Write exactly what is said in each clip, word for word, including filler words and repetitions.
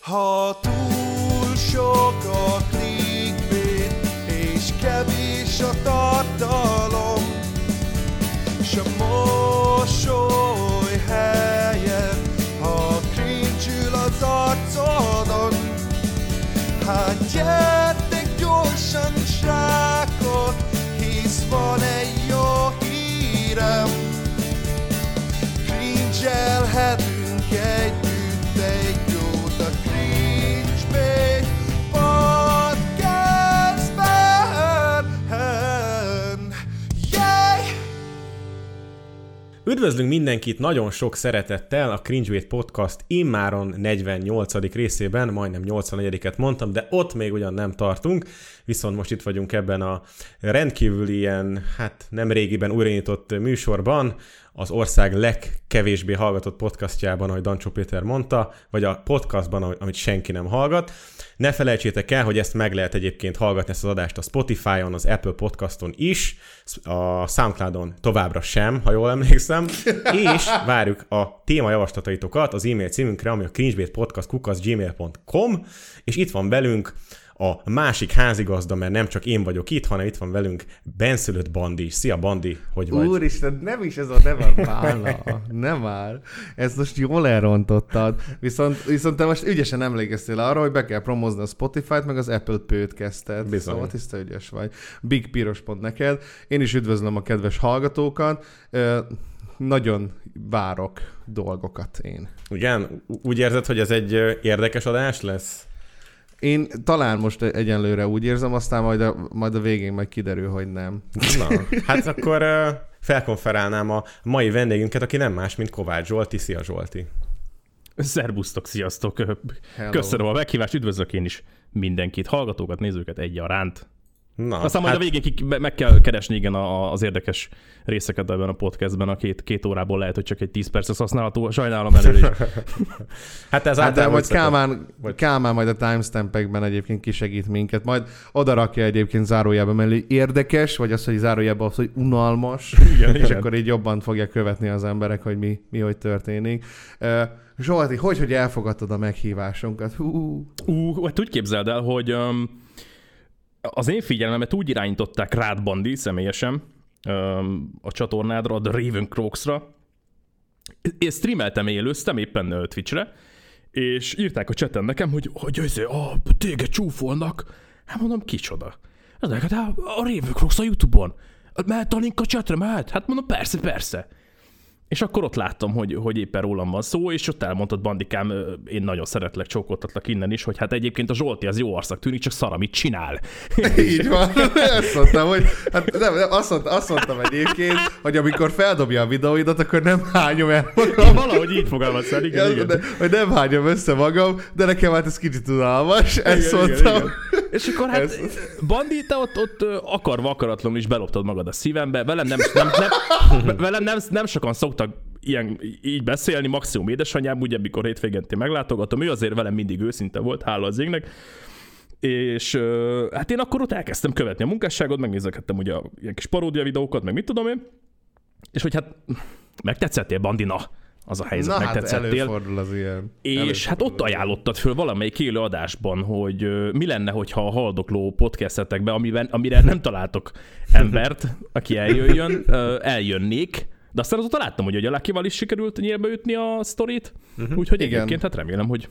Ha túl sok a clickbait, és kevés a tartalom, s a mosoly helyen, ha cringe-ül az arcodon, hát gyertek gyorsan, srákok, hisz van egy jó hírem, cringe-elhetünk együtt egy jót a Cringe Weight Podcastben. Yeah! Üdvözlünk mindenkit nagyon sok szeretettel a Cringe Weight Podcast immáron negyvennyolcadik részében, majdnem nyolcvannegyediket mondtam, de ott még ugyan nem tartunk, viszont most itt vagyunk ebben a rendkívül ilyen, hát nem régiben újranyitott műsorban, az ország legkevésbé hallgatott podcastjában, ahogy Dancsó Péter mondta, vagy a podcastban, amit senki nem hallgat. Ne felejtsétek el, hogy ezt meg lehet egyébként hallgatni, ezt az adást a Spotify-on, az Apple Podcaston is, a Soundcloudon továbbra sem, ha jól emlékszem, és várjuk a témajavaslataitokat az e-mail címünkre, ami a cringeweightpodcast kukac gmail pont com, és itt van velünk a másik házigazda, mert nem csak én vagyok itt, hanem itt van velünk Benszülött Bandi. Szia, Bandi, hogy vagy? Úristen, nem is ez a neve Pála. Nem már. Ezt most jól elrontottad. Viszont, viszont te most ügyesen emlékeztél arra, hogy be kell promozni a Spotify-t, meg az Apple Podcast-et. Bizony. Szóval tiszta ügyes vagy. Big piros pont neked. Én is üdvözlöm a kedves hallgatókat. Nagyon várok dolgokat én. Ugyan? Úgy érzed, hogy ez egy érdekes adás lesz? Én talán most egyenlőre úgy érzem, aztán majd a, majd a végén majd kiderül, hogy nem. Na, hát akkor felkonferálnám a mai vendégünket, aki nem más, mint Kovács Zsolti. Szia, Zsolti! Szerbusztok, sziasztok! Hello. Köszönöm a meghívást, üdvözlök én is mindenkit, hallgatókat, nézőket egyaránt. Na, aztán majd hát... a végén meg kell keresni igen az érdekes részeket ebben a podcastben, a két, két órából lehet, hogy csak egy tíz perces használható, sajnálom előre is. Hát ez hát, de majd Kálmán, vagy... Kálmán majd a timestampekben egyébként kisegít minket, majd odarakja egyébként zárójában, mert érdekes, vagy az, hogy zárójában az, hogy unalmas, igen, és igen. Akkor így jobban fogják követni az emberek, hogy mi, mi hogy történik. Uh, Zsolti, hogy, hogy elfogadtad a meghívásunkat? Hú, uh, hát úgy képzeld el, hogy... Um, az én figyelmemet úgy irányították rád, Bandi, személyesen a csatornádra, a Raven Crocs-ra. Én streameltem, élőztem éppen Twitch-re, és írták a chaten nekem, hogy, hogy ezért, ah, téged csúfolnak. Hát mondom, kicsoda. Hát neked, hát a Raven Crocs a YouTube-on. Mehet a link a chatre, mehet? Hát mondom, persze, persze. És akkor ott láttam, hogy, hogy éppen rólam van szó, és ott elmondtad, Bandikám, én nagyon szeretlek, csókoltatlak innen is, hogy hát egyébként a Zsolti az jó arcnak tűnik, csak szar, amit csinál. Így van. Azt mondtam, hogy, hát nem, nem, azt mondtam, azt mondtam egyébként, hogy amikor feldobja a videóidat, akkor nem hányom el magam. Én valahogy így fogalmaztál, igen, ja, igen. De, hogy nem hányom össze magam, de nekem hát ez kicsit unalmas, ezt igen, mondtam. Igen, igen. És akkor hát, ezt... Bandi, te ott, ott akarva akaratlanul is beloptad magad a szívembe, velem nem, nem, nem, velem nem, nem sokan szoktak ilyen, így beszélni, maximum édesanyám, ugye, mikor hétvégén meglátogatom, ő azért velem mindig őszinte volt, hála az égnek, és hát én akkor ott elkezdtem követni a munkásságot, megnézekedtem ugye a ilyen kis paródia videókat, meg mit tudom én, és hogy hát megtetszettél, Bandina, az a helyzet, na, megtetszettél. Hát előfordul az ilyen. És előfordul. Hát ott ajánlottad föl valamelyik élő adásban, hogy mi lenne, hogyha a haldokló podcastetekbe, amiben, amire nem találtok embert, aki eljöjjön, eljönnék. De aztán azóta láttam, hogy a Alákival is sikerült nyílbe ütni a sztorit, uh-huh, úgyhogy igen. Egyébként hát remélem, hogy,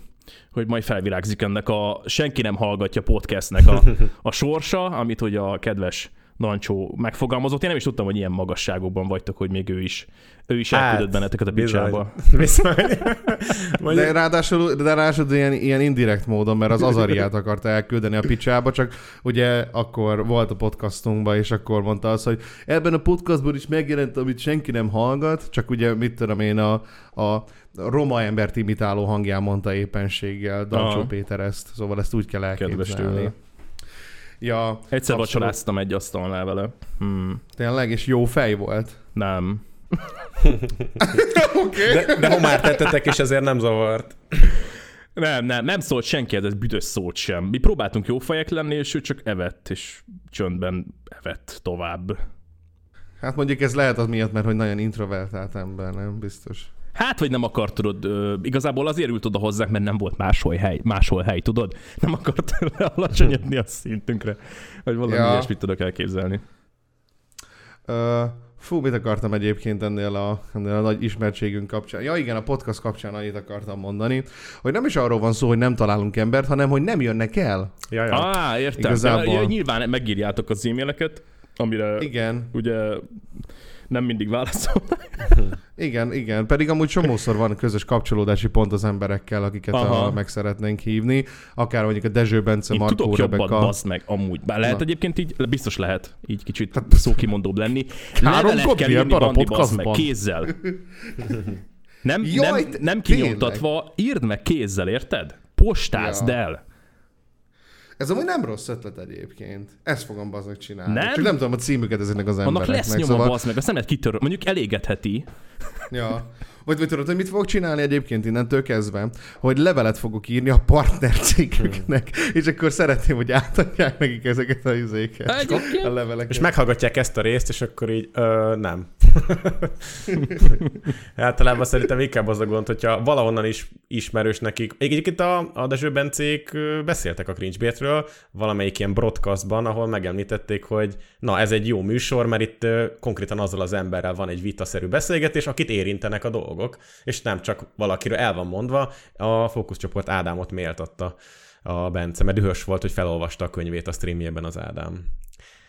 hogy majd felvirágzik ennek a senki nem hallgatja podcastnek a, a sorsa, amit ugye a kedves Dancsó megfogalmazott. Én nem is tudtam, hogy ilyen magasságokban vagytok, hogy még ő is, ő is elküldött hát, benneteket a picsába. De ráadásul, de ráadásul ilyen, ilyen indirekt módon, mert az Azariát akarta elküldeni a picsába, csak ugye akkor volt a podcastunkban, és akkor mondta azt, hogy ebben a podcastban is megjelent, amit senki nem hallgat, csak ugye mit tudom én a, a roma embert imitáló hangján mondta éppenséggel Dancsó Péter ezt, szóval ezt úgy kell elképzelni. Ja, egyszer vacsoráztam egy asztalnál vele. Hmm. Tényleg, és jó fej volt? Nem. Okay. De, de homár tettetek, és ezért nem zavart. Nem, nem, nem szólt senki, ez büdös szót sem. Mi próbáltunk jó fejek lenni, és ő csak evett, és csöndben evett tovább. Hát mondjuk ez lehet az miatt, mert hogy nagyon introvertált ember, nem biztos. Hát, hogy nem akart, tudod, igazából azért ült oda hozzánk, mert nem volt máshol hely, máshol hely, tudod? Nem akart lealacsonyodni a szintünkre, vagy valami ja. ilyesmit tudok elképzelni. Uh, fú, mit akartam egyébként ennél a, ennél a nagy ismertségünk kapcsán? Ja igen, a podcast kapcsán annyit akartam mondani, hogy nem is arról van szó, hogy nem találunk embert, hanem hogy nem jönnek el. Ja, ja. Á, értem. Igazából... Ja, nyilván megírjátok az e-maileket, amire igen. ugye... nem mindig válaszol. Igen, igen. Pedig amúgy csomószor van közös kapcsolódási pont az emberekkel, akiket a, meg szeretnénk hívni. Akár mondjuk a Dezső Bence, Markó, Rebeka. Én tudok jobban, Rebeka. Baszd meg, amúgy. Bár lehet Na. egyébként így, biztos lehet így kicsit szókimondóbb lenni. Három kopni ebben a podcastban. Kézzel. Nem, Jaj, nem, nem kinyomtatva, írd meg kézzel, érted? Postázd ja. el. Ez amúgy nem rossz ötlet egyébként. Ezt fogom baznak csinálni. Nem? Csak nem tudom a címüket ezeknek az annak embereknek. Annak lesz nyoma szóval... bazd meg, azt nem lehet kitörölni. Mondjuk elégetheti. Ja. Vagy, vagy tudod, hogy mit fogok csinálni egyébként innentől kezdve? Hogy levelet fogok írni a partnercégeknek, hmm. és akkor szeretném, hogy átadják nekik ezeket a izéket. Egyébként? A leveleket. És meghallgatják ezt a részt, és akkor így ö, nem. Általában szerintem inkább az a gond, hogyha valahonnan is ismerős nekik. Egyébként a, a Dezső Bencék beszéltek a Cringe Weightről valamelyik ilyen broadcastban, ahol megemlítették, hogy na ez egy jó műsor, mert itt konkrétan azzal az emberrel van egy vitaszerű beszélgetés, akit érintenek a dolgok, és nem csak valakiről el van mondva. A Fókuszcsoport Ádámot méltatta a Bence, mert dühös volt, hogy felolvasta a könyvét a streamjében az Ádám.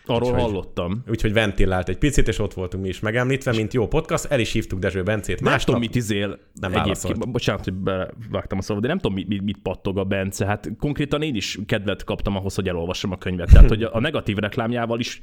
Arról úgyhogy, hallottam. Úgyhogy ventilált egy picit, és ott voltunk mi is megemlítve, mint jó podcast. El is hívtuk Dezső Bencét másnap. Nem tudom, mit izél. Nem válaszolt. Bocsánat, hogy bevágtam a szóval, de nem tudom, mit, mit pattog a Bence. Hát konkrétan én is kedvet kaptam ahhoz, hogy elolvassam a könyvet. Tehát, hogy a negatív reklámjával is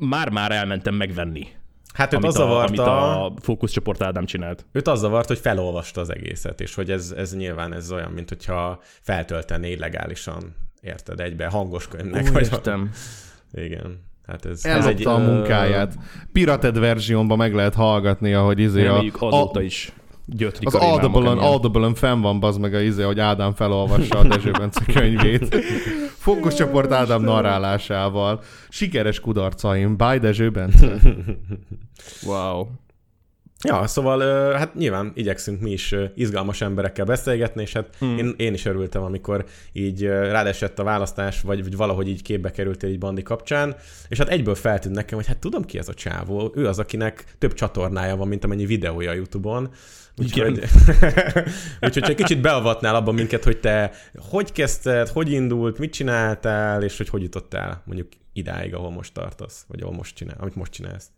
már-már elmentem megvenni. Hát őt az zavarta, amit a Fókuszcsoport Ádám csinált. Őt az zavart, hogy felolvasta az egészet, és hogy ez, ez nyilván ez olyan, mint hogyha feltöltené illegálisan, érted, egybe hangos könyvnek. Úgy, vagy értem. A... Igen. Hát ez, ez egy, a munkáját. Pirated verziónban meg lehet hallgatni, ahogy izé a... Reméljük azóta a... is gyötrik az a rémámok. Az Audible-on fenn van, bazd meg a izé, hogy Ádám felolvassa a Dezső Bence könyvét. Fókuszcsoport Ádám narrálásával. Sikeres kudarcaim, by Dezső Bence. Wow. Ja, szóval hát nyilván igyekszünk mi is izgalmas emberekkel beszélgetni, és hát hmm. én, én is örültem, amikor így rád esett a választás, vagy, vagy valahogy így képbe kerültél így Bandi kapcsán, és hát egyből feltűnt nekem, hogy hát tudom ki ez a csávó, ő az, akinek több csatornája van, mint amennyi videója a YouTube-on. Úgyhogy, úgyhogy csak kicsit beavatnál abban minket, hogy te hogy kezdted, hogy indult, mit csináltál, és hogy hogy jutottál mondjuk idáig, ahol most tartasz, vagy ahol most csinál, amit most csinálsz.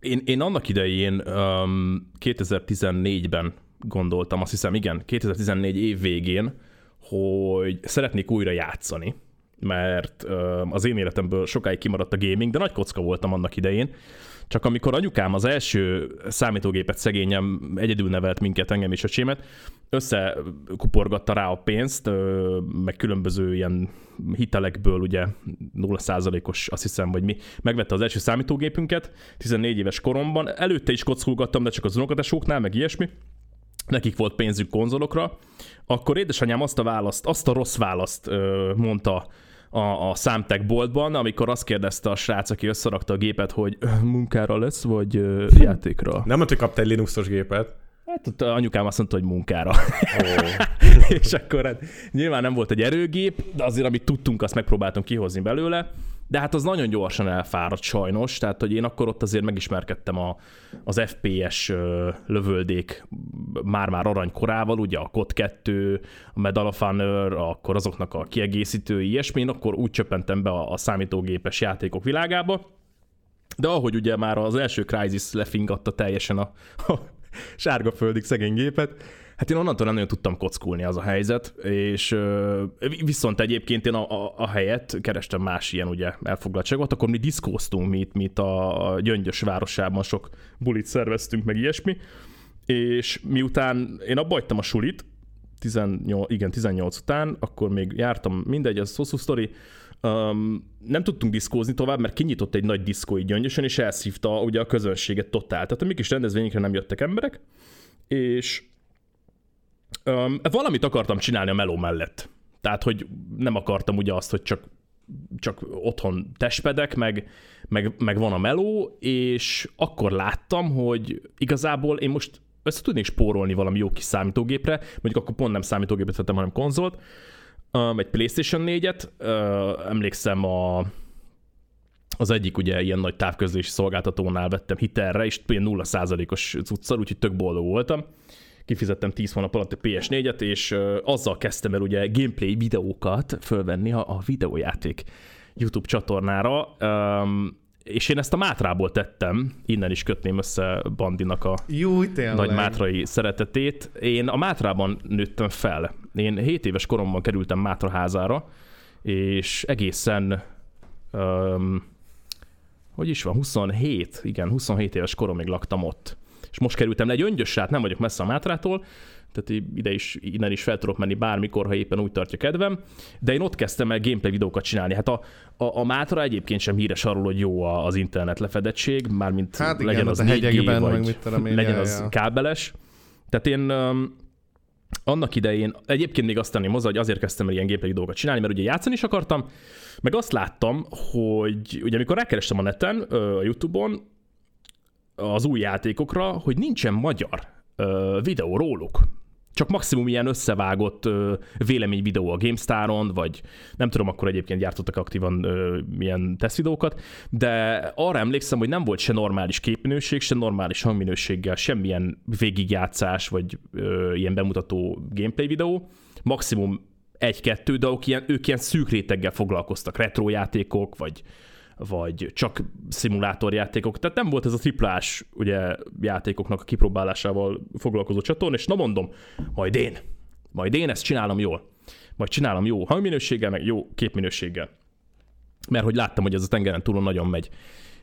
Én, én annak idején um, kétezer-tizennégyben gondoltam, azt hiszem, igen, kétezer-tizennégy év végén, hogy szeretnék újra játszani, mert um, az én életemből sokáig kimaradt a gaming, de nagy kocka voltam annak idején. Csak amikor anyukám az első számítógépet szegényem, egyedül nevelt minket, engem és öcsémet, összekuporgatta rá a pénzt, meg különböző ilyen hitelekből ugye nulla százalékos, azt hiszem, vagy mi, megvette az első számítógépünket tizennégy éves koromban. Előtte is kockulgattam, de csak az unokatesóknál, meg ilyesmi. Nekik volt pénzük konzolokra. Akkor édesanyám azt a választ, azt a rossz választ mondta, a, a számtek boltban, amikor azt kérdezte a srác, aki összerakta a gépet, hogy munkára lesz, vagy ö, játékra? Nem mondta, hogy kapta egy Linuxos gépet. Hát ott anyukám azt mondta, hogy munkára. Oh. És akkor hát, nyilván nem volt egy erőgép, de azért, amit tudtunk, azt megpróbáltunk kihozni belőle. De hát az nagyon gyorsan elfáradt sajnos, tehát hogy én akkor ott azért megismerkedtem a, az ef pé es lövöldék már-már aranykorával, ugye a cod kettő, a Medal of Honor, akkor azoknak a kiegészítői, ilyesmi, én akkor úgy csöppentem be a, a számítógépes játékok világába, de ahogy ugye már az első Crysis lefingatta teljesen a, a sárga földig szegény gépet, hát én onnantól nem nagyon tudtam kockulni, az a helyzet, és viszont egyébként én a, a, a helyet kerestem más ilyen ugye elfoglaltságot, akkor mi diszkóztunk, mi itt, mi itt a Gyöngyös városában sok bulit szerveztünk, meg ilyesmi, és miután én abba hagytam a sulit, tizennyolc, igen, tizennyolc után, akkor még jártam, mindegy, az hosszú sztori, Um, nem tudtunk diszkózni tovább, mert kinyitott egy nagy diszkó így Gyöngyösön, és elszívta ugye a közönséget totál. Tehát a mi kis rendezvényekre nem jöttek emberek, és um, valamit akartam csinálni a meló mellett. Tehát, hogy nem akartam ugye azt, hogy csak, csak otthon testpedek, meg, meg, meg van a meló, és akkor láttam, hogy igazából én most össze tudnék spórolni valami jó kis számítógépre, mondjuk akkor pont nem számítógépet vettem, hanem konzolt, um, egy PlayStation négyet, uh, emlékszem a... Az egyik ugye ilyen nagy távközlési szolgáltatónál vettem hitelre, és nulla százalékos cuccal, úgyhogy tök boldog voltam. Kifizettem tíz hónap alatt a pé es négyet, és azzal kezdtem el ugye gameplay videókat fölvenni a, a videójáték YouTube csatornára, és én ezt a Mátrából tettem, innen is kötném össze Bandinak a Jú, nagy mátrai szeretetét. Én a Mátrában nőttem fel. Én hét éves koromban kerültem Mátraházára, és egészen... Um, hogy is van, huszonhét, igen, huszonhét éves koromig laktam ott. És most kerültem le Gyöngyösre, nem vagyok messze a Mátrától, tehát ide is, innen is fel tudok menni bármikor, ha éppen úgy tartja kedvem, de én ott kezdtem el gameplay videókat csinálni. Hát a, a, a Mátra egyébként sem híres arról, hogy jó az internet lefedettség, mármint hát igen, legyen az négy gé, vagy legyen jaj, az jaj. kábeles. Tehát én... Um, annak idején, egyébként még azt tenném hozzá, hogy azért kezdtem el ilyen gameplay videókat csinálni, mert ugye játszani is akartam, meg azt láttam, hogy ugye amikor rákerestem a neten, a YouTube-on az új játékokra, hogy nincsen magyar videó róluk. Csak maximum ilyen összevágott véleményvideó a GameStaron, vagy nem tudom, akkor egyébként gyártottak aktívan ilyen tesztvideókat, de arra emlékszem, hogy nem volt se normális képminőség, se normális hangminőséggel, semmilyen végigjátszás, vagy ö, ilyen bemutató gameplay videó. Maximum egy-kettő, de ők ilyen, ők ilyen szűk réteggel foglalkoztak, retrojátékok, vagy, vagy csak szimulátorjátékok. Tehát nem volt ez a triplás ugye, játékoknak a kipróbálásával foglalkozó csatorn, és na mondom, majd én, majd én ezt csinálom jól. Majd csinálom jó hangminőséggel, meg jó képminőséggel. Mert hogy láttam, hogy ez a tengeren túlon nagyon megy.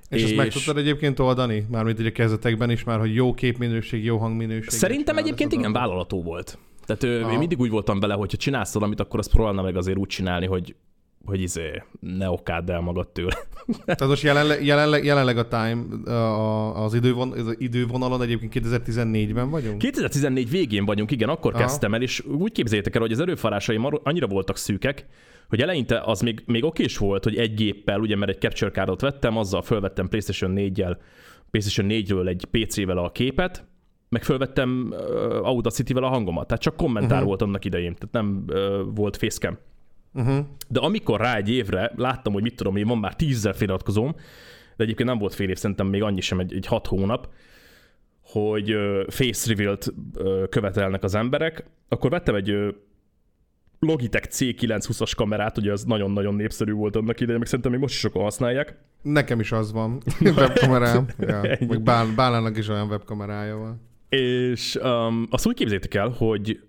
És, és ezt meg tudtad egyébként oldani? Mármint ugye kezdetekben is már, hogy jó képminőség, jó hangminőség. Szerintem egyébként igen vállalható volt. Tehát ő, én mindig úgy voltam vele, hogyha csinálsz valamit, akkor azt próbálna meg azért úgy csinálni, hogy hogy izé, ne okádd el magad tőle. Tehát most jelenleg, jelenleg, jelenleg a Time, a, az, idővon, az idővonalon egyébként kétezer-tizennégyben vagyunk? kétezer-tizennégy végén vagyunk, igen, akkor Aha. kezdtem el, és úgy képzeljétek el, hogy az erőforrásaim annyira voltak szűkek, hogy eleinte az még, még okés volt, hogy egy géppel, ugye mert egy Capture Cardot vettem, azzal fölvettem PlayStation négyjel, PlayStation négyről egy pé cével a képet, meg fölvettem uh, Audacity-vel a hangomat, tehát csak kommentár uh-huh. volt annak idején, tehát nem uh, volt facecam. Uh-huh. De amikor rá egy évre láttam, hogy mit tudom én, van már tízzel feliratkozóm, de egyébként nem volt fél év, szerintem még annyi sem, egy, egy hat hónap, hogy uh, face reveal-t uh, követelnek az emberek, akkor vettem egy uh, Logitech C kilencszázhúszas kamerát, ugye ez nagyon-nagyon népszerű volt annak idején, meg szerintem még most is sokan használják. Nekem is az van, webkamerám, ja. Meg Bálának is olyan webkamerája van. És um, azt úgy képzeljétek el, hogy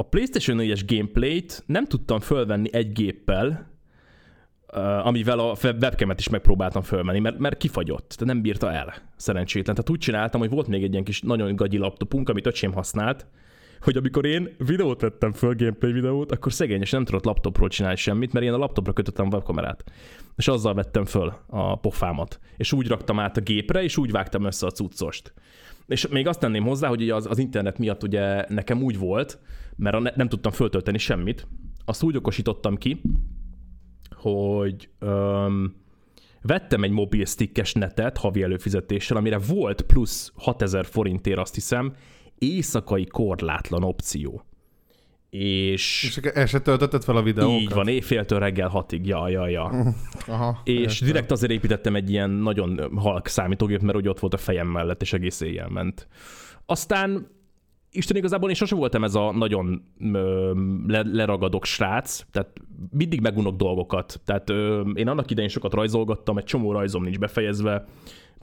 a PlayStation négyes gameplayt nem tudtam fölvenni egy géppel, amivel a webcamet is megpróbáltam fölvenni, mert, mert kifagyott, de nem bírta el szerencsétlen. Tehát úgy csináltam, hogy volt még egy ilyen kis nagyon gagyi laptopunk, amit öcsém használt, hogy amikor én videót vettem föl, gameplay videót, akkor szegényes nem tudott laptopról csinálni semmit, mert én a laptopra kötöttem a webkamerát. És azzal vettem föl a pofámat. És úgy raktam át a gépre, és úgy vágtam össze a cuccost. És még azt tenném hozzá, hogy az, az internet miatt ugye nekem úgy volt, mert ne, nem tudtam föltölteni semmit, azt úgy okosítottam ki, hogy öm, vettem egy mobil stickes netet havi előfizetéssel, amire volt plusz hatezer forintért azt hiszem, éjszakai korlátlan opció. És... És ezt se töltötted fel a videókat? Így van, éjféltől reggel hatig, ja, ja, ja. Aha, és értem. Direkt azért építettem egy ilyen nagyon halk számítógép, mert ugye ott volt a fejem mellett, és egész éjjel ment. Aztán, Isten igazából én sose voltam ez a nagyon ö, le, leragadok srác, tehát mindig megunok dolgokat. Tehát ö, én annak idején sokat rajzolgattam, egy csomó rajzom nincs befejezve,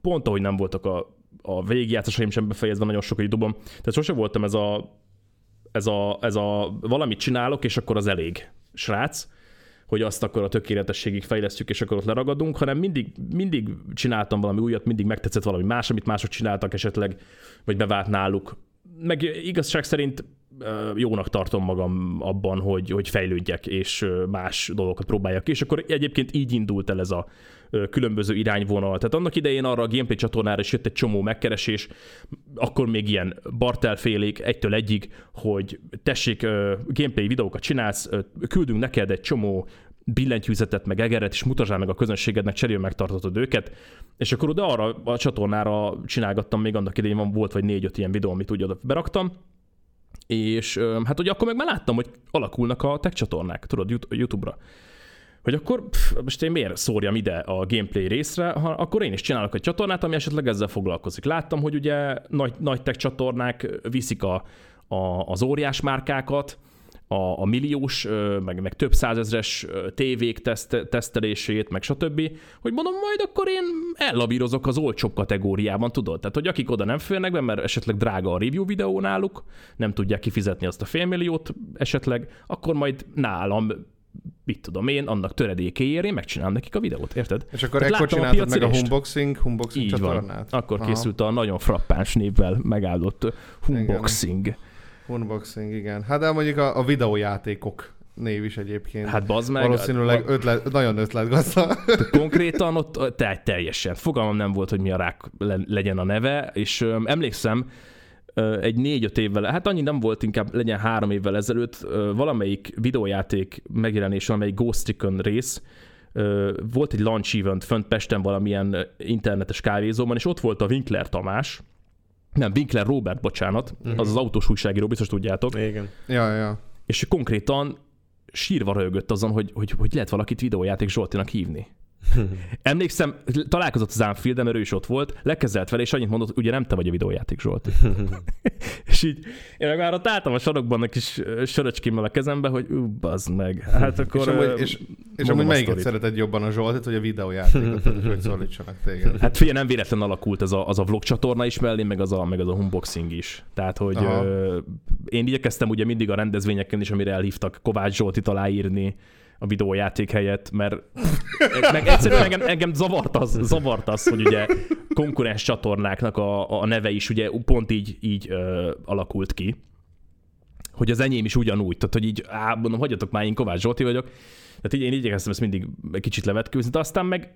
pont ahogy nem voltak a, a végigjátszásaim sem befejezve, nagyon sok YouTube-om. Tehát sose voltam ez a Ez a, ez a valamit csinálok, és akkor az elég, srác, hogy azt akkor a tökéletességig fejlesztjük, és akkor ott leragadunk, hanem mindig, mindig csináltam valami újat, mindig megtetszett valami más, amit mások csináltak esetleg, vagy bevált náluk. Meg igazság szerint jónak tartom magam abban, hogy, hogy fejlődjek, és más dolgokat próbáljak ki, és akkor egyébként így indult el ez a különböző irányvonal. Tehát annak idején arra a gameplay csatornára is jött egy csomó megkeresés, akkor még ilyen bartelfélék egytől egyig, hogy tessék, gameplay videókat csinálsz, küldünk neked egy csomó billentyűzetet, meg egeret, és mutasd meg a közönségednek, cserél megtartatod őket. És akkor oda arra a csatornára csinálgattam, még annak idején van, volt vagy négy-öt ilyen videó, amit úgy oda beraktam. És hát ugye akkor meg már láttam, hogy alakulnak a tech csatornák, tudod, YouTube-ra. Hogy akkor pff, most én miért szórjam ide a gameplay részre, ha akkor én is csinálok egy csatornát, ami esetleg ezzel foglalkozik. Láttam, hogy ugye nagy, nagy tech csatornák viszik a, a, az óriás márkákat, a, a milliós, meg, meg több százezres tévék teszt, tesztelését, meg stb. Hogy mondom, majd akkor én ellabírozok az olcsóbb kategóriában, tudod? Tehát, hogy akik oda nem férnek be, mert esetleg drága a review videó náluk, nem tudják kifizetni azt a félmilliót esetleg, akkor majd nálam mit tudom én, annak töredékéért én megcsinálom nekik a videót, érted? És akkor ekkor csináltad meg a humboxing, humboxing csatornát. Akkor aha. Készült a nagyon frappáns névvel megáldott humboxing. Igen. Unboxing, igen. Hát de mondjuk a, a videójátékok név is egyébként. Hát bazd meg. Valószínűleg a... ötlet, nagyon ötletgazda. Konkrétan ott te, teljesen. Fogalmam nem volt, hogy mi a rák le, legyen a neve, és öm, emlékszem, ö, egy négy-öt évvel, hát annyi nem volt, inkább legyen három évvel ezelőtt, ö, valamelyik videójáték megjelenése, valamelyik Ghost Recon rész, ö, volt egy launch event fönt Pesten valamilyen internetes kávézóban, és ott volt a Winkler Tamás, nem, Winkler Robert, bocsánat, uh-huh. Az az autós újságíró, biztos tudjátok. Igen. Ja, ja. És konkrétan sírva röhögött azon, hogy, hogy, hogy lehet valakit videójáték Zsoltinak hívni. Emlékszem, találkozott az Anfield, mert ő is ott volt, lekezelt vele, és annyit mondott, hogy ugye nem te vagy a videójáték Zsolti. És így, én meg már ott álltam a sarokban a kis söröcskémmel a kezembe, hogy ú, bazd meg. Hát akkor, és amúgy, és, és amúgy melyiket szereted jobban a Zsoltit, hogy a videójátékot, hogy szólítsanak téged? Hát figyelj, nem véletlen alakult ez a, az a vlog csatorna is mellé, meg az a, meg az a humboxing is. Tehát, hogy ö, én igyekeztem ugye mindig a rendezvényeken is, amire elhívtak Kovács Zsoltit aláírni, a videójáték helyett, mert meg egyszerűen engem, engem zavart, az, zavart az, hogy ugye konkurens csatornáknak a, a neve is ugye pont így, így ö, alakult ki, hogy az enyém is ugyanúgy, tehát hogy így, á, mondom, hagyjatok már, én Kovács Zsolti vagyok, tehát így én igyekeztem ezt mindig egy kicsit levetkőzni, de aztán meg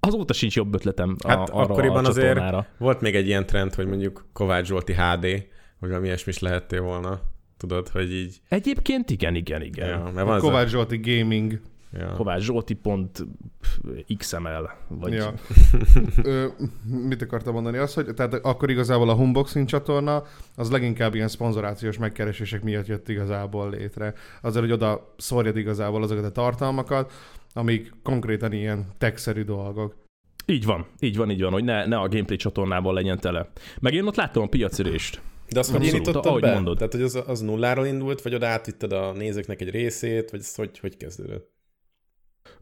azóta sincs jobb ötletem a, hát arra akkoriban a csatornára. Azért volt még egy ilyen trend, hogy mondjuk Kovács Zsolti há dé, hogy valami ilyesmi is lehettél volna. Tudod, hogy így... Egyébként igen, igen, igen. Ja, Kovács a... Zsolti Gaming. Ja. Kovács Zsolti pont iksz em el. Vagy... Ja. Ö, mit akartam mondani? Az, hogy tehát akkor igazából a Humboxing csatorna az leginkább ilyen szponzorációs megkeresések miatt jött igazából létre. Azért, hogy oda szórjad igazából azokat a tartalmakat, amik konkrétan ilyen tech-szerű dolgok. Így van, így van, így van, hogy ne, ne a gameplay csatornában legyen tele. Meg én ott láttam a piacirést. De azt, hogy indítottad be? Mondod. Tehát, hogy az, az nulláról indult, vagy oda átvitted a nézőknek egy részét, vagy ezt hogy, hogy kezdődött?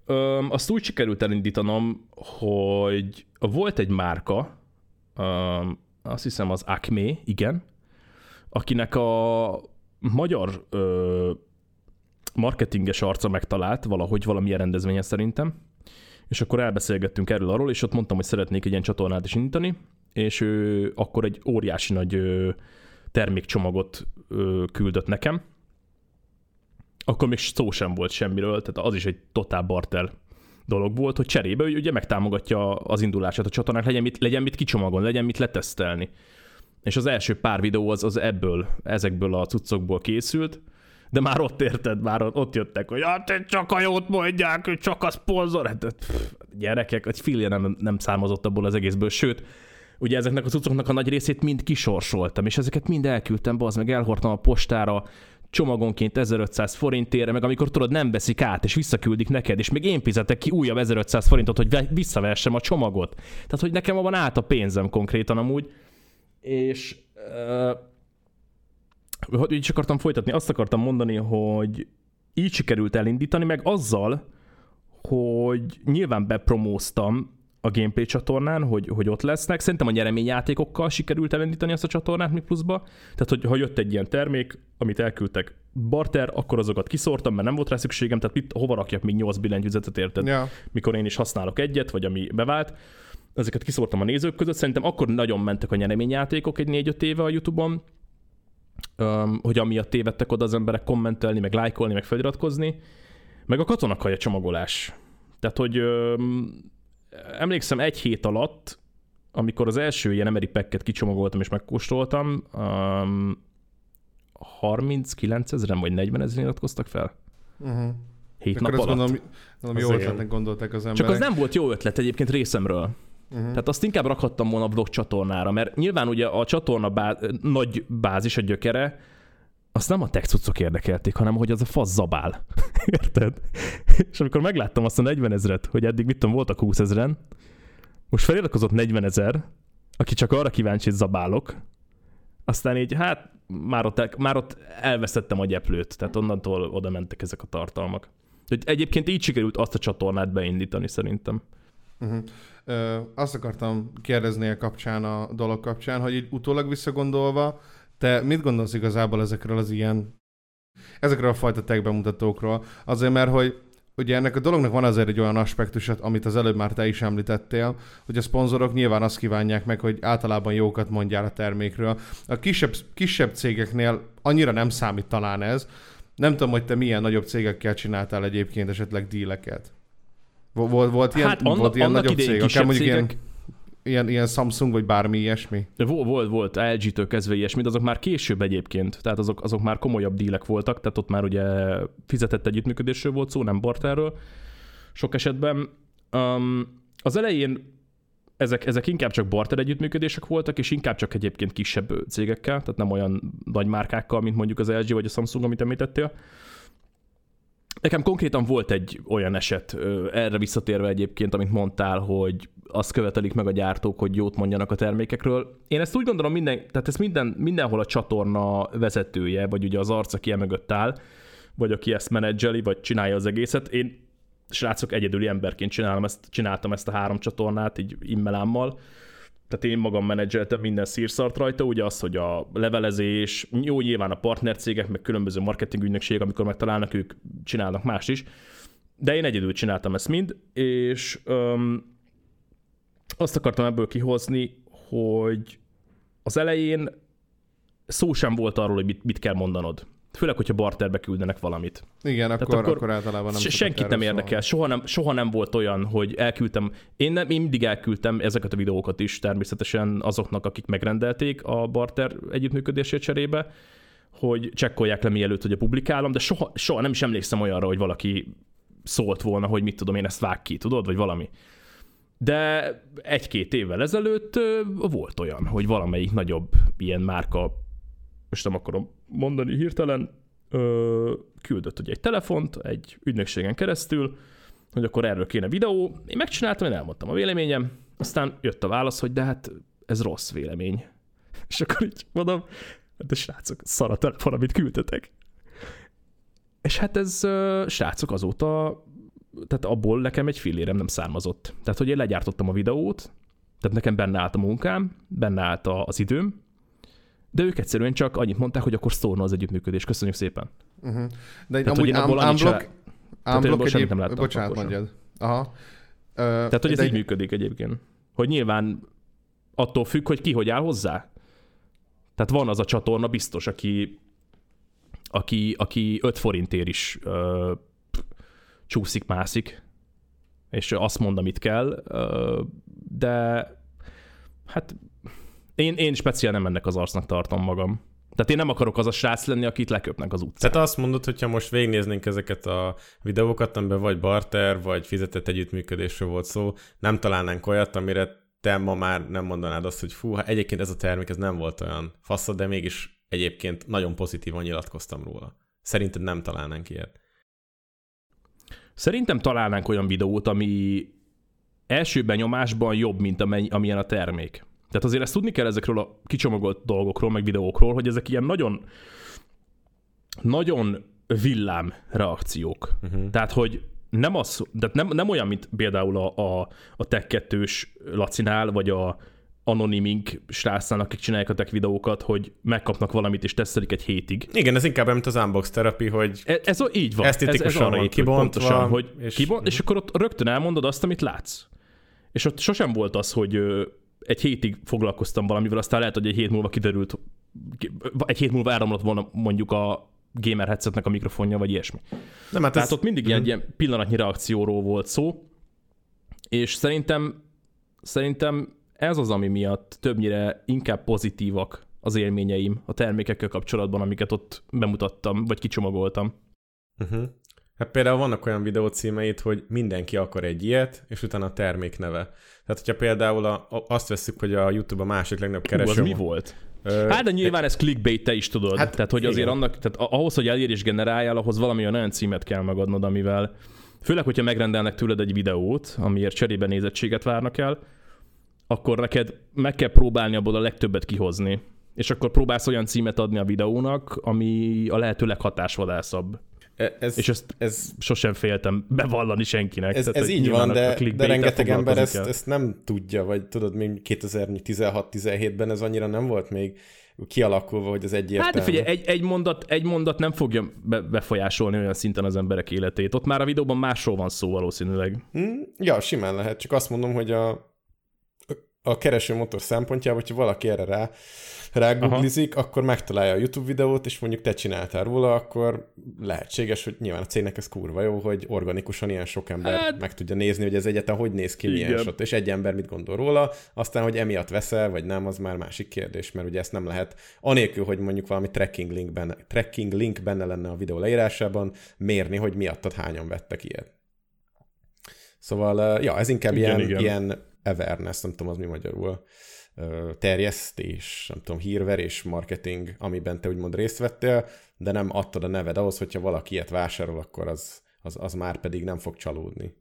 Öm, azt úgy sikerült elindítanom, hogy volt egy márka, öm, azt hiszem az Acme, igen, akinek a magyar öm, marketinges arca megtalált valahogy valamilyen rendezvényen szerintem, és akkor elbeszélgettünk erről arról, és ott mondtam, hogy szeretnék egy ilyen csatornát is indítani, és ő akkor egy óriási nagy termékcsomagot küldött nekem. Akkor még szó sem volt semmiről, tehát az is egy totál barter dolog volt, hogy cserébe ő ugye megtámogatja az indulását a csatornák, legyen mit, legyen mit kicsomagolni, legyen mit letesztelni. És az első pár videó az, az ebből, ezekből a cuccokból készült, de már ott érted, már ott jöttek, hogy hát csak a jót mondják, csak a szponzor, hát pff, gyerekek, egy fillére nem, nem származott abból az egészből, sőt, ugye ezeknek a cuccoknak a nagy részét mind kisorsoltam, és ezeket mind elküldtem, bazd meg elhordtam a postára, csomagonként ezerötszáz forintért, meg amikor tudod nem veszik át, és visszaküldik neked, és még én fizetek ki újabb ezerötszáz forintot, hogy visszavessem a csomagot. Tehát, hogy nekem abban állt a pénzem konkrétan amúgy, és uh, így is akartam folytatni, azt akartam mondani, hogy így sikerült elindítani, meg azzal, hogy nyilván bepromóztam a gameplay csatornán, hogy, hogy ott lesznek. Szerintem a nyereményjátékokkal sikerült elindítani azt a csatornát még pluszba. Tehát, hogy ha jött egy ilyen termék, amit elküldtek barter, akkor azokat kiszórtam, mert nem volt rá szükségem, tehát mit, hova rakjak még nyolc billentyűzetet, érted? Yeah. Mikor én is használok egyet, vagy ami bevált. Ezeket kiszórtam a nézők között. Szerintem akkor nagyon mentek a nyereményjátékok egy négy-öt éve a YouTube-on, hogy amiatt tévedtek oda az emberek kommentelni, meg lájkolni, meg feliratkozni. Meg a katonakaja csomagolás. Tehát, hogy emlékszem egy hét alatt, amikor az első ilyen emeri packet kicsomagoltam és megkóstoltam, um, harminckilencezren vagy negyvenezren iratkoztak fel. Uh-huh. hét nap alatt. Gondolom, gondolom jó ötletnek gondolták az emberek. Csak az nem volt jó ötlet egyébként részemről. Uh-huh. Tehát azt inkább rakhattam volna a vlog csatornára, mert nyilván ugye a csatorna bá- nagy bázis, a gyökere, azt nem a tech cuccok érdekelték, hanem hogy az a fasz zabál. Érted? És amikor megláttam azt a negyvenezret, hogy eddig mit tudom, voltak húszezren, most feliratkozott negyvenezer, aki csak arra kíváncsi, hogy zabálok, aztán így hát már ott, már ott elvesztettem a gyeplőt, tehát onnantól oda mentek ezek a tartalmak. Úgyhogy egyébként így sikerült azt a csatornát beindítani szerintem. Uh-huh. Ö, azt akartam kérdezni a kapcsán, a dolog kapcsán, hogy így utólag visszagondolva, te mit gondolsz igazából ezekről az ilyen, ezekről a fajta tech bemutatókról? Azért, mert hogy ugye ennek a dolognak van azért egy olyan aspektusat, amit az előbb már te is említettél, hogy a szponzorok nyilván azt kívánják meg, hogy általában jókat mondjál a termékről. A kisebb, kisebb cégeknél annyira nem számít talán ez. Nem tudom, hogy te milyen nagyobb cégekkel csináltál egyébként esetleg díleket. Volt, volt ilyen, hát anna, volt ilyen nagyobb cég, akár mondjuk cégek... ilyen, ilyen, ilyen Samsung vagy bármi ilyesmi? Volt, volt, volt el gé-től kezdve ilyesmi, de azok már később egyébként, tehát azok, azok már komolyabb dílek voltak, tehát ott már ugye fizetett együttműködésről volt szó, nem barterről sok esetben. Um, az elején ezek, ezek inkább csak barter együttműködések voltak, és inkább csak egyébként kisebb cégekkel, tehát nem olyan nagy márkákkal, mint mondjuk az el gé vagy a Samsung, amit említettél. Nekem konkrétan volt egy olyan eset, erre visszatérve egyébként, amit mondtál, hogy azt követelik meg a gyártók, hogy jót mondjanak a termékekről. Én ezt úgy gondolom, minden, tehát ez minden, mindenhol a csatorna vezetője, vagy ugye az arc, aki emögött áll, vagy aki ezt menedzseli, vagy csinálja az egészet. Én, srácok, egyedüli emberként csinálom ezt, csináltam ezt a három csatornát, így immelámmal. Tehát én magam menedzseltem minden szírszart rajta, ugye az, hogy a levelezés, jó nyilván a partnercégek, meg különböző marketingügynökségek, amikor megtalálnak, ők csinálnak más is. De én egyedül csináltam ezt mind, és öm, azt akartam ebből kihozni, hogy az elején szó sem volt arról, hogy mit, mit kell mondanod. Főleg, hogyha barterbe küldenek valamit. Igen, akkor, akkor, akkor általában nem. Senkit nem érdekel. Soha nem, soha nem volt olyan, hogy elküldtem. Én, nem, én mindig elküldtem ezeket a videókat is természetesen azoknak, akik megrendelték a barter együttműködését cserébe, hogy csekkolják le mielőtt, hogy a publikálom, de soha, soha nem is emlékszem olyanra, hogy valaki szólt volna, hogy mit tudom én, ezt vág ki, tudod, vagy valami. De egy-két évvel ezelőtt volt olyan, hogy valamelyik nagyobb ilyen márka, most nem akarom mondani hirtelen, ö, küldött ugye egy telefont egy ügynökségen keresztül, hogy akkor erről kéne videó. Én megcsináltam, én elmondtam a véleményem, aztán jött a válasz, hogy de hát ez rossz vélemény. És akkor így mondom, de srácok, szar a telefon, amit küldtetek. És hát ez, ö, srácok, azóta, tehát abból nekem egy fillérem nem származott. Tehát, hogy én legyártottam a videót, tehát nekem benne állt a munkám, benne állt az időm, de ők egyszerűen csak annyit mondták, hogy akkor szólna az együttműködés. Köszönjük szépen. Uh-huh. De egy amúgy ámblok... Ámblok egyéb... Bocsánat, mondjad. Aha. Ö, Tehát, hogy ez egy... így működik egyébként. Hogy nyilván attól függ, hogy ki hogy áll hozzá. Tehát van az a csatorna biztos, aki aki, aki öt forintért is ö, csúszik, mászik, és azt mond, amit kell, ö, de hát... Én, én speciál nem ennek az arcnak tartom magam. Tehát én nem akarok az a srác lenni, akit leköpnek az utcán. Tehát azt mondod, hogyha most végignéznénk ezeket a videókat, amiben vagy barter, vagy fizetett együttműködésről volt szó, nem találnánk olyat, amire te ma már nem mondanád azt, hogy fú, hát egyébként ez a termék, ez nem volt olyan fasza, de mégis egyébként nagyon pozitívan nyilatkoztam róla. Szerinted nem találnánk ilyet? Szerintem találnánk olyan videót, ami első benyomásban jobb, mint amilyen a termék. Tehát azért ezt tudni kell ezekről a kicsomagolt dolgokról, meg videókról, hogy ezek ilyen nagyon, nagyon villám reakciók. Uh-huh. Tehát, hogy nem, az, tehát nem, nem olyan, mint például a, a, a tech kettős Lacinál, vagy a anonimink srácnál, akik csinálják a tech videókat, hogy megkapnak valamit és tesztelik egy hétig. Igen, ez inkább mint az Unbox Therapy, hogy ez, ez így van. Esztetikusan kibontva. Hogy és... Kibont, és akkor ott rögtön elmondod azt, amit látsz. És ott sosem volt az, hogy... egy hétig foglalkoztam valamivel, aztán lehet, hogy egy hét múlva kiderült, egy hét múlva áramlott volna mondjuk a gamer headsetnek a mikrofonja, vagy ilyesmi. Nem, hát tehát ez... ott mindig ilyen, ilyen pillanatnyi reakcióról volt szó, és szerintem, szerintem ez az, ami miatt többnyire inkább pozitívak az élményeim a termékekkel kapcsolatban, amiket ott bemutattam, vagy kicsomagoltam. Uh-huh. Hát például vannak olyan videócímeid, hogy mindenki akar egy ilyet, és utána a termék neve. Tehát, hogyha például a, a, azt vesszük, hogy a YouTube a másik legnagyobb kereső. Az mi volt? Ö, hát, de nyilván de... ez clickbait, te is tudod. Hát, tehát, hogy igen. Azért annak, tehát ahhoz, hogy elérés generáljál, ahhoz valamilyen olyan címet kell megadnod, amivel, főleg, hogyha megrendelnek tőled egy videót, amiért cserébe nézettséget várnak el, akkor neked meg kell próbálni abból a legtöbbet kihozni. És akkor próbálsz olyan címet adni a videónak, ami a lehető leghatásvadászabb. Ez, és ezt ez, sosem féltem bevallani senkinek. Ez, tehát, ez így van, de, de rengeteg ember ezt, ezt nem tudja, vagy tudod, még kétezer-tizenhat-tizenhétben ez annyira nem volt még kialakulva, hogy az egyértelmű. Hát figyelj, egy, egy, mondat, egy mondat nem fogja befolyásolni olyan szinten az emberek életét. Ott már a videóban másról van szó valószínűleg. Hmm, ja, simán lehet. Csak azt mondom, hogy a a keresőmotor szempontjából, hogyha valaki erre rá, rá googlizik, akkor megtalálja a YouTube videót, és mondjuk te csináltál róla, akkor lehetséges, hogy nyilván a cégnek ez kurva jó, hogy organikusan ilyen sok ember hát... meg tudja nézni, hogy ez egyáltalán hogy néz ki, milyen sot, és egy ember mit gondol róla, aztán, hogy emiatt veszel, vagy nem, az már másik kérdés, mert ugye ezt nem lehet, anélkül, hogy mondjuk valami tracking link benne, tracking link benne lenne a videó leírásában, mérni, hogy miattad hányan vettek ilyet. Szóval, ja, ez inkább igen, ilyen, igen. ilyen awareness, nem tudom, az mi magyarul, terjesztés, nem tudom, hírverés, marketing, amiben te úgymond részt vettél, de nem adtad a neved ahhoz, hogyha valaki ilyet vásárol, akkor az, az, az már pedig nem fog csalódni.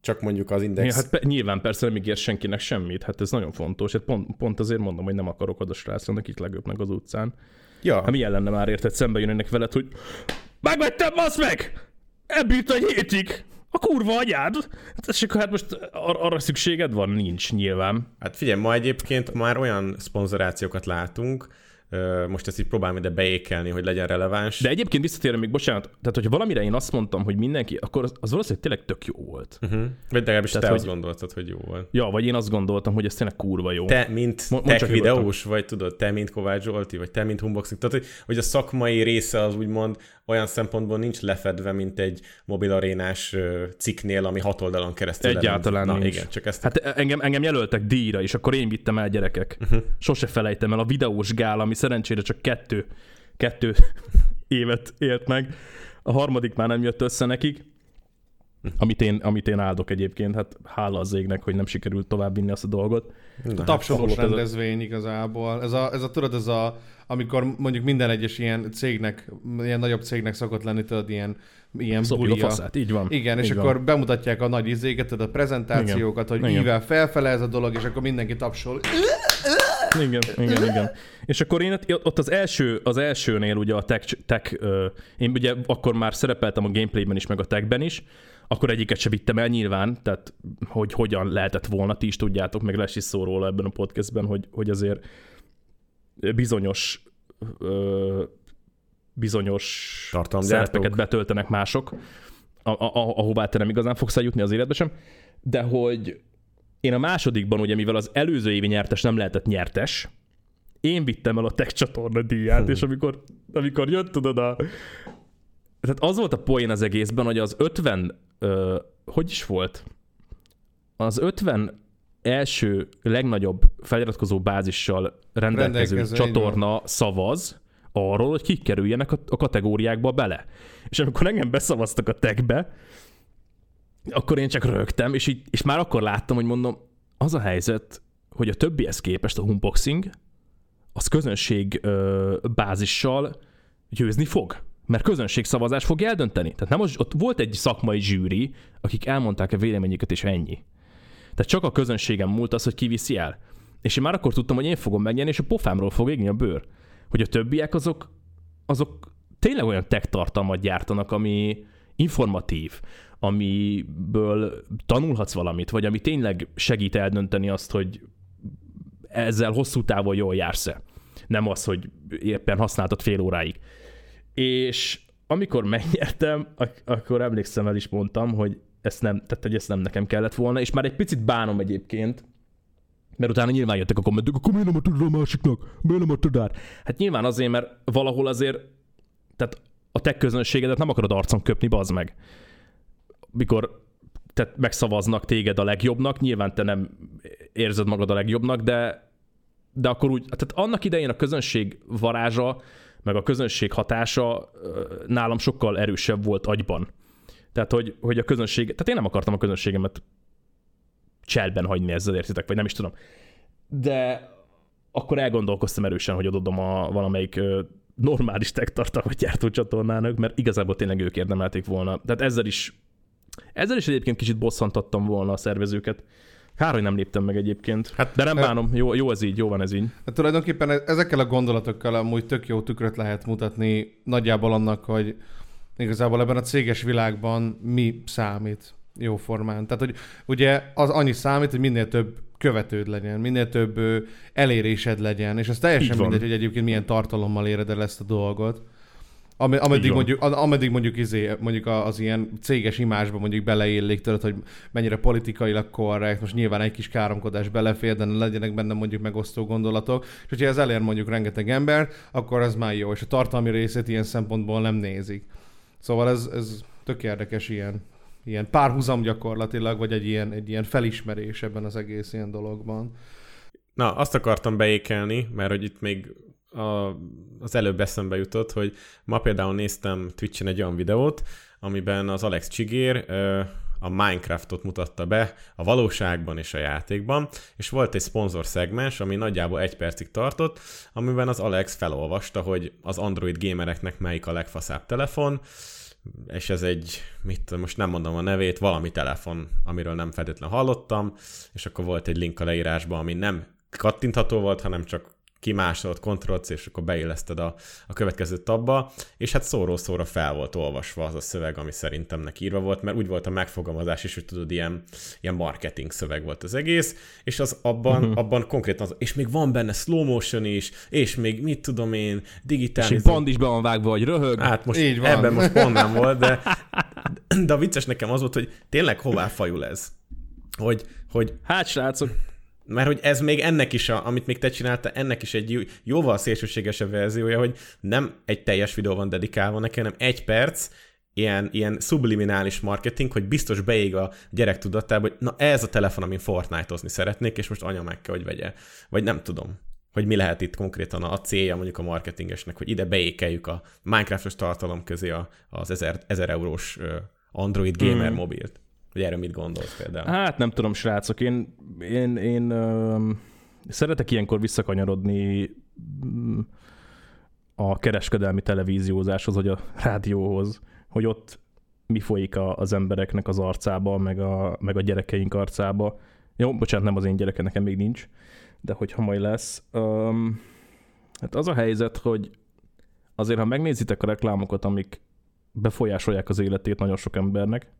Csak mondjuk az index... Ja, hát pe- nyilván persze nem ígér senkinek semmit, hát ez nagyon fontos. Hát pont, pont azért mondom, hogy nem akarok oda srácnak, itt legöpnek az utcán. Ja. Hát milyen lenne már érted, szembe jönnek veled, hogy megvettem, basz meg! Ebbít egy hétig! A kurva anyád! És akkor hát most ar- arra szükséged van? Nincs nyilván. Hát figyelj, ma egyébként már olyan szponzorációkat látunk, most ezt így próbálom ide beékelni, hogy legyen releváns. De egyébként visszatérem még, bocsánat, tehát hogyha valamire én azt mondtam, hogy mindenki, akkor az, az valószínűleg tényleg tök jó volt. Uh-huh. Vagy legalábbis tehát, te hogy... azt gondoltad, hogy jó volt. Ja, vagy én azt gondoltam, hogy ez tényleg kurva jó. Te, mint Mo- tech videós, vagy tudod, te, mint Kovács Zsolti, vagy te, mint Unboxing. Tehát, hogy, hogy a szakmai része az úgymond olyan szempontból nincs lefedve, mint egy mobilarénás cikknél, ami hat oldalon keresztül. Egyáltalán na, igen, csak ezt. Hát engem, engem jelöltek díjra, és akkor én vittem el, gyerekek. Uh-huh. Sose felejtem el a videós gál, ami szerencsére csak kettő, kettő évet élt meg. A harmadik már nem jött össze nekik, amit én, amit én áldok egyébként. Hát hála az égnek, hogy nem sikerült tovább vinni azt a dolgot. A tapsolós hát, rendezvény ez a... igazából. Ez a, ez a, tudod, ez a, amikor mondjuk minden egyes ilyen cégnek, ilyen nagyobb cégnek szokott lenni, tudod, ilyen, ilyen bulia. Így van. Igen, és így akkor van. Bemutatják a nagy izéket, a prezentációkat, igen. Hogy mivel felfele ez a dolog, és akkor mindenki tapsol. Igen, igen, igen. És akkor én ott az első, az elsőnél ugye a tech, tech, én ugye akkor már szerepeltem a gameplayben is, meg a techben is, akkor egyiket se vittem el nyilván, tehát hogy hogyan lehetett volna, ti is tudjátok, meg lesz is szó róla ebben a podcastben, hogy, hogy azért bizonyos bizonyos szerepeket betöltenek mások, ahová te nem igazán fogsz eljutni az életbe sem, de hogy én a másodikban, ugye mivel az előző évi nyertes nem lehetett nyertes, én vittem el a tech csatorna díját, és amikor, amikor jött, tudod, a... Tehát az volt a poén az egészben, hogy az ötven, ö, hogy is volt? Az ötven első legnagyobb feliratkozó bázissal rendelkező, rendelkező csatorna szavaz arról, hogy kik kerüljenek a, a kategóriákba bele. És amikor engem beszavaztak a techbe, akkor én csak rögtem, és, így, és már akkor láttam, hogy mondom, az a helyzet, hogy a többihez képest a unboxing, az közönség ö, bázissal győzni fog. Mert közönségszavazás fog eldönteni. Tehát nem az, ott volt egy szakmai zsűri, akik elmondták a véleményüket, és ennyi. Tehát csak a közönségem múlt az, hogy ki viszi el. És én már akkor tudtam, hogy én fogom megnyerni, és a pofámról fog égni a bőr. Hogy a többiek azok, azok tényleg olyan tech tartalmat gyártanak, ami informatív, amiből tanulhatsz valamit, vagy ami tényleg segít eldönteni azt, hogy ezzel hosszú távon jól jársz-e. Nem az, hogy éppen használtad fél óráig. És amikor megnyertem, ak- akkor emlékszem, el is mondtam, hogy ezt nem, tehát, hogy ezt nem nekem kellett volna, és már egy picit bánom egyébként, mert utána nyilván jöttek a kommentek, akkor miért nem adtad a másiknak? Miért nem adtad át? Hát nyilván azért, mert valahol azért, tehát a te közönségedet nem akarod arcon köpni, bazd meg. Mikor tehát megszavaznak téged a legjobbnak, nyilván te nem érzed magad a legjobbnak, de, de akkor úgy, tehát annak idején a közönség varázsa meg a közönség hatása nálam sokkal erősebb volt agyban. Tehát, hogy, hogy a közönség... Tehát én nem akartam a közönségemet cselben hagyni ezzel, értitek? Vagy nem is tudom. De akkor elgondolkoztam erősen, hogy adodom a valamelyik normális tech-tartalmat gyártó csatornának, mert igazából tényleg ők érdemelték volna. Tehát ezzel is, ezzel is egyébként kicsit bosszantattam volna a szervezőket. Kár, hogy nem léptem meg egyébként. Hát, de nem bánom, jó, jó ez így, jó van ez így. Hát tulajdonképpen ezekkel a gondolatokkal amúgy tök jó tükröt lehet mutatni nagyjából annak, hogy igazából ebben a céges világban mi számít jóformán. Tehát, hogy ugye az annyi számít, hogy minél több követőd legyen, minél több elérésed legyen, és ez teljesen mindegy, hogy egyébként milyen tartalommal éred el ezt a dolgot. Am- ameddig, mondjuk, ameddig mondjuk, izé, mondjuk az ilyen céges imázsba mondjuk beleillik tőled, hogy mennyire politikailag korrekt, most nyilván egy kis káromkodás belefér, de legyenek benne mondjuk megosztó gondolatok, és hogyha ez elér mondjuk rengeteg ember, akkor ez már jó, és a tartalmi részét ilyen szempontból nem nézik. Szóval ez, ez tök érdekes ilyen, ilyen párhuzam gyakorlatilag, vagy egy ilyen, egy ilyen felismerés ebben az egész ilyen dologban. Na, azt akartam beékelni, mert hogy itt még A, az előbb eszembe jutott, hogy ma például néztem Twitchen egy olyan videót, amiben az Alex Csigér ö, a Minecraftot mutatta be a valóságban és a játékban, és volt egy szponzor szegmens, ami nagyjából egy percig tartott, amiben az Alex felolvasta, hogy az Android gémereknek melyik a legfaszább telefon, és ez egy, mit, most nem mondom a nevét, valami telefon, amiről nem feltétlenül hallottam, és akkor volt egy link a leírásban, ami nem kattintható volt, hanem csak kimászolt, kontroll cé, és akkor beilleszted a, a következő tabba, és hát szóról-szóra fel volt olvasva az a szöveg, ami szerintem neki írva volt, mert úgy volt a megfogalmazás is, hogy tudod, ilyen, ilyen marketing szöveg volt az egész, és az abban, uh-huh. abban konkrétan az, és még van benne slow motion is, és még mit tudom én, digitálizom. És pont is be van vágva, hogy röhög. Hát most így van. Ebben most pont nem volt, de, de a vicces nekem az volt, hogy tényleg hová fajul ez? Hogy, hogy... Hát srácok, mert hogy ez még ennek is, a, amit még te csináltál, ennek is egy jóval szélsőségesebb verziója, hogy nem egy teljes videó van dedikálva neki, hanem egy perc, ilyen, ilyen subliminális marketing, hogy biztos beég a gyerek tudatába, hogy na ez a telefon, amin Fortnite-ozni szeretnék, és most anya meg kell, hogy vegye. Vagy nem tudom, hogy mi lehet itt konkrétan a célja mondjuk a marketingesnek, hogy ide beékeljük a Minecraftos tartalom közé az ezer eurós Android gamer hmm. mobilt. Hogy erről mit gondolsz például? Hát nem tudom, srácok, én, én, én ö, szeretek ilyenkor visszakanyarodni a kereskedelmi televíziózáshoz, vagy a rádióhoz, hogy ott mi folyik a, az embereknek az arcába, meg a, meg a gyerekeink arcába. Jó, bocsánat, nem az én gyereke, nekem még nincs, de hogyha majd lesz. Ö, hát az a helyzet, hogy azért, ha megnézitek a reklámokat, amik befolyásolják az életét nagyon sok embernek,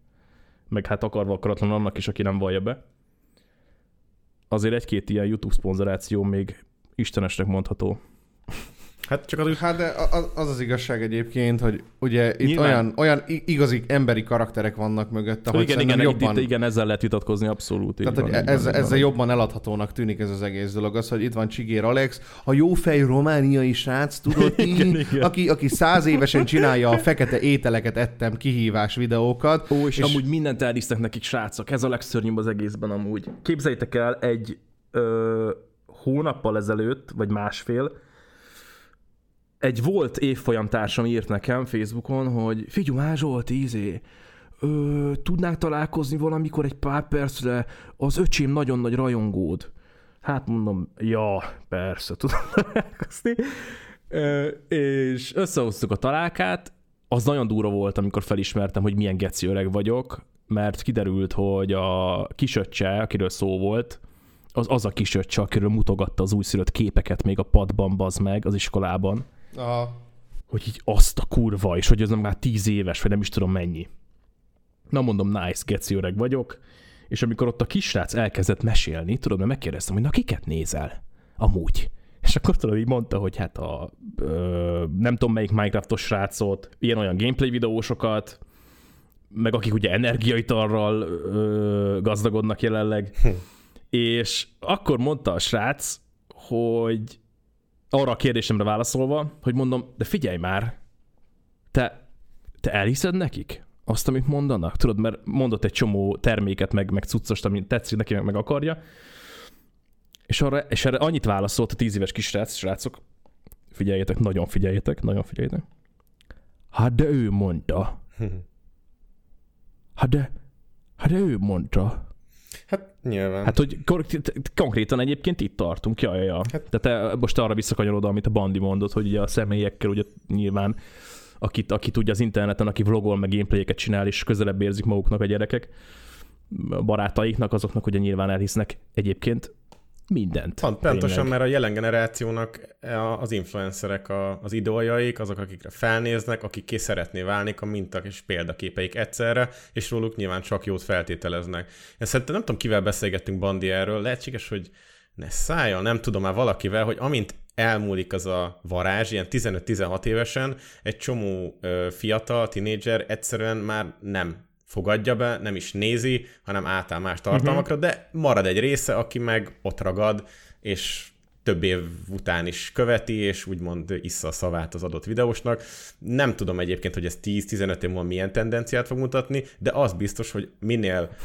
meg hát akarva akaratlan annak is, aki nem vallja be. Azért egy-két ilyen YouTube szponzoráció még istenesnek mondható. Hát csak az, hát de az az igazság egyébként, hogy ugye itt olyan, olyan igazi emberi karakterek vannak mögött, ahogy igen, igen, jobban... Itt, igen, ezzel lehet vitatkozni, abszolút. Tehát, van, hogy ez, van, ezzel van. Jobban eladhatónak tűnik ez az egész dolog. Az, hogy itt van Csigér Alex, a jófej romániai srác, tudod így, aki, aki száz évesen csinálja a fekete ételeket ettem kihívás videókat. Ó, és, és amúgy mindent elhisznek nekik, srácok. Ez a legszörnyűbb az egészben amúgy. Képzeljétek el, egy ö, hónappal ezelőtt, vagy másfél, egy volt évfolyamtársam írt nekem Facebookon, hogy figyelj már Zsolti, izé, ö, tudnánk találkozni valamikor egy pár percre, az öcsém nagyon nagy rajongód. Hát mondom, ja, persze, tudom találkozni. Ö, és összehoztuk a találkát, az nagyon durva volt, amikor felismertem, hogy milyen geci öreg vagyok, mert kiderült, hogy a kisöccse, akiről szó volt, az az a kisöccse, akiről mutogatta az újszülött képeket még a padban, bazd meg, az iskolában. Aha. Hogy így azt a kurva, és hogy ez nem már tíz éves, vagy nem is tudom mennyi. Na mondom, nice, geci öreg vagyok, és amikor ott a kisrác elkezdett mesélni, tudod, mert megkérdeztem, hogy na kiket nézel? Amúgy. És akkor tudod, így mondta, hogy hát a ö, nem tudom melyik Minecraftos srácot, ilyen-olyan gameplay videósokat, meg akik ugye energiaitarral ö, gazdagodnak jelenleg, hm. És akkor mondta a srác, hogy arra a kérdésemre válaszolva, hogy mondom, de figyelj már, te, te elhiszed nekik azt, amit mondanak? Tudod, mert mondott egy csomó terméket, meg, meg cuccost, amit tetszik neki, meg, meg akarja. És, arra, és erre annyit válaszolt a tíz éves kisrác, srácok, Figyeljétek, nagyon figyeljétek, nagyon figyeljétek. Hát de ő mondta. Hát de, hát de ő mondta. Hát nyilván. Hát hogy konkrétan egyébként itt tartunk, jaj, jaj, jaj. Hát. De te most arra visszakanyolod, amit a Bandi mondott, hogy ugye a személyekkel ugye nyilván, akit, akit ugye az interneten, aki vlogol, meg gameplayeket csinál, és közelebb érzik maguknak a gyerekek, a barátaiknak, azoknak ugye nyilván elhisznek egyébként mindent. Pont, pontosan, mert a jelen generációnak az influencerek a, az idoljaik, azok, akikre felnéznek, akik ki szeretné válni a mintak és példaképeik egyszerre, és róluk nyilván csak jót feltételeznek. Én szerintem nem tudom, kivel beszélgettünk Bandi erről, lehetséges, hogy ne szálljon, nem tudom már valakivel, hogy amint elmúlik az a varázs, ilyen tizenöt-tizenhat évesen, egy csomó ö, fiatal, tinédzser egyszerűen már nem fogadja be, nem is nézi, hanem átáll más tartalmakra, uh-huh. de marad egy része, aki meg ott ragad, és több év után is követi, és úgymond issza a szavát az adott videósnak. Nem tudom egyébként, hogy ez tíz-tizenöt év múlva milyen tendenciát fog mutatni, de az biztos, hogy minél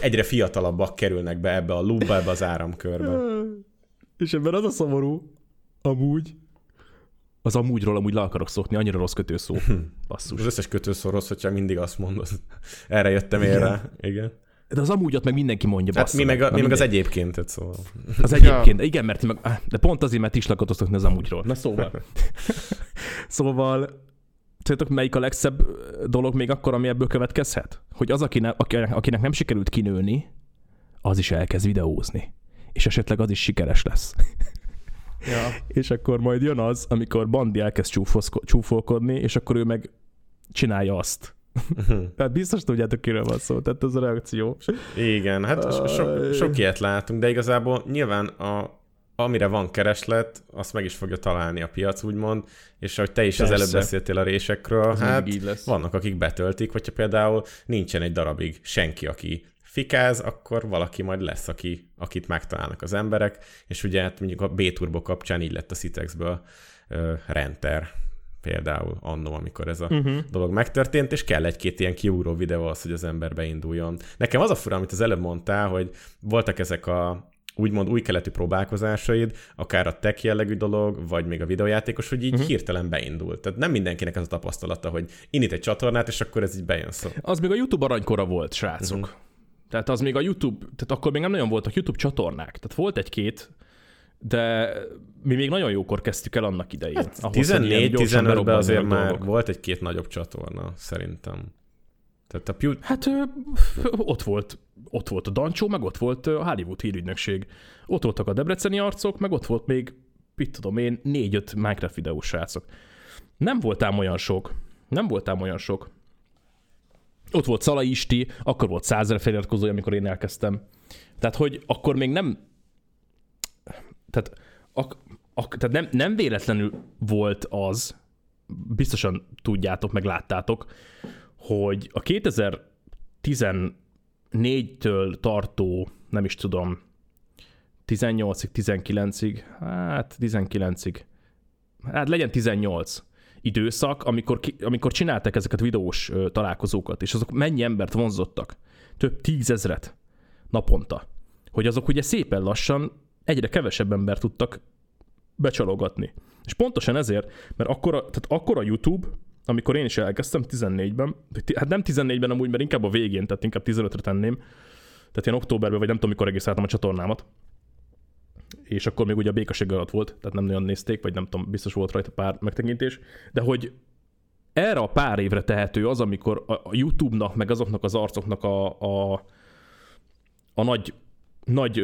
egyre fiatalabbak kerülnek be ebbe a loopba, ebbe az áramkörbe. És ebben az a szomorú, amúgy, az amúgyról amúgy le akarok szokni, annyira rossz kötőszó. Basszus. Az összes kötőszó rossz, hogyha mindig azt mondod. Erre jöttem én rá. Igen. De az amúgyat meg mindenki mondja, basszus. Hát mi meg, a, mi meg minden... az egyébkéntet szóval. Az egyébként, ja. Igen, mert meg, de pont azért, mert is le akartok szokni az amúgyról. Na szóval. szóval, tudjátok, melyik a legszebb dolog még akkor, ami ebből következhet? Hogy az, akinek, akinek nem sikerült kinőni, az is elkezd videózni. És esetleg az is sikeres lesz. Ja. És akkor majd jön az, amikor Bandi elkezd csúfoszko- csúfolkodni, és akkor ő meg csinálja azt. Uh-huh. Tehát biztos tudjátok, kiről van szó, tehát ez a reakció. Igen, hát so- so- sok ilyet látunk, de igazából nyilván a, amire van kereslet, azt meg is fogja találni a piac, úgymond, és ahogy te is persze. Az előbb beszéltél a résekről, az hát vannak, akik betöltik, hogyha például nincsen egy darabig senki, aki fikáz, akkor valaki majd lesz, aki, akit megtalálnak az emberek, és ugye hát mondjuk a B-turbo kapcsán így lett a Citexből uh, Renter például annó, amikor ez a uh-huh. dolog megtörtént, és kell egy-két ilyen kiugró videó az, hogy az ember beinduljon. Nekem az a fura, amit az előbb mondtál, hogy voltak ezek a úgymond új keletű próbálkozásaid, akár a tech jellegű dolog, vagy még a videójátékos, hogy így uh-huh. hirtelen beindult. Tehát nem mindenkinek az a tapasztalata, hogy indít egy csatornát, és akkor ez így bejön szó. Az még a YouTube aranykora volt, srácok. Uh-huh. Tehát az még a YouTube, tehát akkor még nem nagyon voltak YouTube csatornák. Tehát volt egy-két, de mi még nagyon jókor kezdtük el annak idején. Hát tizennégy-tizenötben azért már dolgok. Volt egy-két nagyobb csatorna, szerintem. Tehát a Pew... Hát ö, ott volt ott volt a Dancsó, meg ott volt a Hollywood hírügynökség. Ott voltak a debreceni arcok, meg ott volt még, mit tudom én, négy-öt Minecraft videós srácok. Nem voltám olyan sok. Nem voltám olyan sok. Ott volt Szalai Isti, akkor volt százezer feliratkozója, amikor én elkezdtem. Tehát, hogy akkor még nem... Tehát, ak, ak, tehát nem, nem véletlenül volt az, biztosan tudjátok, meg láttátok, hogy a kétezer-tizennégytől tartó, nem is tudom, tizennyolcig, tizenkilencig, hát tizenkilencig, hát legyen tizennyolc időszak, amikor, amikor csinálták ezeket videós találkozókat, és azok mennyi embert vonzottak? Több tízezret naponta. Hogy azok ugye szépen lassan egyre kevesebb embert tudtak becsalogatni. És pontosan ezért, mert akkora, tehát akkora YouTube, amikor én is elkezdtem tizennégyben, hát nem tizennégyben amúgy, mert inkább a végén, tehát inkább tizenötre tenném, tehát ilyen októberben, vagy nem tudom, mikor regisztráltam a csatornámat, és akkor még ugye a békaség alatt volt, tehát nem nagyon nézték, vagy nem tudom, biztos volt rajta pár megtekintés, de hogy erre a pár évre tehető az, amikor a YouTube-nak, meg azoknak az arcoknak a, a, a nagy, nagy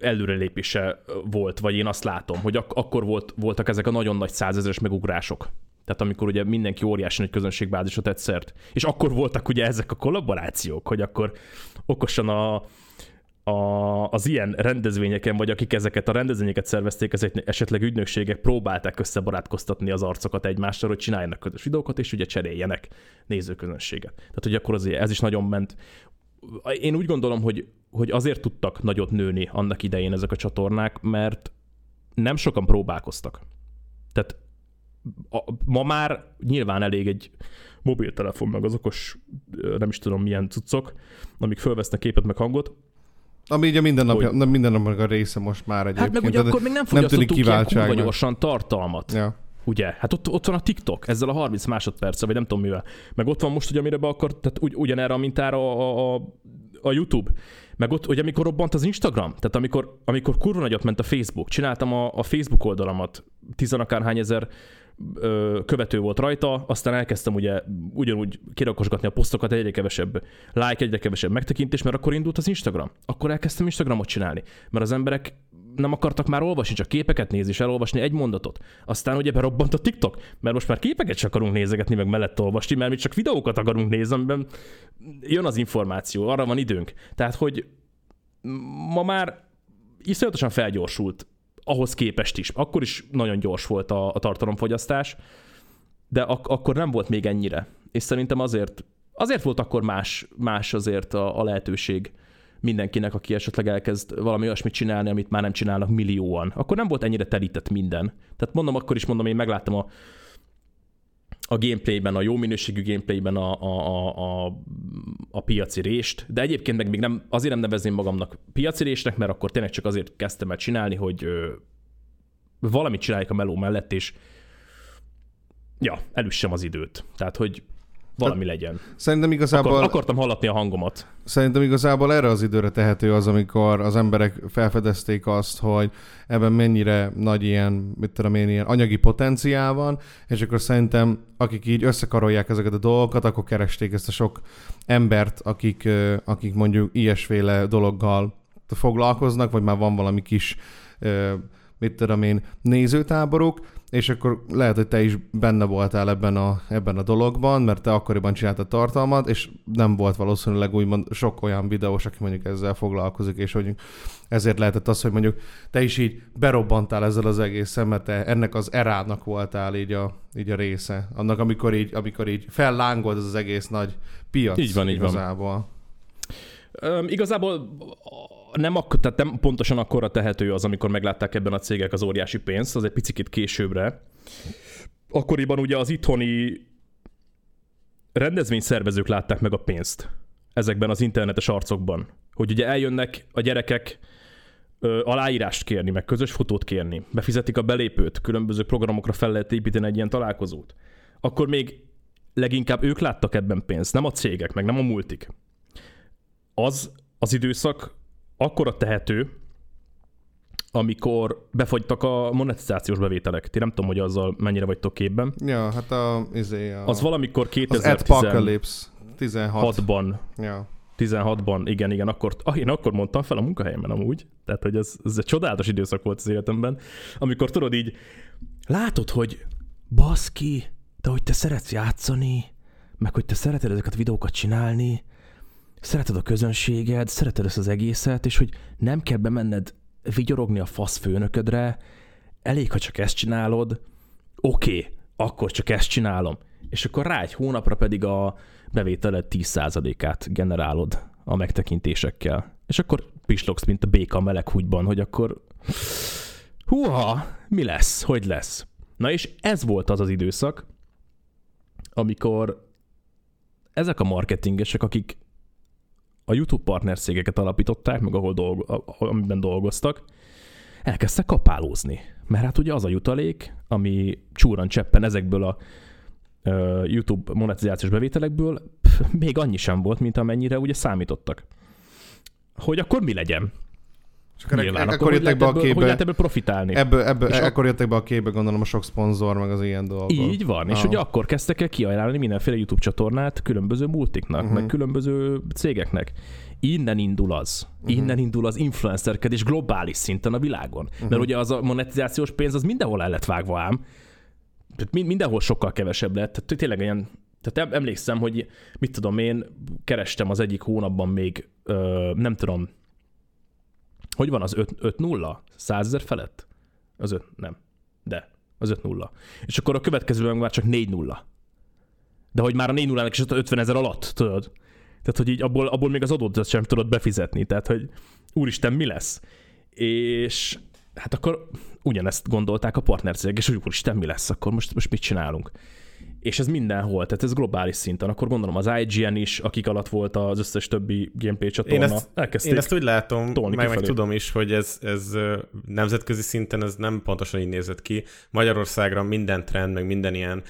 előrelépése volt, vagy én azt látom, hogy ak- akkor volt, voltak ezek a nagyon nagy százezeres megugrások. Tehát amikor ugye mindenki óriási nagy közönségbázisra tett szert. És akkor voltak ugye ezek a kollaborációk, hogy akkor okosan a... A, az ilyen rendezvényeken, vagy akik ezeket a rendezvényeket szervezték, ezek esetleg ügynökségek próbálták összebarátkoztatni az arcokat egymással, hogy csináljanak közös videókat, és ugye cseréljenek nézőközönséget. Tehát, hogy akkor azért ez is nagyon ment. Én úgy gondolom, hogy, hogy azért tudtak nagyot nőni annak idején ezek a csatornák, mert nem sokan próbálkoztak. Tehát a, ma már nyilván elég egy mobiltelefon, meg az okos, nem is tudom milyen cuccok, amik fölvesznek képet, meg hangot, ami ugye minden nap, nem minden nap a része most már egyébként. Hát meg ugye akkor még nem fogyasztottuk ilyen kurva gyorsan tartalmat. Ja. Ugye? Hát ott, ott van a TikTok, ezzel a harminc másodperccel, vagy nem tudom mivel. Meg ott van most, ugye, amire be akart, tehát ugy, ugyanerre a mintára a, a, a YouTube. Meg ott, ugye, amikor robbant az Instagram, tehát amikor, amikor kurva nagyot ment a Facebook, csináltam a, a Facebook oldalamat, tizenakárhány ezer ö, követő volt rajta, aztán elkezdtem ugye ugyanúgy kirakosgatni a posztokat, egyre kevesebb like, egyre kevesebb megtekintés, mert akkor indult az Instagram. Akkor elkezdtem Instagramot csinálni, mert az emberek nem akartak már olvasni, csak képeket nézni és elolvasni egy mondatot. Aztán ugye berobbant a TikTok, mert most már képeket sem akarunk nézegetni, meg mellett olvasni, mert mi csak videókat akarunk nézni, amiben jön az információ, arra van időnk. Tehát, hogy ma már iszonyatosan felgyorsult ahhoz képest is. Akkor is nagyon gyors volt a, a tartalomfogyasztás, de ak- akkor nem volt még ennyire. És szerintem azért, azért volt akkor más, más azért a, a lehetőség mindenkinek, aki esetleg elkezd valami olyasmit csinálni, amit már nem csinálnak millióan. Akkor nem volt ennyire telített minden. Tehát mondom, akkor is mondom, én megláttam a, a gameplayben, a jó minőségű gameplayben a, a, a, a, a piaci rést, de egyébként meg még nem, azért nem nevezném magamnak piaci résnek, mert akkor tényleg csak azért kezdtem el csinálni, hogy ö, valamit csinálják a meló mellett, és ja, elüssem az időt. Tehát, hogy valami legyen. Szerintem igazából... Akar, akartam hallatni a hangomat. Szerintem igazából erre az időre tehető az, amikor az emberek felfedezték azt, hogy ebben mennyire nagy ilyen, mit tudom én, ilyen anyagi potenciál van, és akkor szerintem akik így összekarolják ezeket a dolgokat, akkor keresték ezt a sok embert, akik, akik mondjuk ilyesféle dologgal foglalkoznak, vagy már van valami kis, mit tudom én, nézőtáboruk, és akkor lehet, hogy te is benne voltál ebben a, ebben a dologban, mert te akkoriban csináltad tartalmat, és nem volt valószínűleg úgymond sok olyan videós, aki mondjuk ezzel foglalkozik, és mondjuk ezért lehetett az, hogy mondjuk te is így berobbantál ezzel az egészen, mert te ennek az erának voltál így a, így a része. Annak, amikor így, amikor így fellángolt ez az egész nagy piac. Így van, így igazából. Van. Um, igazából... Nem, ak- tehát nem pontosan akkorra tehető az, amikor meglátták ebben a cégek az óriási pénzt, az egy picit későbbre. Akkoriban ugye az itthoni rendezvényszervezők látták meg a pénzt ezekben az internetes arcokban. Hogy ugye eljönnek a gyerekek ö, aláírást kérni, meg közös fotót kérni, befizetik a belépőt, különböző programokra fel lehet építeni egy ilyen találkozót. Akkor még leginkább ők láttak ebben pénzt, nem a cégek, meg nem a multik. Az az időszak akkora tehető, amikor befagytak a monetizációs bevételek. Ti nem tudom, hogy azzal mennyire vagytok képben. Ja, hát a, izé a... Az valamikor kétezer-tizenhatban ban ja. tizenhatban, igen, igen. Akkor, ah, én akkor mondtam fel a munkahelyemen amúgy, tehát hogy ez, ez egy csodálatos időszak volt az életemben, amikor tudod így, látod, hogy baszki, de hogy te szeretsz játszani, meg hogy te szereted ezeket a videókat csinálni, szereted a közönséged, szereted ezt az egészet, és hogy nem kell bemenned vigyorogni a fasz főnöködre, elég, ha csak ezt csinálod, oké, okay, akkor csak ezt csinálom. És akkor rá egy hónapra pedig a bevételed tíz százalékát generálod a megtekintésekkel. És akkor pislogsz, mint a béka a meleghúgyban, hogy akkor húha, mi lesz, hogy lesz. Na és ez volt az az időszak, amikor ezek a marketingesek, akik a YouTube partnerszégeket alapították, meg ahol dolgo- amiben dolgoztak, elkezdtek kapálózni. Mert hát ugye az a jutalék, ami csúran cseppen ezekből a ö, YouTube monetizációs bevételekből pff, még annyi sem volt, mint amennyire ugye számítottak. Hogy akkor mi legyen? Nyilván, e- akkor jöttek be a képbe. Hogy lehet ebből profitálni? Ebből, ebből, e- akkor jöttek be a képbe, gondolom, a sok szponzor, meg az ilyen dolgok. Így van, ah. És ugye akkor kezdtek el kiajánlani mindenféle YouTube csatornát különböző multiknak, uh-huh. meg különböző cégeknek. Innen indul az. Uh-huh. Innen indul az influencerkedés globális szinten a világon. Uh-huh. Mert ugye az a monetizációs pénz, az mindenhol el lett vágva ám. Mindenhol sokkal kevesebb lett. Tehát tényleg ilyen, tehát emlékszem, hogy mit tudom én, kerestem az egyik hónapban még, ö, nem tudom, hogy van az öt nulla? százezer felett? Az öt, nem. De, az öt nulla. És akkor a következőben már csak négy nulla. De hogy már a négy nullának is ötven ezer alatt, tudod? Tehát, hogy így abból, abból még az adót sem tudod befizetni. Tehát, hogy úristen, mi lesz? És hát akkor ugyanezt gondolták a partnercégek, és hogy úristen, mi lesz? Akkor most, most mit csinálunk? és ez mindenhol, tehát ez globális szinten. Akkor gondolom az i gé en is, akik alatt volt az összes többi gameplay csatorna, én ezt, elkezdték. Én ezt úgy látom, meg, meg tudom is, hogy ez, ez nemzetközi szinten ez nem pontosan így nézett ki. Magyarországra minden trend, meg minden ilyen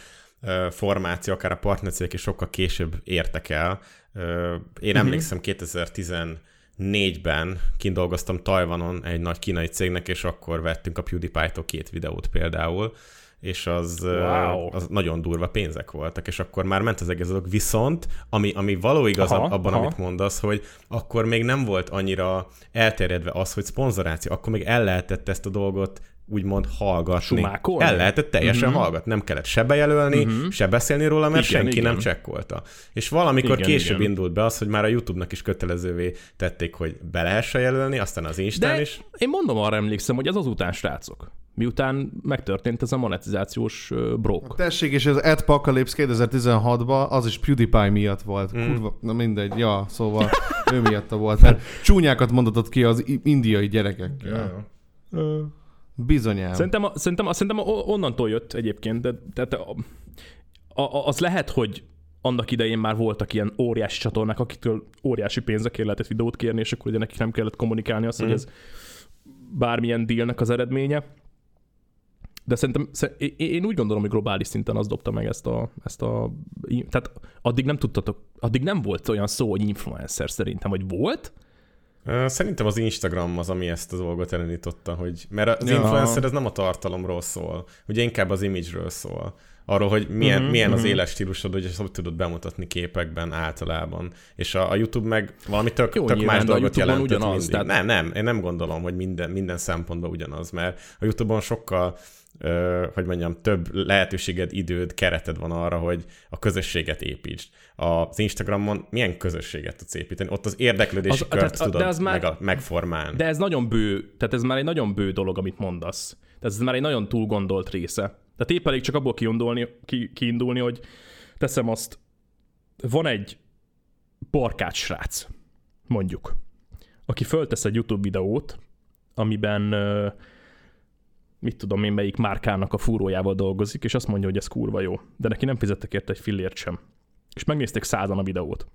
uh, formáció, akár a partnercégek is sokkal később értek el. Uh, én uh-huh. emlékszem kétezer-tizennégyben kint dolgoztam Tajvanon egy nagy kínai cégnek, és akkor vettünk a PewDiePie-tól két videót például, és az, wow. az nagyon durva pénzek voltak, és akkor már ment az egész dolog. Viszont, ami, ami való igaz aha, abban, aha. amit mondasz, hogy akkor még nem volt annyira elterjedve az, hogy szponzoráció, akkor még el lehetett ezt a dolgot úgymond hallgatni. Sumákolni? El lehetett teljesen uh-huh. hallgatni. Nem kellett se bejelölni, uh-huh. se beszélni róla, mert igen, senki igen. nem csekkolta. És valamikor igen, később igen. indult be az, hogy már a YouTube-nak is kötelezővé tették, hogy be lehessen jelölni, aztán az Instán is. Én mondom, arra emlékszem, hogy az azután srácok. Miután megtörtént ez a monetizációs brók. Tessék, és az Adpocalypse kétezer-tizenhatban az is PewDiePie miatt volt. Mm. Kurva, na mindegy, ja, szóval ő miatta volt, mert csúnyákat mondatott ki az indiai gyerekekkel. Yeah. Bizonyám. Szerintem, a, szerintem, a, szerintem a, onnantól jött egyébként, de, de a, a, az lehet, hogy annak idején már voltak ilyen óriási csatornák, akiktől óriási pénzekért lehetett videót kérni, és akkor ugye nekik nem kellett kommunikálni azt, mm. hogy ez bármilyen dealnek az eredménye. De szerintem, én úgy gondolom, hogy globális szinten az dobta meg ezt a, ezt a... Tehát addig nem tudtatok, addig nem volt olyan szó, hogy influencer szerintem, vagy volt? Szerintem az Instagram az, ami ezt a dolgot elindította, hogy... Mert az ja. influencer ez nem a tartalomról szól, ugye inkább az image-ről szól. Arról, hogy milyen, mm-hmm. milyen az éles stílusod, hogy ezt hogy tudod bemutatni képekben általában. És a, a YouTube meg valami tök, Jó, tök más dolgot jelentett ugyanaz, mindig. Tehát... Nem, nem, én nem gondolom, hogy minden, minden szempontban ugyanaz, mert a YouTube-on sokkal... Ö, hogy mondjam, több lehetőséged, időd, kereted van arra, hogy a közösséget építsd. Az Instagramon milyen közösséget tudsz építeni? Ott az érdeklődési az, kört tehát, tudod meg, már, megformálni. De ez nagyon bő, tehát ez már egy nagyon bő dolog, amit mondasz. Tehát ez már egy nagyon túl gondolt része. Tehát épp elég csak abból kiindulni, ki, kiindulni, hogy teszem azt, van egy barkács srác, mondjuk, aki föltesz egy YouTube videót, amiben ö, mit tudom én, melyik márkának a fúrójával dolgozik, és azt mondja, hogy ez kurva jó. De neki nem fizettek érte egy fillért sem. És megnézték százan a videót.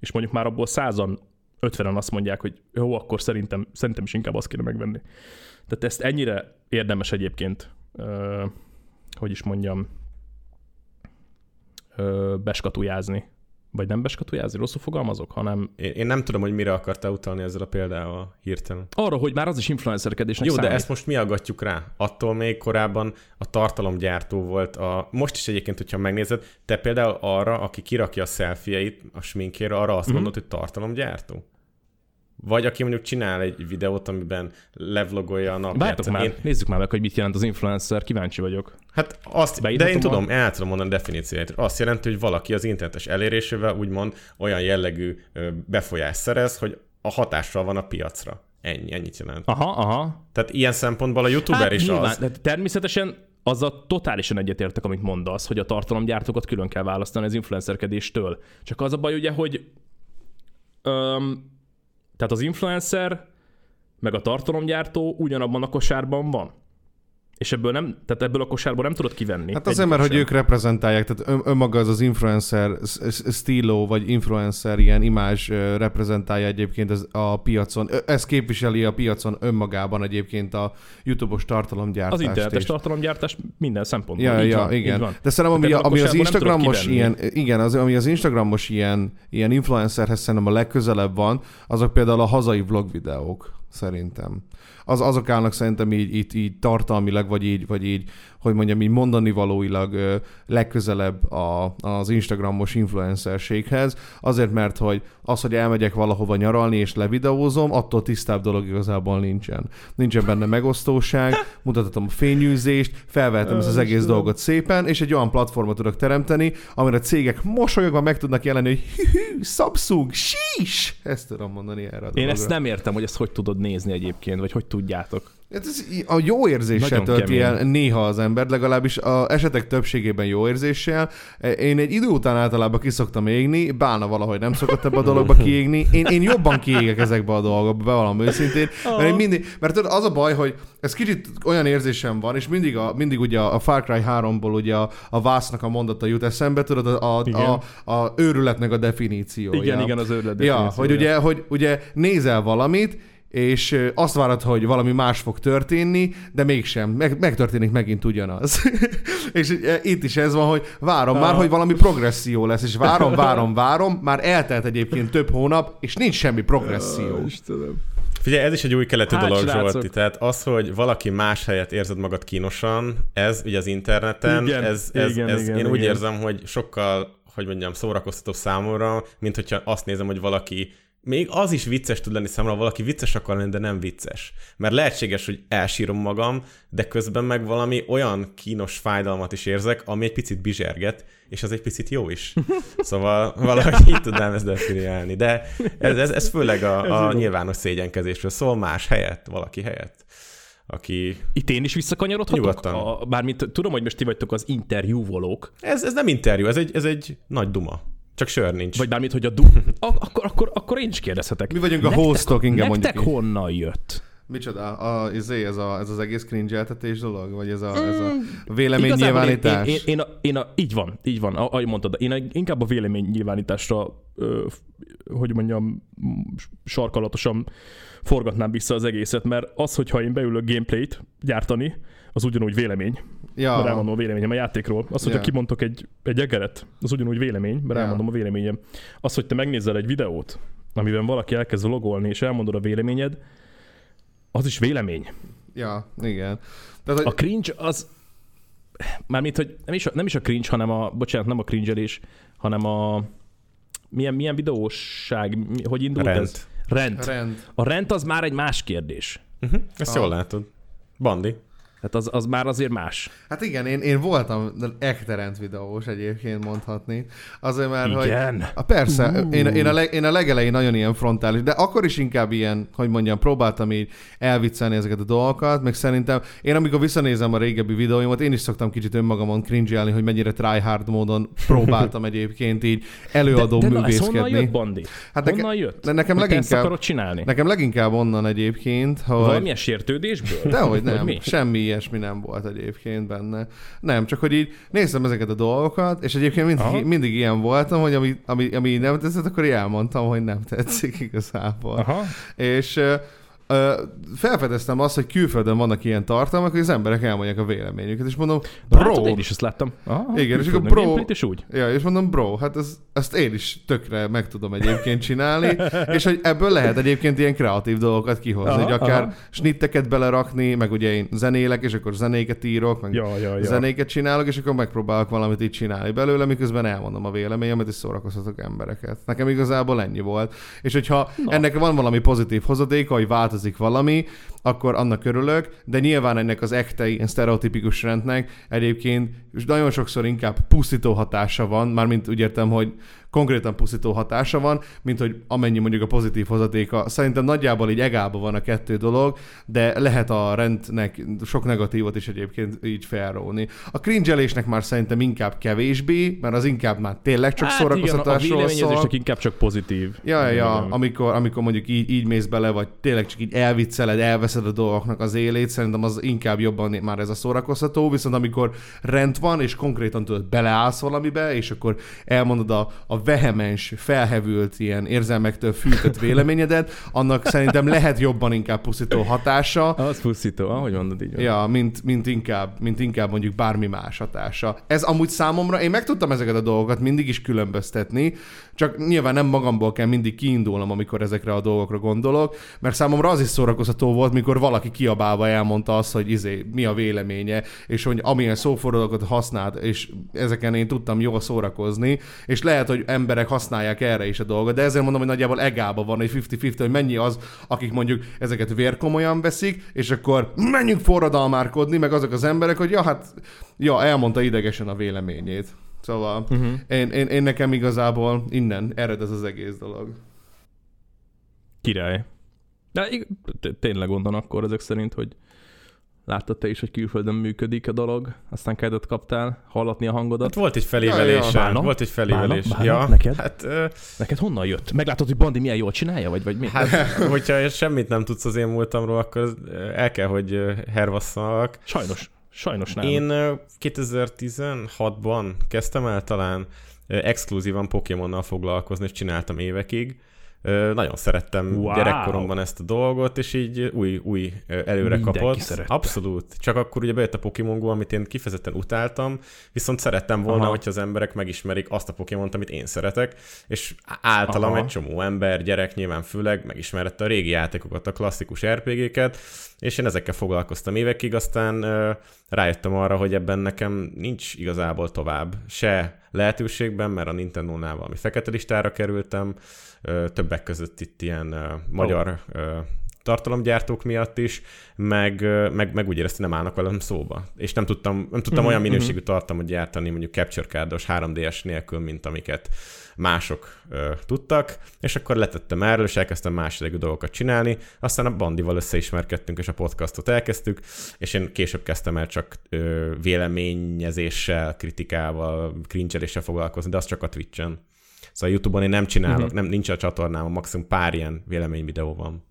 És mondjuk már abból százan, ötvenen azt mondják, hogy jó, akkor szerintem, szerintem is inkább azt kéne megvenni. Tehát ezt ennyire érdemes egyébként, ö, hogy is mondjam, ö, beskatujázni. Vagy nem beskatujázni, rosszul fogalmazok, hanem... Én, én nem tudom, hogy mire akartál utalni ezzel a példával hirtelen. Arra, hogy már az is influencerkedésnek számít. Jó, de ezt most mi aggatjuk rá? Attól még korábban a tartalomgyártó volt a... Most is egyébként, hogyha megnézed, te például arra, aki kirakja a selfieit a sminkére, arra azt mm-hmm. mondod, hogy tartalomgyártó? Vagy aki mondjuk csinál egy videót, amiben levlogolja a napját. Vártok már, én... nézzük már meg, hogy mit jelent az influencer, kíváncsi vagyok. Hát azt, Beírhatom de én tudom, a... el tudom mondani a definícióját. Azt jelenti, hogy valaki az internetes elérésével úgymond olyan jellegű befolyást szerez, hogy a hatással van a piacra. Ennyi, ennyit jelent. Aha, aha. Tehát ilyen szempontból a youtuber hát, is nyilván, az. Hát természetesen azzal totálisan egyetértek, amit mondasz, hogy a tartalomgyártókat külön kell választani az influencerkedéstől. Csak az a baj ugye, hogy... Um, Tehát az influencer, meg a tartalomgyártó ugyanabban a kosárban van. És ebből, nem, tehát ebből a kosárból nem tudod kivenni. Hát azért, mert hogy ők reprezentálják, tehát önmaga az az influencer stíló, vagy influencer ilyen imázs reprezentálja egyébként ez a piacon. Ez képviseli a piacon önmagában egyébként a YouTube-os tartalomgyártást. Az internetes tartalomgyártás minden szempontból. Ja, ja, van, igen. De szerintem ami, ami az Instagramos ilyen, igen, az, ami az Instagramos ilyen, ilyen influencerhez szerintem a legközelebb van, azok például a hazai vlog videók. Szerintem. Az, azok állnak szerintem így, így, így tartalmilag, vagy így, vagy így, hogy mondjam, így mondani valóilag ö, legközelebb a, az Instagramos influencerséghez, azért mert, hogy az, hogy elmegyek valahova nyaralni és levideózom, attól tisztább dolog igazából nincsen. Nincsen benne megosztóság, mutatom a fényűzést, felvehetem ezt az egész dolgot szépen, és egy olyan platformot tudok teremteni, amire a cégek mosolyogva meg tudnak jelenni, hogy hű, Samsung, sís! Ezt tudom mondani erre a dologra. Én ezt nem értem, hogy ezt hogy tudod nézni egyébként, vagy hogy tudjátok? Ez a jó érzéssel tölti el néha az ember, legalábbis a esetek többségében jó érzéssel. Én egy idő után általában kiszoktam égni, bálna valahogy nem szokott ebbe a dologba kiégni. Én, én jobban kiégek ezekbe a dolgokba, bevallom őszintén. Mert, mindig, mert tudod, az a baj, hogy ez kicsit olyan érzésem van, és mindig, a, mindig ugye a Far Cry háromból ugye a, a Vásznak a mondata jut eszembe, tudod, a, a, a, a őrületnek a definíciója. Igen, igen, az őrület definíciója. Ja, hogy ugye, hogy ugye nézel valamit, és azt várod, hogy valami más fog történni, de mégsem. Meg, megtörténik megint ugyanaz. És itt is ez van, hogy várom ah. már, hogy valami progresszió lesz, és várom, várom, várom, már eltelt egyébként több hónap, és nincs semmi progresszió. Ah, Istenem. Figyelj, ez is egy új keletű hát, dolog, srácok. Zsolti, tehát az, hogy valaki más helyet érzed magad kínosan, ez ugye az interneten, igen, ez, ez, igen, ez igen, én igen. úgy érzem, hogy sokkal, hogy mondjam, szórakoztató számomra, mint hogyha azt nézem, hogy valaki még az is vicces tud lenni számomra, valaki vicces akar lenni, de nem vicces. Mert lehetséges, hogy elsírom magam, de közben meg valami olyan kínos fájdalmat is érzek, ami egy picit bizserget, és az egy picit jó is. Szóval valahogy így tudnám ezt definiálni. De ez, ez, ez főleg a, a nyilvános szégyenkezésről szól, más helyett, valaki helyett. Aki... Itt én is visszakanyarodhatok? A, bármint tudom, hogy most ti vagytok az interjúvolók. Ez, ez nem interjú, ez egy, ez egy nagy duma. Csak sör nincs. Vagy bármit, hogy a du... Akkor, akkor, akkor én is kérdezhetek. Mi vagyunk nektek, a hostok, inkább mondjuk. Nektek honnan jött? Micsoda? A, a, ez, ez, a, ez az egész cringe-eltetés dolog? Vagy ez a, mm, ez a véleménynyilvánítás? Én, én, én, én, a, én a... Így van, így van, ahogy mondtad. Én a, inkább a véleménynyilvánításra, ö, hogy mondjam, sarkalatosan forgatnám vissza az egészet, mert az, hogyha én beülök gameplayt gyártani, az ugyanúgy vélemény. Ja. Mert elmondom a véleményem a játékról. Az, hogyha ja. kimondtok egy, egy egeret, az ugyanúgy vélemény, mert ja. elmondom a véleményem. Az, hogy te megnézel egy videót, amiben valaki elkezd logolni, és elmondod a véleményed, az is vélemény. Ja, igen. Tehát, hogy... A cringe az... Mármint, hogy nem is a, nem is a cringe, hanem a... Bocsánat, nem a cringe-elés, hanem a... Milyen, milyen videóság, hogy indult rend. ez? Rend. Rend. A rend az már egy más kérdés. Uh-huh. Ezt ah. jól látod. Bandi. Hát az, az már azért más. Hát igen, én, én voltam ekterent videós egyébként mondhatni. Azért már, igen. hogy... Persze, uh. én, én, a leg, én a legelején nagyon ilyen frontális, de akkor is inkább ilyen, hogy mondjam, próbáltam így elviccelni ezeket a dolgokat, meg szerintem én amikor visszanézem a régebbi videóimat, én is szoktam kicsit önmagamon cringe-elni, hogy mennyire tryhard módon próbáltam egyébként így előadó de, de művészkedni. De honnan jött, Bandi? Hát honnan neke, jött? De nekem leginkább, ezt akarod csinálni? Nekem leginkább onnan egyébként, hogy... Valamilyen sértődésből? Dehogy nem, semmi ilyesmi nem volt egyébként benne. Nem, csak hogy így néztem ezeket a dolgokat, és egyébként mindig, mindig ilyen voltam, hogy ami, ami, ami nem tetszett, akkor így elmondtam, hogy nem tetszik igazából. Aha. És ö, ö, felfedeztem azt, hogy külföldön vannak ilyen tartalmak, hogy az emberek elmondják a véleményüket, és mondom, bro... Én is ezt láttam. Aha, igen, és akkor bro... És, úgy. Ja, és mondom, bro, hát ez, ezt én is tökre meg tudom egyébként csinálni, és hogy ebből lehet egyébként ilyen kreatív dolgokat kihozni, hogy akár aha. snitteket belerakni, meg ugye én zenélek, és akkor zenéket írok, meg ja, ja, ja. zenéket csinálok, és akkor megpróbálok valamit így csinálni belőle, miközben elmondom a véleményemet, és szórakoztatok embereket. Nekem igazából ennyi volt. És hogyha na. ennek van valami pozitív hozadéka, hogy változik valami, akkor annak örülök, de nyilván ennek az ektei, ilyen sztereotipikus rendnek egyébként nagyon sokszor inkább pusztító hatása van, mármint úgy értem, hogy konkrétan pusztító hatása van, mint hogy amennyi mondjuk a pozitív hozatéka. Szerintem nagyjából így egálban van a kettő dolog, de lehet a rendnek sok negatívot is egyébként így felróni. A cringe-elésnek már szerintem inkább kevésbé, mert az inkább már tényleg csak hát szórakoztatásról szól. A véleményezésnek inkább csak pozitív. Ja, ja, amikor, amikor mondjuk így, így mész bele, vagy tényleg csak így elvicceled, elveszed a dolgoknak az élét, szerintem az inkább jobban már ez a szórakoztató, viszont amikor rend van, és konkrétan tudod, beleállsz valamibe, és akkor elmondod a, a vehemens, felhevült ilyen érzelmektől fűtött véleményedet, annak szerintem lehet jobban inkább pusztító hatása. Az pusztító, ahogy mondod így. Ja, mint, mint, inkább, mint inkább mondjuk bármi más hatása. Ez amúgy számomra, én meg tudtam ezeket a dolgokat mindig is különböztetni, csak nyilván nem magamból kell mindig kiindulnom, amikor ezekre a dolgokra gondolok, mert számomra az is szórakoztató volt, mikor valaki kiabálva elmondta azt, hogy izé, mi a véleménye, és hogy amilyen szófordulókat használt, és ezeken én tudtam jól szórakozni, és lehet, hogy emberek használják erre is a dolgot, de ezért mondom, hogy nagyjából egálba van egy ötven ötven, hogy mennyi az, akik mondjuk ezeket vérkomolyan veszik, és akkor menjünk forradalmárkodni, meg azok az emberek, hogy ja, hát, ja, elmondta idegesen a véleményét. Szóval uh-huh. én, én, én nekem igazából innen ered ez az egész dolog. Király. De tényleg onnan akkor ezek szerint, hogy láttad te is, hogy külföldön működik a dolog, aztán kedvet kaptál hallatni a hangodat. Hát volt egy felévelés. Ja, ja, volt egy felévelés. Bánom, bánom, ja. Neked? Hát, ö... neked honnan jött? Meglátod, hogy Bandi milyen jól csinálja? Vagy, vagy mi? Hát, hogyha semmit nem tudsz az én múltamról, akkor el kell, hogy hervasszalak. Sajnos. Sajnos nem. Én kétezer-tizenhatban kezdtem el talán exkluzívan Pokémonnal foglalkozni, és csináltam évekig. Nagyon szerettem wow. gyerekkoromban ezt a dolgot, és így új, új előre mindenki kapott. Szerette. Abszolút. Csak akkor ugye bejött a Pokémon Go, amit én kifejezetten utáltam, viszont szerettem volna, aha. hogyha az emberek megismerik azt a Pokémont, amit én szeretek, és általam aha. egy csomó ember, gyerek nyilván főleg megismerette a régi játékokat, a klasszikus er pé géket, és én ezekkel foglalkoztam évekig, aztán rájöttem arra, hogy ebben nekem nincs igazából tovább se lehetőségben, mert a Nintendo-nál valami fekete listára kerültem, többek között itt ilyen magyar oh. tartalomgyártók miatt is, meg, meg, meg úgy éreztem, nem állnak velem szóba. És nem tudtam, nem tudtam mm-hmm. olyan minőségű tartalmat gyártani, mondjuk Capture Cardos három dé-es nélkül, mint amiket mások ö, tudtak, és akkor letettem erről, és elkezdtem más idegű dolgokat csinálni, aztán a Bandival összeismerkedtünk, és a podcastot elkezdtük, és én később kezdtem el csak ö, véleményezéssel, kritikával, cringe-eléssel foglalkozni, de az csak a Twitch-en. Szóval YouTube-on én nem csinálok, uh-huh. nem, nincs a csatornám, maximum pár ilyen véleményvideó van.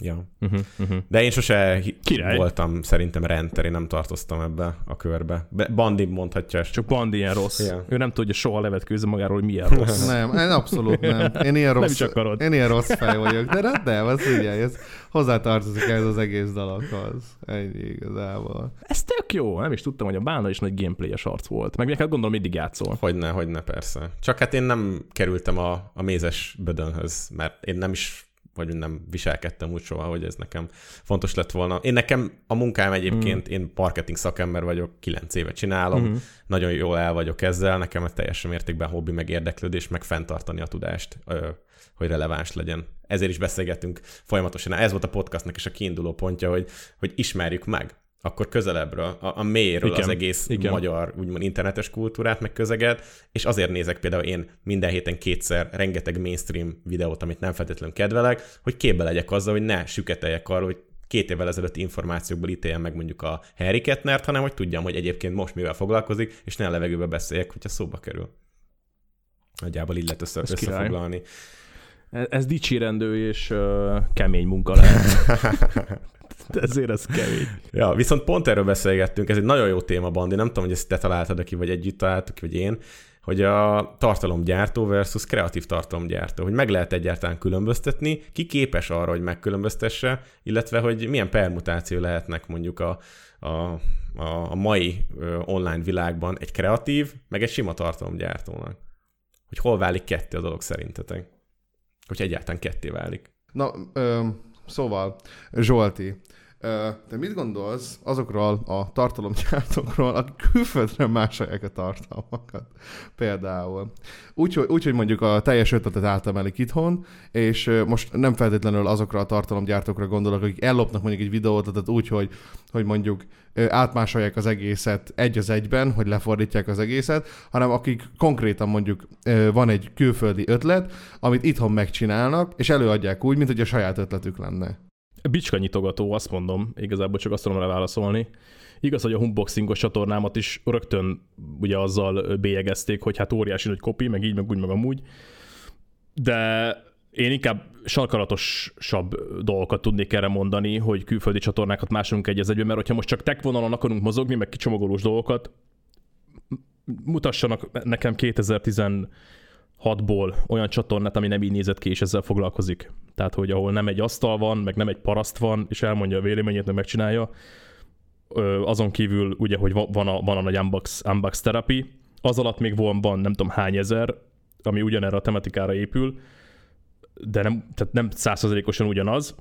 Ja. Uh-huh, uh-huh. De én sose Király. voltam szerintem renter, én nem tartoztam ebbe a körbe. Bandi mondhatja ezt. Csak Bandi ilyen rossz. Yeah. Ő nem tudja soha levetkőzni magáról, hogy milyen rossz. Nem, én abszolút nem. Én ilyen rossz, én ilyen rossz fej vagyok, de nem, nem az figyelj, ez hozzátartozik ez az egész dalakhoz. Ennyi igazából. Ez tök jó, nem is tudtam, hogy a Bálna is nagy gameplay-es arc volt. Meg neked gondolom mindig játszol. Hogyne, hogyne, persze. Csak hát én nem kerültem a, a mézes bödönhöz, mert én nem is vagy nem viselkedtem úgy soha, hogy ez nekem fontos lett volna. Én nekem a munkám egyébként, mm. én marketing szakember vagyok, kilenc éve csinálom, mm-hmm. nagyon jól el vagyok ezzel, nekem ez teljesen mértékben hobbi, meg érdeklődés, meg fenntartani a tudást, hogy releváns legyen. Ezért is beszélgetünk folyamatosan. Ez volt a podcastnak is a kiinduló pontja, hogy, hogy ismerjük meg, akkor közelebbről, a, a mélyről igen, az egész igen. magyar, úgymond internetes kultúrát, meg közeget, és azért nézek például én minden héten kétszer rengeteg mainstream videót, amit nem feltétlenül kedvelek, hogy képbe legyek azzal, hogy ne süketeljek arról, hogy két évvel ezelőtti információkból ítéljem meg mondjuk a Harry Kettnert, hanem hogy tudjam, hogy egyébként most mivel foglalkozik, és ne a levegőbe beszéljek, hogyha szóba kerül. Nagyjából így lehet össze, összefoglalni. Ez, ez dicsérendő és uh, kemény munka lehet. Ezért ez kemény. Ja, viszont pont erről beszélgettünk, ez egy nagyon jó téma, Bandi, nem tudom, hogy ezt te találtad ki, vagy együtt találtuk, vagy én, hogy a tartalomgyártó versus kreatív tartalomgyártó, hogy meg lehet egyáltalán különböztetni, ki képes arra, hogy megkülönböztesse, illetve, hogy milyen permutáció lehetnek mondjuk a, a, a mai online világban egy kreatív, meg egy sima tartalomgyártónak. Hogy hol válik ketté a dolog szerintetek? Hogy egyáltalán ketté válik. Na, um... Szóval, Zsolti, te mit gondolsz azokról a tartalomgyártókról, akik külföldre másolják a tartalmakat? Például. Úgyhogy úgy, mondjuk a teljes ötletet átemelik itthon, és most nem feltétlenül azokra a tartalomgyártókra gondolok, akik ellopnak mondjuk egy videótletet úgy, hogy, hogy mondjuk átmásolják az egészet egy az egyben, hogy lefordítják az egészet, hanem akik konkrétan mondjuk van egy külföldi ötlet, amit itthon megcsinálnak, és előadják úgy, mint hogy a saját ötletük lenne. Bicska nyitogató, azt mondom, igazából csak azt tudom rá válaszolni. Igaz, hogy a unboxingos csatornámat is rögtön ugye azzal bélyegezték, hogy hát óriási nagy kopi, meg így, meg úgy, meg amúgy. De én inkább sarkalatosabb dolgokat tudnék erre mondani, hogy külföldi csatornákat másolunk egy az egyben, mert hogyha most csak tech vonalon akarunk mozogni, meg kicsomagolós dolgokat, mutassanak nekem kétezer-tizenhatból olyan csatornát, ami nem így nézett ki, és ezzel foglalkozik. Tehát, hogy ahol nem egy asztal van, meg nem egy paraszt van, és elmondja a véleményét, meg megcsinálja. Azon kívül ugye, hogy van a, van a nagy Unbox, Unbox Therapy, az alatt még van, van nem tudom hány ezer, ami ugyanerre a tematikára épül, de nem, tehát nem száz százalékosan ugyanaz,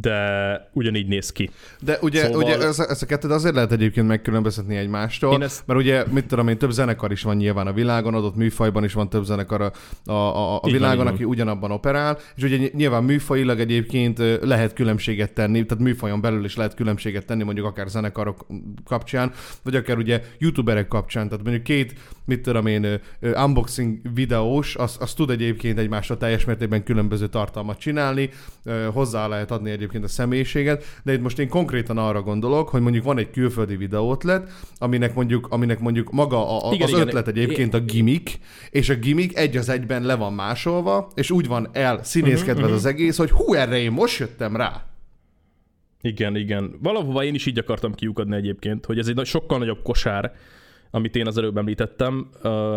de ugyanígy néz ki. De ugye, szóval... ugye ez, ez a kettőt azért lehet egyébként megkülönböztetni egymástól, ezt... mert ugye, mit tudom én, több zenekar is van nyilván a világon, adott műfajban is van több zenekar a, a, a, a világon, van, aki ugyanabban operál, és ugye nyilván műfajilag egyébként lehet különbséget tenni, tehát műfajon belül is lehet különbséget tenni, mondjuk akár zenekarok kapcsán, vagy akár ugye youtuberek kapcsán, tehát mondjuk két, mit tudom én, unboxing videós, az, az tud egyébként egymástól teljes mértékben különböző tartalmat csinálni, hozzá lehet adni egy egyébként a személyiséget, de itt most én konkrétan arra gondolok, hogy mondjuk van egy külföldi videótlet, aminek mondjuk, aminek mondjuk maga a, a, igen, az igen, ötlet egyébként igen. a gimmick, és a gimmick egy az egyben le van másolva, és úgy van el színészkedve uh-huh, az uh-huh. egész, hogy hú, erre én most jöttem rá. Igen, igen. Valahova én is így akartam kiukadni egyébként, hogy ez egy sokkal nagyobb kosár, amit én az előbb említettem,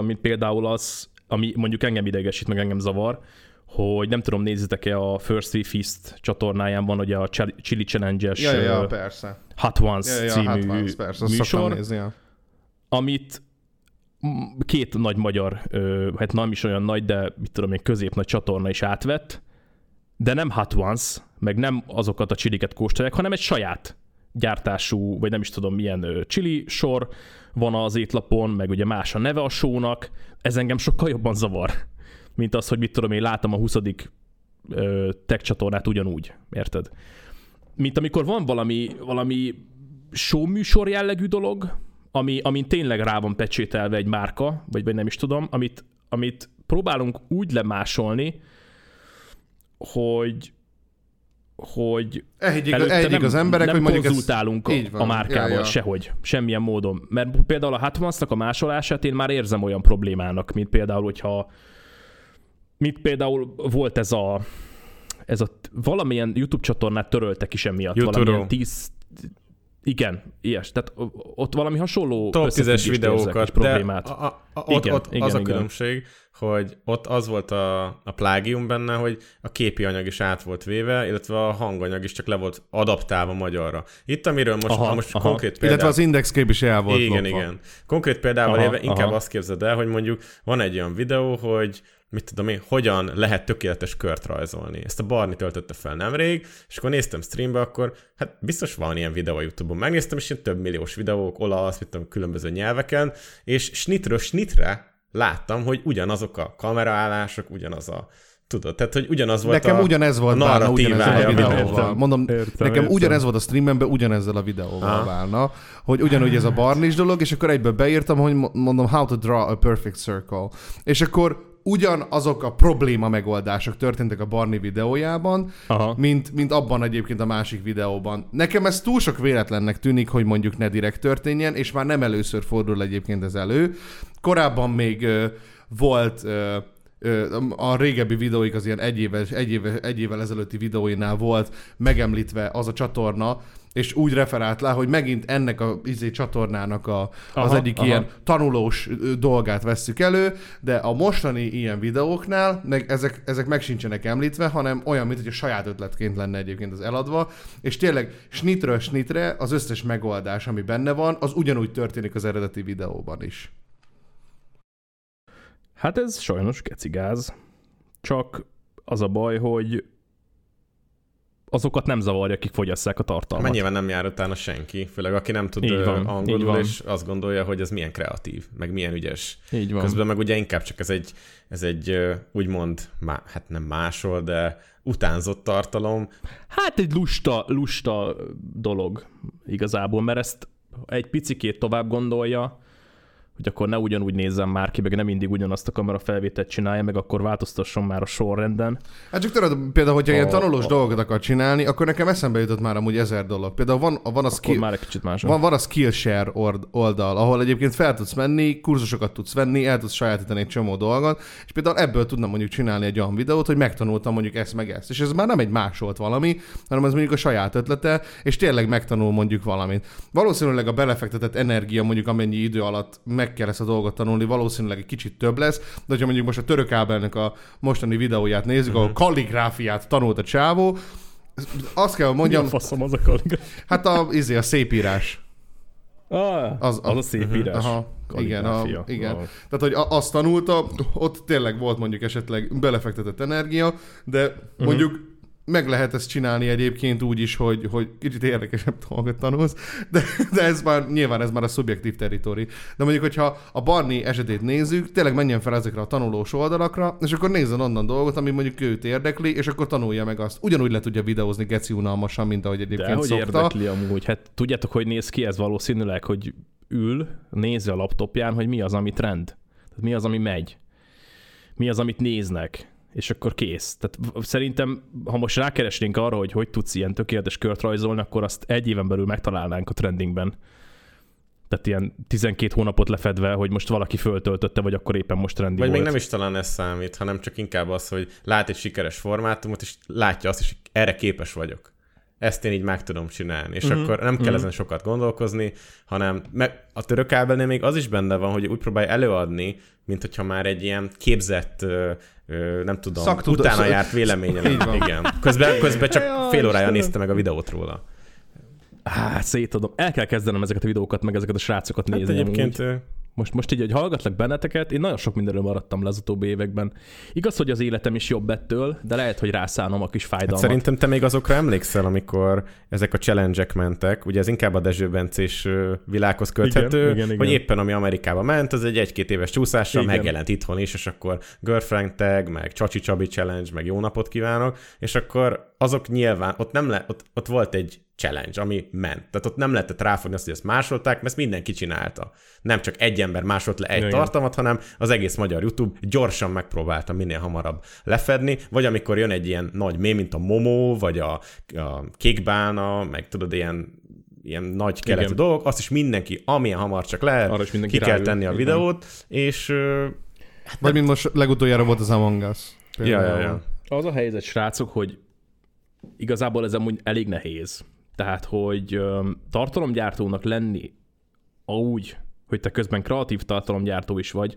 mint például az, ami mondjuk engem idegesít, meg engem zavar, hogy nem tudom, nézitek-e a First We Feast csatornáján van ugye a Chili Challenge-es ja, ja, persze. Hot Ones ja, ja, című Hot Ones, persze. műsor, nézni, ja. amit két nagy magyar, hát nem is olyan nagy, de mit tudom én, középnagy csatorna is átvett, de nem Hot Ones, meg nem azokat a chiliket kóstolják, hanem egy saját gyártású, vagy nem is tudom milyen chili sor van az étlapon, meg ugye más a neve a show-nak, ez engem sokkal jobban zavar, mint az, hogy mit tudom én, látom a huszadik ö, tech csatornát ugyanúgy, érted? Mint amikor van valami, valami showműsor jellegű dolog, ami, amin tényleg rá van pecsételve egy márka, vagy, vagy nem is tudom, amit, amit próbálunk úgy lemásolni, hogy, hogy egyik, előtte nem, az emberek, nem hogy konzultálunk ez... a, a márkával ja, ja. sehogy, semmilyen módon. Mert például a Hot Ones-nak a másolását én már érzem olyan problémának, mint például, hogyha mint például volt ez a, ez a valamilyen YouTube csatornát töröltek is emiatt, YouTube. Valamilyen tíz, igen, ilyes, tehát ott valami hasonló összefüggést videókat, érzek, problémát. A, a, a, igen, ott, ott igen, az igen, a különbség, igen. hogy ott az volt a, a plágium benne, hogy a képi anyag is át volt véve, illetve a hanganyag is csak le volt adaptálva magyarra. Itt, amiről most, aha, most aha. konkrét példával... Illetve az indexkép is el volt igen, lopva. Igen. Konkrét példával aha, éve inkább aha. azt képzeld el, hogy mondjuk van egy olyan videó, hogy mit tudom én, hogyan lehet tökéletes kört rajzolni. Ezt a Barni töltötte fel nemrég, és akkor néztem streambe, akkor hát biztos van ilyen videó a YouTube-on. Megnéztem, és ilyen több milliós videók, olasz, mit tudom, különböző nyelveken, és snitről snitre láttam, hogy ugyanazok a kameraállások, ugyanaz a tudod, tehát hogy ugyanaz volt nekem a ugyanez volt bárna, ugyanez a videóval. Mondom, értem, nekem értem. ugyanez volt a streamemben, ugyanezzel a videóval ah. válna, hogy ugyanúgy ez a Barnis dolog, és akkor egyből beírtam, hogy mondom, how to draw a perfect circle. És akkor ugyanazok a probléma megoldások történtek a Barni videójában, mint, mint abban egyébként a másik videóban. Nekem ez túl sok véletlennek tűnik, hogy mondjuk ne direkt történjen, és már nem először fordul egyébként ez elő. Korábban még ö, volt... Ö, a régebbi videóik, az ilyen egy éves, egy éve, egy évvel ezelőtti videóinál volt megemlítve az a csatorna, és úgy referált le, hogy megint ennek a izé csatornának a, az aha, egyik aha. ilyen tanulós dolgát vesszük elő, de a mostani ilyen videóknál meg ezek, ezek meg sincsenek említve, hanem olyan, mint hogy a saját ötletként lenne egyébként az eladva, és tényleg snitről snitre az összes megoldás, ami benne van, az ugyanúgy történik az eredeti videóban is. Hát ez sajnos kecigáz, csak az a baj, hogy azokat nem zavarja, akik fogyasszák a tartalmat. Mennyivel nem jár utána senki, főleg aki nem tud van, angolul, és azt gondolja, hogy ez milyen kreatív, meg milyen ügyes. Így van. Közben meg ugye inkább csak ez egy, ez egy úgymond, má, hát nem másol, de utánzott tartalom. Hát egy lusta, lusta dolog igazából, mert ezt egy picikét tovább gondolja, hogy akkor ne ugyanúgy nézzem már ki, meg nem mindig ugyanazt a kamera felvételt csinálja, meg akkor változtasson már a sorrenden. Hát csak tudod, például, hogyha a, ilyen tanulós a... dolgokat akar csinálni, akkor nekem eszembe jutott már amúgy ezer dolog. Például van, van, a, skill... már egy van, van a Skillshare oldal, ahol egyébként fel tudsz menni, kurzusokat tudsz venni, el tudsz sajátítani egy csomó dolgot, és például ebből tudnám mondjuk csinálni egy olyan videót, hogy megtanultam mondjuk ezt meg ezt. És ez már nem egy másolt valami, hanem ez mondjuk a saját ötlete, és tényleg megtanul mondjuk valamit. Valószínűleg a belefektetett energia mondjuk amennyi idő alatt meg meg kell ezt a dolgot tanulni, valószínűleg egy kicsit több lesz, de ha mondjuk most a Török Ábelnek a mostani videóját nézzük, uh-huh. ahol kalligráfiát tanult a csávó, azt kell, hogy mondjam... Mi a faszom az a kalligráfia? Hát a, izé, a szépírás. Ah, az, az a szépírás. Uh-huh. Aha. Igen, a, igen. Oh. Tehát, hogy azt tanulta, ott tényleg volt mondjuk esetleg belefektetett energia, de mondjuk uh-huh. meg lehet ezt csinálni egyébként úgy is, hogy, hogy kicsit érdekesebb dolgot tanulsz, de, de ez már, nyilván ez már a szubjektív territóri. De mondjuk, hogyha a Barni esetét nézzük, tényleg menjen fel ezekre a tanulós oldalakra, és akkor nézzen onnan dolgot, ami mondjuk őt érdekli, és akkor tanulja meg azt. Ugyanúgy le tudja videózni geci unalmasan, mint ahogy egyébként de, hogy szokta. De érdekli amúgy. Hát tudjátok, hogy néz ki ez valószínűleg, hogy ül, nézi a laptopján, hogy mi az, ami trend. Tehát mi az, ami megy. Mi az, amit néznek. És akkor kész. Tehát szerintem, ha most rákeresnénk arra, hogy hogy tudsz ilyen tökéletes kört rajzolni, akkor azt egy éven belül megtalálnánk a trendingben. Tehát ilyen tizenkét hónapot lefedve, hogy most valaki föltöltötte, vagy akkor éppen most trending vagy volt. Még nem is talán ez számít, hanem csak inkább az, hogy lát egy sikeres formátumot, és látja azt is, hogy erre képes vagyok. Ezt én így meg tudom csinálni. És mm-hmm. akkor nem kell mm-hmm. ezen sokat gondolkozni, hanem a török ábelnél még az is benne van, hogy úgy próbálj előadni, mint hogyha már egy ilyen képzett, nem tudom, Szaktuda, utána szó... járt véleményem. Igen. Közben, közben csak Jaj, fél órája nézte meg a videót róla. Hát szétadom. El kell kezdenem ezeket a videókat, meg ezeket a srácokat hát nézni. Egyébként... Most, most így, hogy hallgatlak benneteket, én nagyon sok mindenről maradtam le az utóbbi években. Igaz, hogy az életem is jobb ettől, de lehet, hogy rászállnom a kis fájdalmat. Hát szerintem te még azokra emlékszel, amikor ezek a challenge-ek mentek, ugye ez inkább a Dezső Bencés világhoz köthető, igen, igen, igen. Hogy éppen ami Amerikába ment, az egy egy-két éves csúszással igen. megjelent itthon is, és akkor girlfriend tag, meg Csacsi Csabi challenge, meg jó napot kívánok, és akkor azok nyilván, ott, nem le, ott, ott volt egy challenge, ami ment. Tehát ott nem lehetett ráfogni azt, hogy ezt másolták, mert ezt mindenki csinálta. Nem csak egy ember másolt le egy Jaj. tartalmat, hanem az egész magyar YouTube gyorsan megpróbálta minél hamarabb lefedni, vagy amikor jön egy ilyen nagy mém, mint a Momo, vagy a, a Kékbálna, meg tudod, ilyen, ilyen nagy keletű dolgok, azt is mindenki, amilyen hamar csak lehet, ki kell tenni a videót, és... Hát vagy nem... mint most legutoljára volt az Among Us. Ja, ja, ja. Az a helyzet, srácok, hogy igazából ez amúgy elég nehéz. Tehát, hogy tartalomgyártónak lenni úgy, hogy te közben kreatív tartalomgyártó is vagy,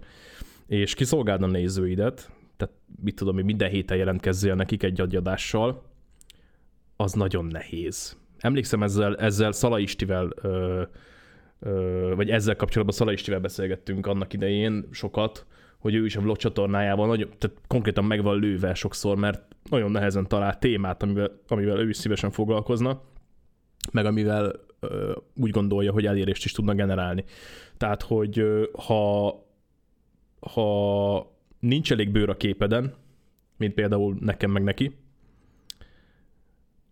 és kiszolgáld a nézőidet, tehát mit tudom, hogy minden héten jelentkezzél nekik egy agyadással, az nagyon nehéz. Emlékszem, ezzel, ezzel Szala Istivel, ö, ö, vagy ezzel kapcsolatban Szala Istivel beszélgettünk annak idején sokat, hogy ő is a vlog csatornájával nagyon, tehát konkrétan meg van lőve sokszor, mert nagyon nehezen talál témát, amivel, amivel ő is szívesen foglalkozna, meg amivel ö, úgy gondolja, hogy elérést is tudna generálni. Tehát, hogy ö, ha, ha nincs elég bőr a képeden, mint például nekem meg neki,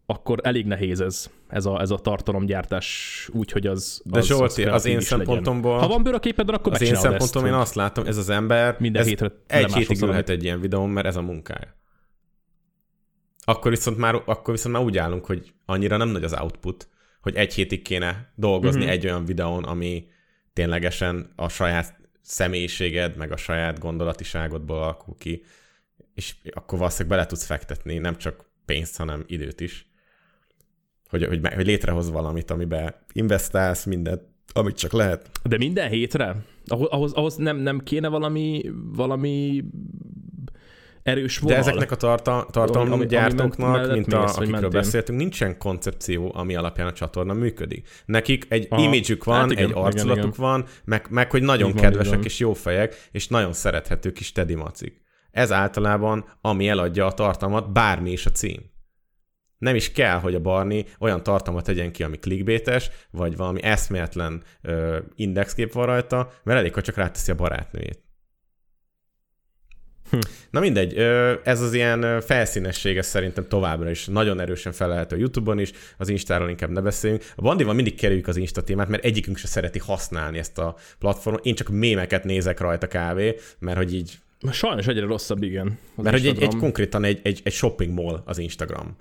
akkor elég nehéz ez, ez a, ez a tartalomgyártás úgy, hogy az... De az, Zsolti, az, az én szempontomból... Legyen. Ha van bőr a képeden, akkor megcsinálod ezt. Az én szempontomból én azt látom, ez az ember minden ez hétre egy hétig ülhet egy ilyen videón, mert ez a munkája. Akkor viszont, már, akkor viszont már úgy állunk, hogy annyira nem nagy az output, hogy egy hétig kéne dolgozni mm-hmm. egy olyan videón, ami ténylegesen a saját személyiséged, meg a saját gondolatiságodból alakul ki, és akkor valószínűleg bele tudsz fektetni, nem csak pénzt, hanem időt is, hogy, hogy, hogy létrehoz valamit, amiben investálsz mindent, amit csak lehet. De minden hétre? Ahhoz, ahhoz nem, nem kéne valami... valami... erős vonal. De ezeknek a tartal- tartalomgyártóknak, mint a, akikről mentén. beszéltünk, nincsen koncepció, ami alapján a csatorna működik. Nekik egy a, imidzsük van, hát igen, egy arculatuk igen, igen. van, meg, meg hogy nagyon igen, kedvesek igen. és jó fejek, és nagyon szerethető kis tedi macik. Ez általában, ami eladja a tartalmat, bármi is a cím. Nem is kell, hogy a Barni olyan tartalmat tegyen ki, ami clickbaites, vagy valami eszméletlen ö, indexkép van rajta, mert elég, ha csak ráteszi a barátnőjét. Hm. Na mindegy, ez az ilyen felszínessége szerintem továbbra is nagyon erősen felelhető a YouTube-on is, az Instáról inkább ne beszéljünk. A Bandival mindig kerüljük az Insta témát, mert egyikünk se szereti használni ezt a platformot. Én csak mémeket nézek rajta kávé, mert hogy így... Sajnos egyre rosszabb, igen. Mert Instagram. hogy egy, egy konkrétan egy, egy, egy shopping mall az Instagram.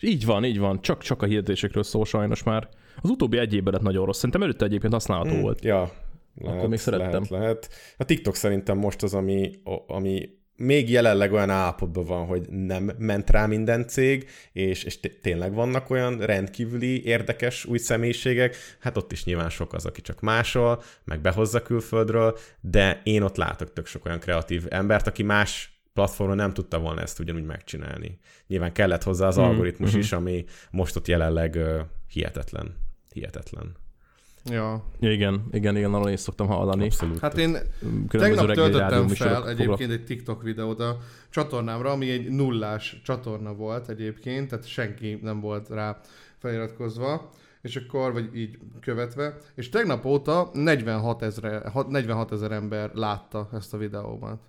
Így van, így van. Csak, csak a hirdetésekről szól sajnos már. Az utóbbi egy évben lett nagyon rossz. Szerintem előtte egyébként használható hmm, volt. Ja. Lehet, akkor még szerettem. Lehet, lehet. A TikTok szerintem most az, ami, ami még jelenleg olyan állapotban van, hogy nem ment rá minden cég, és, és tényleg vannak olyan rendkívüli érdekes új személyiségek, hát ott is nyilván sok az, aki csak másol, meg behozza külföldről, de én ott látok tök sok olyan kreatív embert, aki más platformon nem tudta volna ezt ugyanúgy megcsinálni. Nyilván kellett hozzá az mm. algoritmus mm-hmm. is, ami most ott jelenleg uh, hihetetlen. Hihetetlen. Ja. Igen, igen, igen, arról is szoktam hallani. Abszolút. Hát én tegnap töltöttem fel egyébként egy TikTok videót a csatornámra, ami egy nullás csatorna volt egyébként, tehát senki nem volt rá feliratkozva, és akkor, vagy így követve, és tegnap óta negyvenhat ezer ember látta ezt a videómat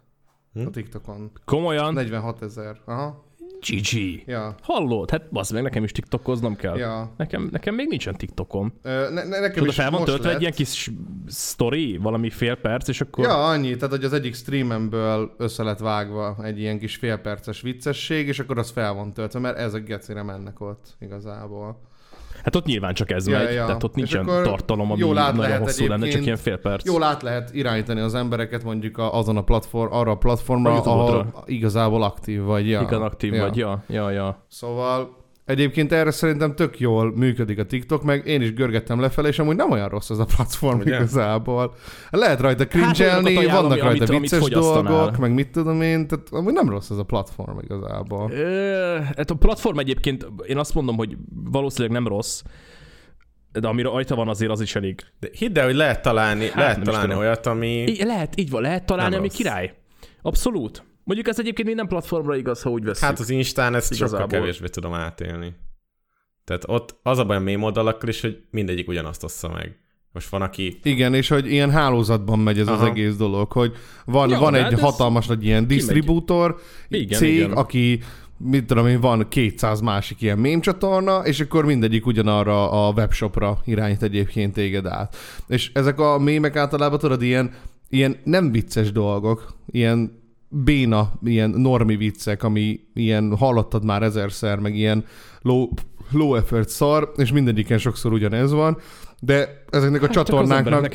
hm? a TikTokon. Komolyan? negyvenhat ezer, aha. Gigi. Ja. Hallod? Hát bassz meg, nekem is TikTokoznom kell. Ja. Nekem, nekem még nincsen TikTokom. Ö, ne, ne, nekem Tudod, fel van töltve lett egy ilyen kis sztori, valami fél perc, és akkor... Ja, annyi. Tehát, hogy az egyik streamemből össze lett vágva egy ilyen kis félperces viccesség, és akkor az fel van töltve, mert ezek gecére mennek ott igazából. Hát ott nyilván csak ez ja, megy, ja. Tehát ott nincsen tartalom, ami nagyon hosszú lenne, csak ilyen fél perc. Jól át lehet irányítani az embereket mondjuk azon a platform, arra a platformra, a ahol igazából aktív vagy. Ja. Igen, aktív ja. vagy, ja. ja, ja. Szóval egyébként erre szerintem tök jól működik a TikTok, meg én is görgettem lefelé, és amúgy nem olyan rossz ez a platform ugye? Igazából. Lehet rajta cringe-elni, hát, vannak rajta amit, vicces amit dolgok, meg mit tudom én, tehát amúgy nem rossz ez a platform igazából. Ö, hát a platform egyébként, én azt mondom, hogy valószínűleg nem rossz, de ami rajta van azért az is elég. De hidd el, hogy lehet találni, hát, lehet találni olyat, ami... I- lehet, így van, lehet találni, ami rossz. Király. Abszolút. Mondjuk ez egyébként minden platformra igaz, ha úgy veszünk. Hát az Instán ezt igazából sokkal kevésbé tudom átélni. Tehát ott az a baj a mém oldalakkal is, hogy mindegyik ugyanazt ossza meg. Most van, aki... Igen, és hogy ilyen hálózatban megy ez Aha. az egész dolog, hogy van, ja, van egy ez... hatalmas nagy ilyen disztribútor cég, igen. aki... mit tudom én, van kétszáz másik ilyen mém csatorna, és akkor mindegyik ugyanarra a webshopra irányít egyébként téged át. És ezek a mémek általában tudod, ilyen, ilyen nem vicces dolgok, ilyen béna, ilyen normi viccek, ami ilyen hallottad már ezerszer, meg ilyen low, low effort szar, és mindegyiken sokszor ugyanez van, de ezeknek a hát csatornáknak,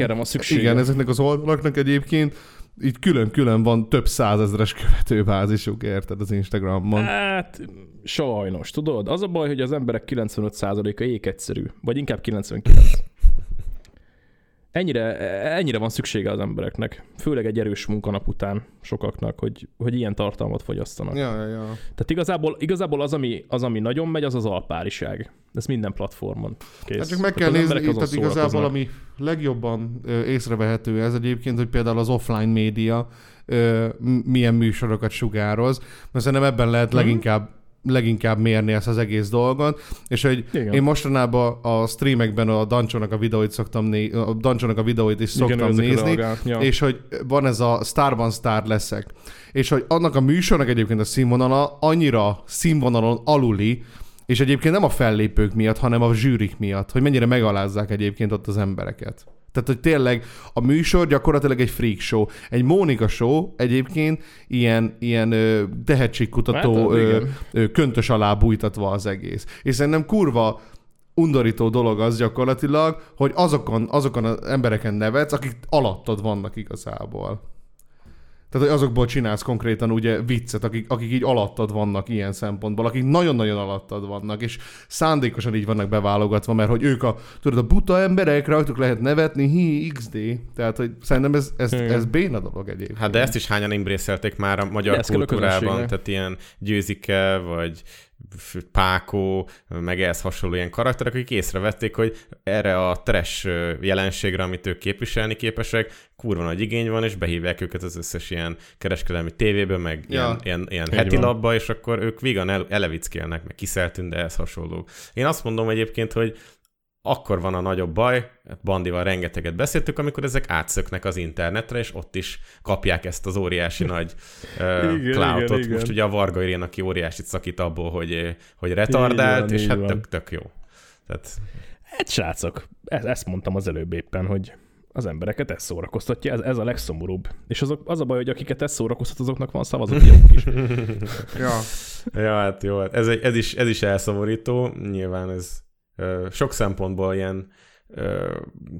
igen, ezeknek az oldalaknak egyébként így külön-külön van több százezres követőbázisuk, érted, az Instagramon. Hát, sajnos, tudod? Az a baj, hogy az emberek kilencvenöt százaléka ég egyszerű, vagy inkább kilencvenkilenc. Ennyire, ennyire van szüksége az embereknek, főleg egy erős munkanap után sokaknak, hogy, hogy ilyen tartalmat fogyasztanak. Ja, ja, ja. Tehát igazából, igazából az, ami, az, ami nagyon megy, az az alpáriság. Ez minden platformon kész. Hát csak meg kell tehát nézni, tehát igazából ami legjobban észrevehető ez egyébként, hogy például az offline média milyen műsorokat sugároz, mert szerintem ebben lehet leginkább leginkább mérni ezt az egész dolgot, és hogy igen. én mostanában a streamekben a Dancsónak a videóit szoktam né- a Dancsónak a videóit is szoktam igen, nézni, ja. és hogy van ez a Starban Star leszek, és hogy annak a műsornak egyébként a színvonala annyira színvonalon aluli, és egyébként nem a fellépők miatt, hanem a zsűrik miatt, hogy mennyire megalázzák egyébként ott az embereket. Tehát, hogy tényleg a műsor gyakorlatilag egy freak show. Egy Mónika show egyébként ilyen, ilyen ö, tehetségkutató hát, ö, ö, köntös alá bújtatva az egész. És szerintem kurva undorító dolog az gyakorlatilag, hogy azokon, azokon az embereken nevetsz, akik alattad vannak igazából. Tehát, hogy azokból csinálsz konkrétan ugye viccet, akik, akik így alattad vannak ilyen szempontból, akik nagyon-nagyon alattad vannak, és szándékosan így vannak beválogatva, mert hogy ők a, tudod, a buta emberek, rajtuk lehet nevetni, hi, xd. Tehát, hogy szerintem ez, ez, ez béna dolog egyébként. Hát de ezt is hányan imbrészelték már a magyar de kultúrában, tehát ilyen Győzike, vagy Pákó, meg ehhez hasonló ilyen karakterek, akik észrevették, hogy erre a trash jelenségre, amit ők képviselni képesek, kurva nagy igény van, és behívják őket az összes ilyen kereskedelmi tévéből, meg ja. ilyen, ilyen, ilyen heti van. Labba, és akkor ők vígan elevickélnek, meg Kiszeltünde, ehhez hasonló. Én azt mondom egyébként, hogy akkor van a nagyobb baj, Bandival rengeteget beszéltük, amikor ezek átszöknek az internetre, és ott is kapják ezt az óriási nagy uh, cloudot. Most igen. ugye a Varga Irén, aki óriásit szakít abból, hogy, hogy retardált, van, és hát tök, tök jó. Tehát... Hát srácok, e- ezt mondtam az előbb éppen, hogy az embereket ez szórakoztatja, ez, ez a legszomorúbb. És azok, az a baj, hogy akiket ez szórakoztat, azoknak van szavazat jók is. ja. ja, hát jó. Ez, egy, ez, is, ez is elszomorító. Nyilván ez sok szempontból ilyen ö,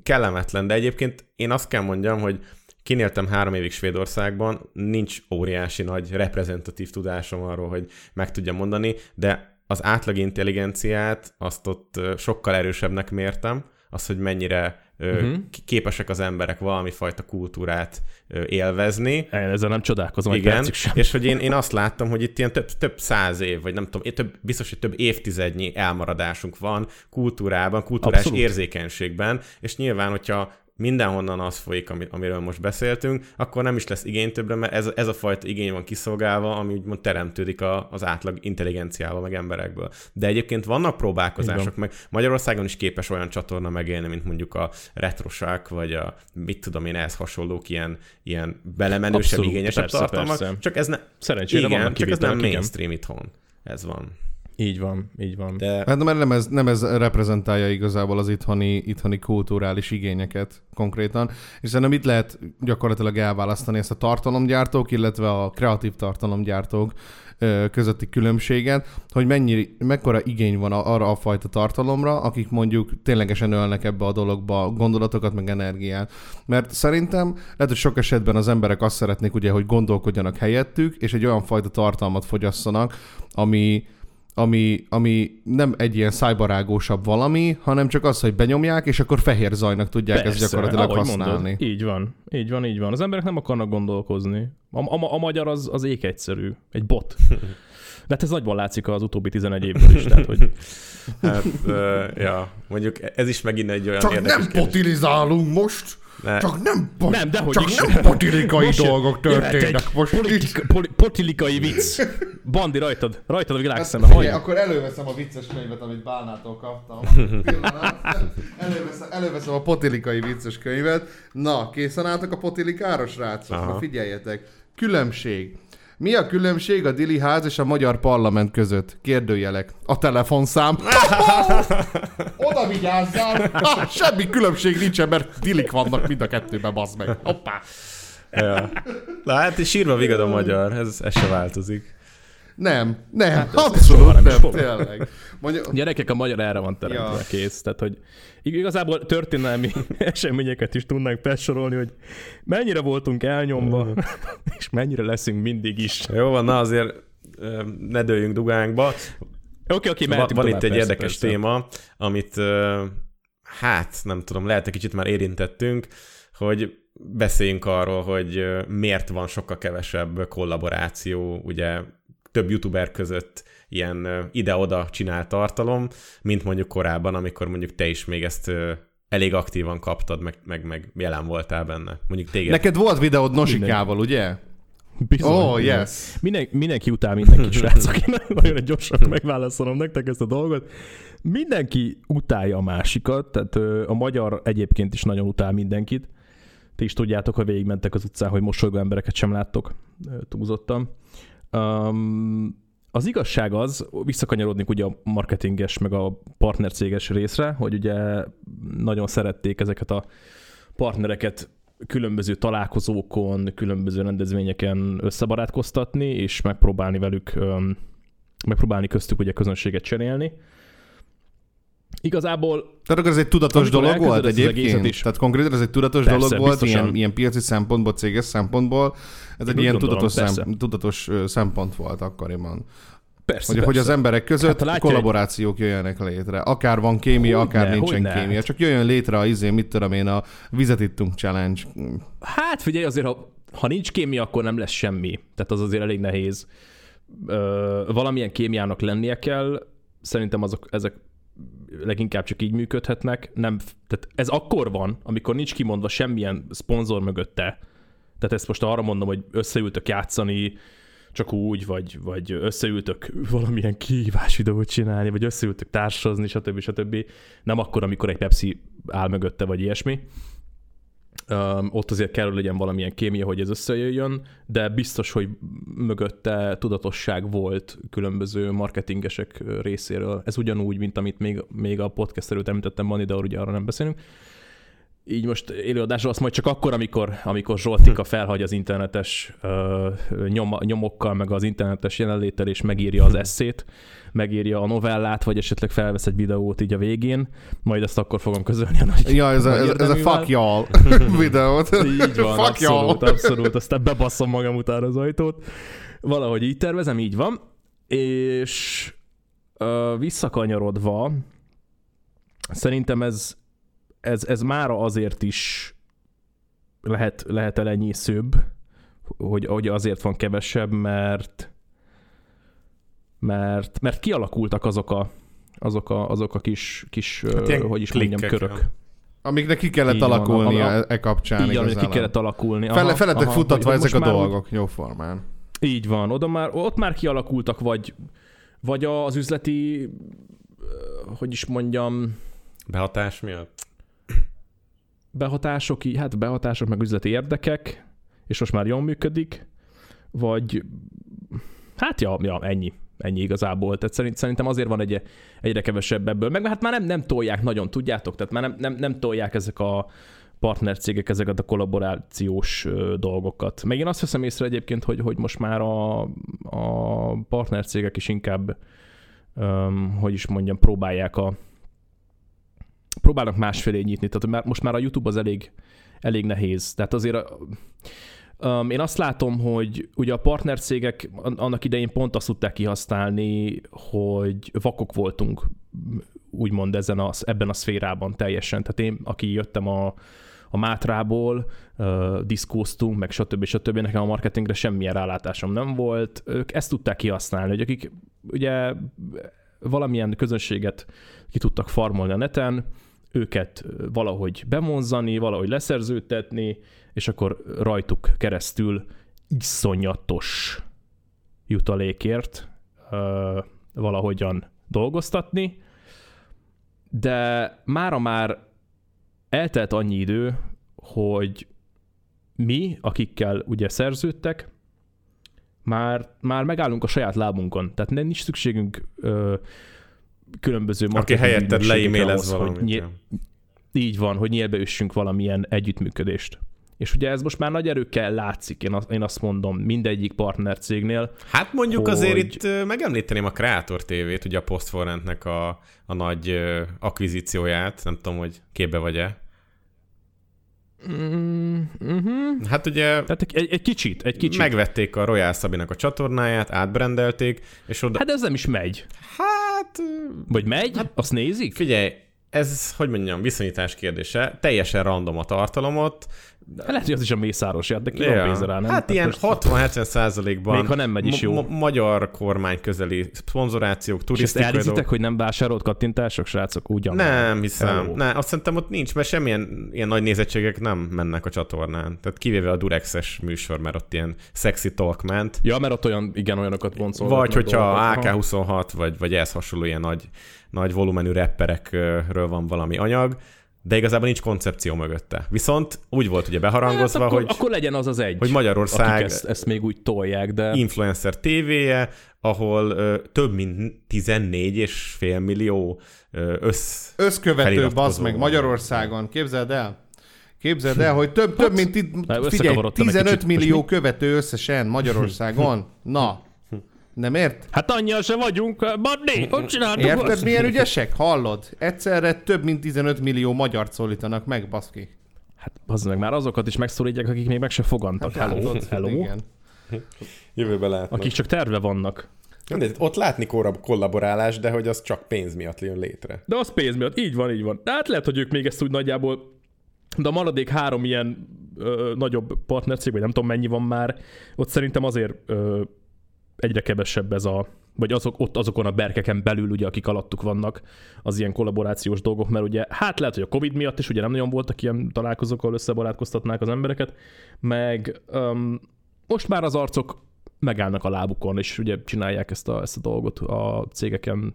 kellemetlen, de egyébként én azt kell mondjam, hogy kinéltem három évig Svédországban, nincs óriási nagy reprezentatív tudásom arról, hogy meg tudjam mondani, de az átlag intelligenciát azt ott sokkal erősebbnek mértem, az, hogy mennyire uh-huh. képesek az emberek valami fajta kultúrát élvezni. El, ezzel nem csodálkozom, igen, egy percig sem. És hogy én, én azt láttam, hogy itt ilyen több, több száz év, vagy nem tudom, több, biztos, hogy több évtizednyi elmaradásunk van kultúrában, kulturális Abszolút. érzékenységben, és nyilván, hogyha mindenhonnan az folyik, amiről most beszéltünk, akkor nem is lesz igény többre, mert ez, ez a fajta igény van kiszolgálva, ami úgymond teremtődik a, az átlag intelligenciával, meg emberekből. De egyébként vannak próbálkozások, meg Magyarországon is képes olyan csatorna megélni, mint mondjuk a Retrosák, vagy a mit tudom én, ehhez hasonlók, ilyen, ilyen belemenősebb, Abszolút, igényesebb persze, tartalmak. Persze. Csak ez, ne... Szerencsére igen, vannak csak ez nem igen. mainstream itthon. Ez van. Így van, így van. De... Hát mert nem ez, nem ez reprezentálja igazából az itthoni, itthoni kulturális igényeket konkrétan, és szerintem itt lehet gyakorlatilag elválasztani ezt a tartalomgyártók, illetve a kreatív tartalomgyártók közötti különbséget, hogy mennyi, mekkora igény van arra a fajta tartalomra, akik mondjuk ténylegesen ölnek ebbe a dologba gondolatokat, meg energiát. Mert szerintem lehet, hogy sok esetben az emberek azt szeretnék, ugye, hogy gondolkodjanak helyettük, és egy olyan fajta tartalmat fogyasszanak, ami Ami, ami nem egy ilyen szájbarágósabb valami, hanem csak az, hogy benyomják, és akkor fehér zajnak tudják Persze, ezt gyakorlatilag használni. Mondod, így van, így van, így van. Az emberek nem akarnak gondolkozni. A, a, a magyar az, az ék egyszerű, egy bot. De hát ez nagyban látszik az utóbbi tizenegy évből is, tehát hogy... Hát, uh, ja, mondjuk ez is megint egy olyan csak érdekes Csak nem kérdés. Botilizálunk most! Ne. Csak nem, po- nem, csak nem potilikai most dolgok történnek most politika, poli- Potilikai vicc. Bandi, rajtad, rajtad a világszembe. Hát, ugye, akkor előveszem a vicces könyvet, amit Bálnától kaptam. előveszem, előveszem a potilikai vicces könyvet. Na, készen álltak a potilikára, srácok? Aha. Na figyeljetek. Különbség. Mi a különbség a Diliház és a Magyar Parlament között? Kérdőjelek. A telefonszám. Oda vigyázzál! Ha, semmi különbség nincsen, mert dilik vannak mind a kettőben, bazd meg. Hoppá! Ja. Na hát sírva vigad a magyar, ez, ez se változik. Nem, nem, hát abszolút nem, nem tényleg. Mondja... Gyerekek, a magyar erre van teremtve ja. kész. Tehát, hogy igazából történelmi eseményeket is tudnánk felsorolni, hogy mennyire voltunk elnyomva, mm. és mennyire leszünk mindig is. Jó van, na azért ne dőljünk dugánkba. Oké, okay, oké, okay, mehetünk Van tovább, itt egy persze, érdekes persze. téma, amit hát nem tudom, lehet, hogy kicsit már érintettünk, hogy beszéljünk arról, hogy miért van sokkal kevesebb kollaboráció, ugye, több youtuber között ilyen ide-oda csinált tartalom, mint mondjuk korábban, amikor mondjuk te is még ezt elég aktívan kaptad, meg, meg, meg jelen voltál benne. Mondjuk téged... Neked volt videód Nosikával, ugye? Bizony. Oh, yes. Minden, mindenki utál mindenki, srácok. Én nagyon gyorsan megválaszolom nektek ezt a dolgot. Mindenki utálja a másikat, tehát a magyar egyébként is nagyon utál mindenkit. Ti is tudjátok, ha végigmentek az utcán, hogy mosolygó embereket sem láttok. Túlzottam. Um, az igazság az, visszakanyarodnék ugye a marketinges meg a partnercéges részre, hogy ugye nagyon szerették ezeket a partnereket különböző találkozókon, különböző rendezvényeken összebarátkoztatni, és megpróbálni velük, um, megpróbálni köztük ugye közönséget cserélni. Igazából... Tehát akkor ez egy tudatos dolog volt egyébként? Is... Tehát konkrétan ez egy tudatos persze, dolog volt, ilyen, ilyen piaci szempontból, céges szempontból. Ez egy ilyen gondolom, tudatos, szem, tudatos szempont volt akkoriban. Persze, hogy, persze. hogy az emberek között hát, kollaborációk egy... jöjjenek létre. Akár van kémia, hogy akár ne, nincsen kémia. Ne. Csak jöjjön létre a izé, mit tudom én, a Vizet ittunk challenge. Hát figyelj, azért ha, ha nincs kémia, akkor nem lesz semmi. Tehát az azért elég nehéz. Ö, valamilyen kémiának lennie kell. Szerintem azok, ezek leginkább csak így működhetnek. Nem, tehát ez akkor van, amikor nincs kimondva semmilyen szponzor mögötte. Tehát ezt most arra mondom, hogy összeültök játszani, csak úgy, vagy, vagy összeültök valamilyen kihívás videót csinálni, vagy összeültök társazni, stb. stb. Nem akkor, amikor egy Pepsi áll mögötte, vagy ilyesmi. Öm, ott azért kell, hogy legyen valamilyen kémia, hogy ez összejöjjön, de biztos, hogy mögötte tudatosság volt különböző marketingesek részéről. Ez ugyanúgy, mint amit még, még a podcast előtt említettem, van ide, ugye arra nem beszélünk. Így most élőadásról azt majd csak akkor, amikor, amikor Zsoltika felhagy az internetes uh, nyoma, nyomokkal, meg az internetes jelenléttel, és megírja az eszét, megírja a novellát, vagy esetleg felvesz egy videót így a végén, majd ezt akkor fogom közölni a nagy Ja, ez, nagy ez, ez a fuck y'all videót. Így van, fuck abszolút, y'all. abszolút. Aztán bebasszom magam utána az ajtót. Valahogy így tervezem, így van. És uh, visszakanyarodva, szerintem ez ez, ez mára azért is lehet, lehet elenyészőbb, hogy, hogy azért van kevesebb, mert mert, mert kialakultak azok a, azok a, azok a kis, kis hát hogy is mondjam, körök. Jön. Amiknek ki kellett így alakulni van, a, e kapcsán. Így, amiknek ki kellett alakulni. Aha, Feletek aha, futatva ezek a dolgok, úgy, jó formán. Így van, oda már, ott már kialakultak, vagy, vagy az üzleti, hogy is mondjam... Behatás miatt? Behatások, hát behatások, meg üzleti érdekek, és most már jól működik, vagy... Hát ja, ja ennyi. Ennyi igazából. Tehát szerint, szerintem azért van egy, egyre kevesebb ebből. Meg hát már nem, nem tolják nagyon, tudjátok? Tehát már nem, nem, nem tolják ezek a partnercégek, ezeket a kollaborációs dolgokat. Meg én azt hiszem észre egyébként, hogy, hogy most már a, a partnercégek is inkább, öm, hogy is mondjam, próbálják a... próbálnak másfelé nyitni. Tehát már, most már a YouTube az elég, elég nehéz. Tehát azért... A, Um, én azt látom, hogy ugye a partnercégek annak idején pont azt tudták kihasználni, hogy vakok voltunk, úgymond ezen a, ebben a szférában teljesen. Tehát én, aki jöttem a, a Mátrából, uh, diszkóztunk, meg stb. stb. Nekem a marketingre semmilyen rálátásom nem volt. Ők ezt tudták kihasználni, hogy akik ugye valamilyen közönséget ki tudtak farmolni a neten, őket valahogy bemonzani, valahogy leszerződtetni, és akkor rajtuk keresztül iszonyatos jutalékért ö, valahogyan dolgoztatni, de mára már eltelt annyi idő, hogy mi, akikkel ugye szerződtek, már, már megállunk a saját lábunkon, tehát nem nincs szükségünk ö, különböző marketing ügynökségekre. Aki helyetted leimélez valamit. Nyil... Így van, hogy nyílbeüssünk valamilyen együttműködést. És ugye ez most már nagy erőkkel látszik, én azt mondom, mindegyik partnercégnél. Hát mondjuk hogy... azért itt megemlíteném a Kreator té vét, ugye a Postforrentnek a, a nagy akvizícióját, nem tudom, hogy képbe vagy-e. Mm-hmm. Hát ugye... Tehát egy, egy kicsit, egy kicsit. Megvették a Royal Sabinak a csatornáját, átbrendelték, és oda... Hát ez nem is megy. Hát... Vagy megy? Hát... Azt nézik? Figyelj, ez, hogy mondjam, viszonyítás kérdése, teljesen random a tartalomot. Lehet, hogy az is a mészáros ját, de ki van pénze rá, nem? Hát ilyen hatvan-hetven százalékban még ha nem megy is jó. Ma- ma- magyar kormány közeli szponzorációk, turisztikai dolgok. És elhiszitek, hogy nem vásárolt kattintások, srácok? Ugyan. Nem hiszem. Nem, azt szerintem ott nincs, mert semmilyen ilyen nagy nézettségek nem mennek a csatornán. Tehát kivéve a Durexes műsor, mert ott ilyen sexy talk ment. Ja, mert ott olyan, igen, olyanokat boncolnak. Vagy hogyha á ká huszonhat, vagy, vagy ehhez hasonló ilyen nagy, nagy volumenű rapperekről van valami anyag, de igazából nincs koncepció mögötte. Viszont úgy volt ugye beharangozva, hát akkor, hogy... Akkor legyen az az egy, hogy Magyarország ezt, ezt még úgy tolják, de... Influencer tévéje, ahol ö, több mint tizennégy és fél millió ö, össz... Összkövető, baszd meg, Magyarországon. Képzeld el? Képzeld el, hogy több, több mint... Figyelj, tizenöt millió követő összesen Magyarországon. Na, nem ért? Hát annyian se vagyunk, Bandi, hogy csináltuk? Érted, azt? Milyen ügyesek? Hallod? Egyszerre több mint tizenöt millió magyart szólítanak meg, baszki. Hát bazd meg, már azokat is megszólítják, akik még meg se fogantak. Hát, hello, hát, hello. Igen. Jövőbe látnak. Akik csak terve vannak. De ott látni kollaborálás, de hogy az csak pénz miatt jön létre. De az pénz miatt, így van, így van. De hát lehet, hogy ők még ezt úgy nagyjából... De a maradék három ilyen ö, nagyobb partnercég, vagy nem tudom mennyi van már, ott szerintem azért... Ö, egyre kevesebb ez a, vagy azok, ott azokon a berkeken belül, ugye, akik alattuk vannak az ilyen kollaborációs dolgok, mert ugye hát lehet, hogy a Covid miatt is ugye nem nagyon voltak ilyen találkozók, ahol összebarátkoztatnák az embereket, meg um, most már az arcok megállnak a lábukon, és ugye csinálják ezt a, ezt a dolgot a cégeken,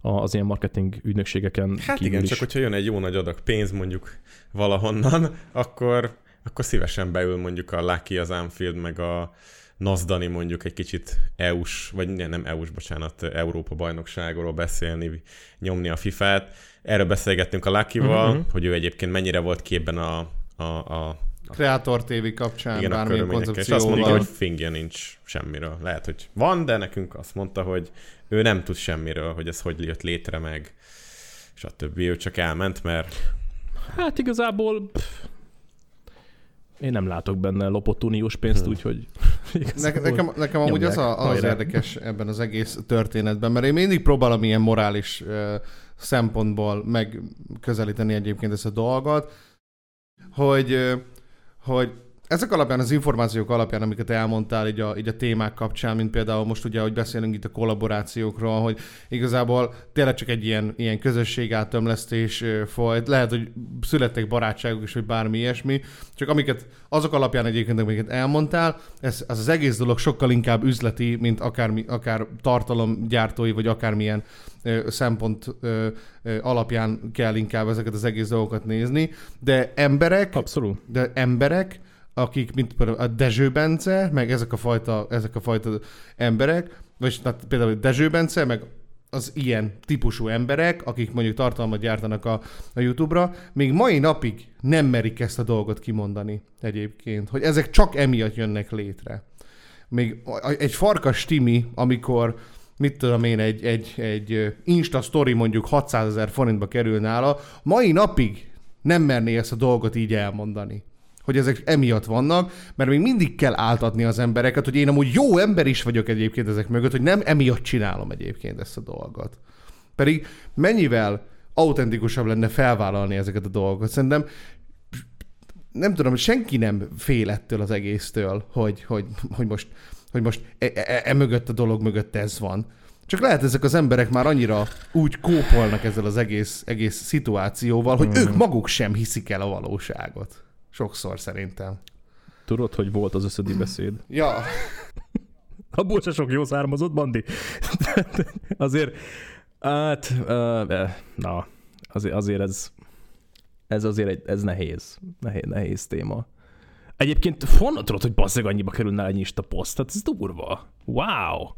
az ilyen marketing ügynökségeken. Hát igen, is. Csak hogyha jön egy jó nagy adag pénz mondjuk valahonnan, akkor, akkor szívesen beül mondjuk a Lucky, az Anfield, meg a Nazdani mondjuk egy kicsit é u-s, vagy nem, nem é u-s, bocsánat, Európa bajnokságról beszélni, nyomni a fifát. Erről beszélgettünk a Lucky-val, uh-huh. hogy ő egyébként mennyire volt képben a... a, a Kreator té vé kapcsán, igen, bármilyen koncepcióval. És azt mondta, hogy fingja nincs semmiről. Lehet, hogy van, de nekünk azt mondta, hogy ő nem tud semmiről, hogy ez hogy jött létre meg, és a többi, ő csak elment, mert... Hát igazából... Pff. Én nem látok benne lopott uniós pénzt, hmm. úgyhogy... Nekem, nekem, nekem amúgy az, a, az érdekes ebben az egész történetben, mert én mindig próbálom ilyen morális uh, szempontból megközelíteni egyébként ezt a dolgot, hogy, uh, hogy ezek alapján, az információk alapján, amiket elmondtál így a, így a témák kapcsán, mint például most ugye, hogy beszélünk itt a kollaborációkról, hogy igazából tényleg csak egy ilyen, ilyen közösség átömlesztés folyt, lehet, hogy születtek barátságok is, vagy bármi ilyesmi, csak amiket azok alapján egyébként, amiket elmondtál, ez, az, az egész dolog sokkal inkább üzleti, mint akármi, akár tartalomgyártói, vagy akármilyen ö, szempont ö, ö, alapján kell inkább ezeket az egész dolgokat nézni, de emberek, Abszolút. de emberek, akik, mint például a Dezső Bence, meg ezek a fajta, ezek a fajta emberek, vagy tehát például a Dezső Bence, meg az ilyen típusú emberek, akik mondjuk tartalmat gyártanak a, a YouTube-ra, még mai napig nem merik ezt a dolgot kimondani egyébként, hogy ezek csak emiatt jönnek létre. Még egy farkas Timi, amikor mit tudom én, egy, egy, egy Insta story mondjuk hatszázezer forintba kerül nála, mai napig nem merné ezt a dolgot így elmondani, hogy ezek emiatt vannak, mert még mindig kell áltatni az embereket, hogy én amúgy jó ember is vagyok egyébként ezek mögött, hogy nem emiatt csinálom egyébként ezt a dolgot. Pedig mennyivel autentikusabb lenne felvállalni ezeket a dolgokat. Szerintem nem tudom, hogy senki nem fél ettől az egésztől, hogy, hogy, hogy most, hogy most e, e, e mögött a dolog mögött ez van. Csak lehet, ezek az emberek már annyira úgy kópolnak ezzel az egész, egész szituációval, hogy hmm. ők maguk sem hiszik el a valóságot. Sokszor szerintem. Tudod, hogy volt az összödi beszéd? Ja. Abból se sok jó származott, Bandi. azért, hát, na, azért, azért ez, ez azért egy, ez nehéz, nehéz, nehéz téma. Egyébként honnan tudod, hogy bazzeg annyiba kerülne egy Insta poszt? Hát ez durva. Wow.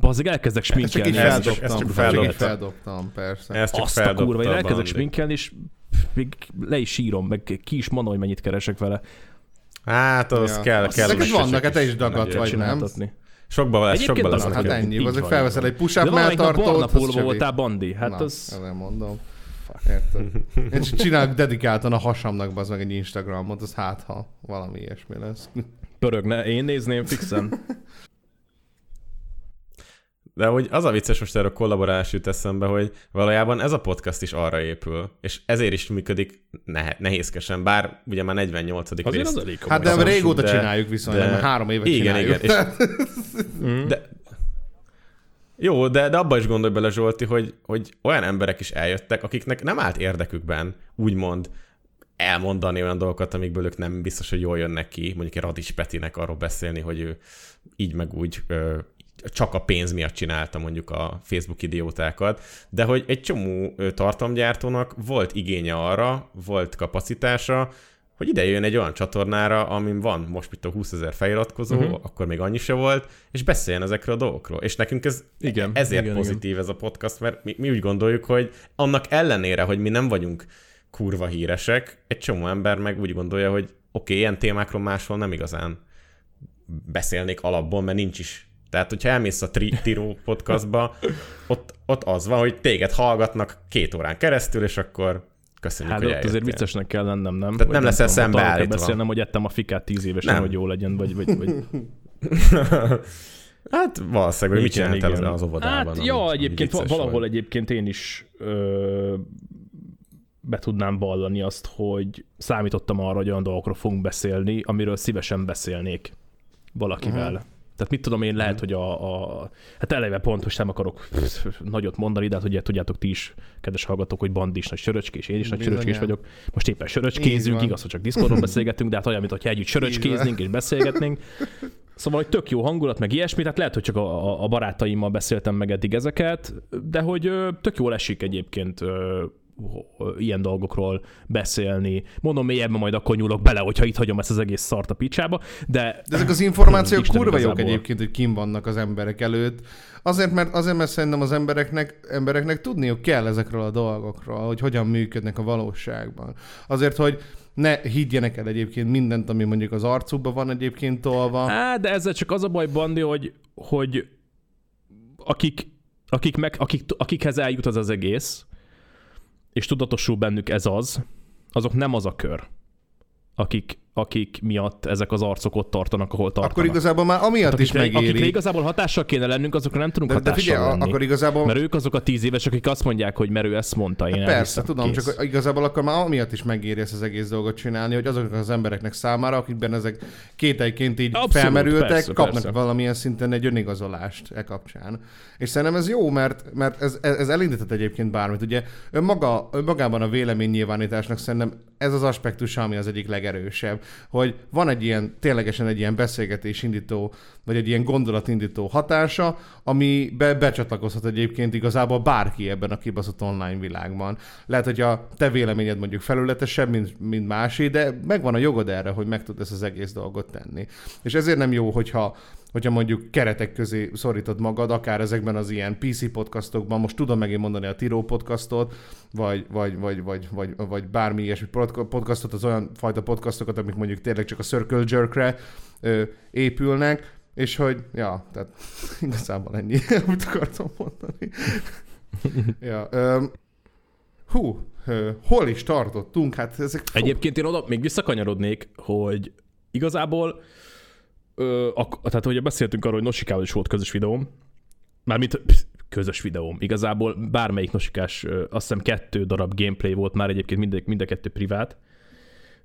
Bazzeg, elkezdek sminkelni. Ezt csak, ezt csak feldobtam. Ezt csak feldobtam, persze. Ezt csak Azt feldobtam, a kurva, én elkezdek Bandi. sminkelni, és még le is sírom, meg ki is mondom, hogy mennyit keresek vele. Hát, az ja. kell, kell. Ezek is vannak, hát te is dagadt vagy, nem? Sokba lesz, sokba lesz. Hát ennyi, azért felveszel egy push-up melltartót. De valami pólóba voltál, Bandi. Hát az... Na, mondom. Érted. Én csinálok dedikáltan a hasamnak, bazd meg, egy Instagramot, az hát, ha valami ilyesmi lesz. Pörögne, én nézném fixen. De hogy az a vicces, most erről kollaborálás jut eszembe, hogy valójában ez a podcast is arra épül, és ezért is működik ne- nehézkesen, bár ugye már negyvennyolcadik rész. Hát de régóta de, csináljuk viszonylag, de... három évet igen, csináljuk. Igen, igen. de... Jó, de, de abba is gondolj bele, Zsolti, hogy, hogy olyan emberek is eljöttek, akiknek nem állt érdekükben, úgymond, elmondani olyan dolgokat, amikből ők nem biztos, hogy jól jönnek ki, mondjuk egy Radics Petinek arról beszélni, hogy ő így meg úgy... Ö, csak a pénz miatt csinálta mondjuk a Facebook idiótákat, de hogy egy csomó tartalomgyártónak volt igénye arra, volt kapacitása, hogy ide jön egy olyan csatornára, amin van most itt a húszezer feliratkozó, uh-huh. akkor még annyi se volt, és beszéljen ezekről a dolgokról. És nekünk ez igen, ezért igen, pozitív igen. ez a podcast, mert mi, mi úgy gondoljuk, hogy annak ellenére, hogy mi nem vagyunk kurva híresek, egy csomó ember meg úgy gondolja, hogy oké, okay, ilyen témákról máshol nem igazán beszélnék alapból, mert nincs is. Tehát, hogyha elmész a Tiro podcastba, ott, ott az van, hogy téged hallgatnak két órán keresztül, és akkor köszönjük, hát hogy eljöttél. Hát azért viccesnek kell lennem, nem? Tehát nem, nem leszel szembeállítva. Kell beszélnem, hogy ettem a fikát tíz évesen, nem. hogy jó legyen, vagy... vagy, vagy... hát valószínűleg, hogy mit csináltál az, az óvodában. Hát jó, egyébként valahol vagy. Egyébként én is ö, be tudnám vallani azt, hogy számítottam arra, hogy olyan dolgokról fogunk beszélni, amiről szívesen beszélnék valakivel. Uh-huh. Tehát mit tudom én, lehet, hogy a... a hát eleve pont, most nem akarok nagyot mondani, de hát ugye tudjátok ti is, kedves hallgatók, hogy Bandi is nagy söröcskés, én is nagy söröcskés vagyok. Most éppen söröcskézünk, igaz, hogy csak Discordon beszélgetünk, de hát olyan, mintha együtt söröcskéznénk és beszélgetnénk. Szóval, hogy tök jó hangulat, meg ilyesmi, tehát lehet, hogy csak a, a barátaimmal beszéltem meg eddig ezeket, de hogy tök jól esik egyébként ilyen dolgokról beszélni. Mondom, mélyebben majd akkor nyúlok bele, hogyha itt hagyom ezt az egész szart a picsába, de... De ezek az információk Isten kurva igazából. Jók egyébként, hogy kim vannak az emberek előtt. Azért, mert, azért, mert szerintem az embereknek, embereknek tudniuk kell ezekről a dolgokról, hogy hogyan működnek a valóságban. Azért, hogy ne higgyenek el egyébként mindent, ami mondjuk az arcukban van egyébként tolva. Á, de ezzel csak az a baj, Bandi, hogy, hogy akik, akik meg, akik, akikhez eljut az az egész, és tudatosul bennük ez az, azok nem az a kör, akik, akik miatt ezek az arcok ott tartanak, ahol tartanak. Akkor igazából már amiatt hát, is megéri. Akikre igazából hatással kéne lennünk, azokra nem tudunk de, de hatással figyelj, lenni. Akkor igazából... Mert ők azok a tíz évesek, akik azt mondják, hogy merő ezt mondta. Én hát persze, tudom, kész. Csak igazából akkor már amiatt is megéri ezt az egész dolgot csinálni, hogy azoknak az embereknek számára, akikben ezek kételyként így abszolút, felmerültek, persze, kapnak persze. valamilyen szinten egy önigazolást e kapcsán. És szerintem ez jó, mert, mert ez, ez elindított egyébként bármit. Ugye önmaga, önmagában a véleménynyilvánításnak szerintem ez az aspektus, ami az egyik legerősebb, hogy van egy ilyen, ténylegesen egy ilyen beszélgetésindító, vagy egy ilyen gondolatindító hatása, amibe becsatlakozhat egyébként igazából bárki ebben a kibaszott online világban. Lehet, hogy a te véleményed mondjuk felületesebb, mint, mint másé, de megvan a jogod erre, hogy meg tud ezt az egész dolgot tenni. És ezért nem jó, hogyha hogyha mondjuk keretek közé szorítod magad, akár ezekben az ilyen pé cé podcastokban, most tudom megint mondani a Tiró podcastot, vagy, vagy, vagy, vagy, vagy, vagy bármi ilyesmi podcastot, az olyan fajta podcastokat, amik mondjuk tényleg csak a Circle Jerkre ö, épülnek, és hogy, ja, tehát igazából ennyi, amit akartam mondani. ja, ö, hú, ö, hol is tartottunk? Hát ezek... Egyébként én oda még visszakanyarodnék, hogy igazából Ö, a, tehát, hogy beszéltünk arról, hogy Nosikával is volt közös videóm, mármint psz, közös videóm, igazából bármelyik Nosikás, ö, azt hiszem kettő darab gameplay volt már egyébként, mind, mind a kettő privát,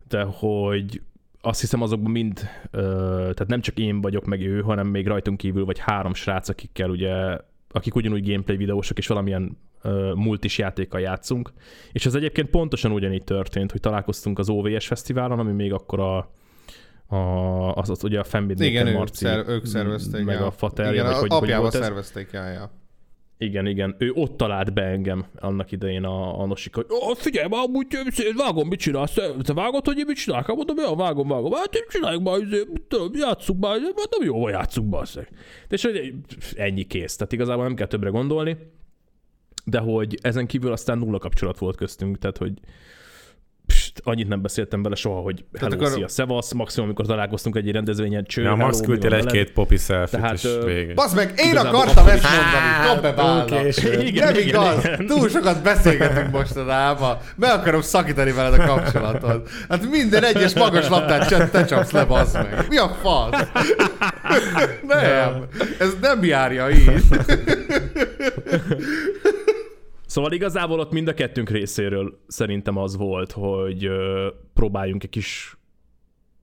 de hogy azt hiszem azokban mind, ö, tehát nem csak én vagyok meg ő, hanem még rajtunk kívül vagy három srác, akikkel ugye, akik ugyanúgy gameplay videósok és valamilyen ö, multis játékkal játszunk, és ez egyébként pontosan ugyanígy történt, hogy találkoztunk az o vé es fesztiválon, ami még akkor a A, az, az ugye a Fembidnéken Marci, szer, ők szervezték, meg ja. a Faterja. Igen, vagy, hogy, apjával hogy szervezték, ja, ja. Igen, igen. Ő ott talált be engem annak idején a, a Nosika, hogy oh, figyelj, már amúgy vágom, mit csinálsz? Te vágod, hogy én mit csinálok? Mondom, ja, vágom, vágom. Hát én csináljuk már, tudom, játsszuk már. Mondom, jó, vagy játsszuk már. És ennyi kész. Tehát igazából nem kell többre gondolni. De hogy ezen kívül aztán nulla kapcsolat volt köztünk, tehát hogy Pst, annyit nem beszéltem bele soha, hogy hello, akkor... szia, szevasz, maximum, amikor találkoztunk egy ilyen cső, ja, hello, Max küldtél egy-két popi selfie-t is végig. Baszd meg, én akartam ezt mondani, dobd be vállam. Nem igaz, túl sokat beszélgetünk mostanában, be akarom szakítani veled a kapcsolatot. Hát minden egyes magas labdát te csapsz le, baszd meg. Mi a fasz? Nem, ez nem járja így. Szóval igazából ott mind a kettőnk részéről szerintem az volt, hogy ö, próbáljunk egy kis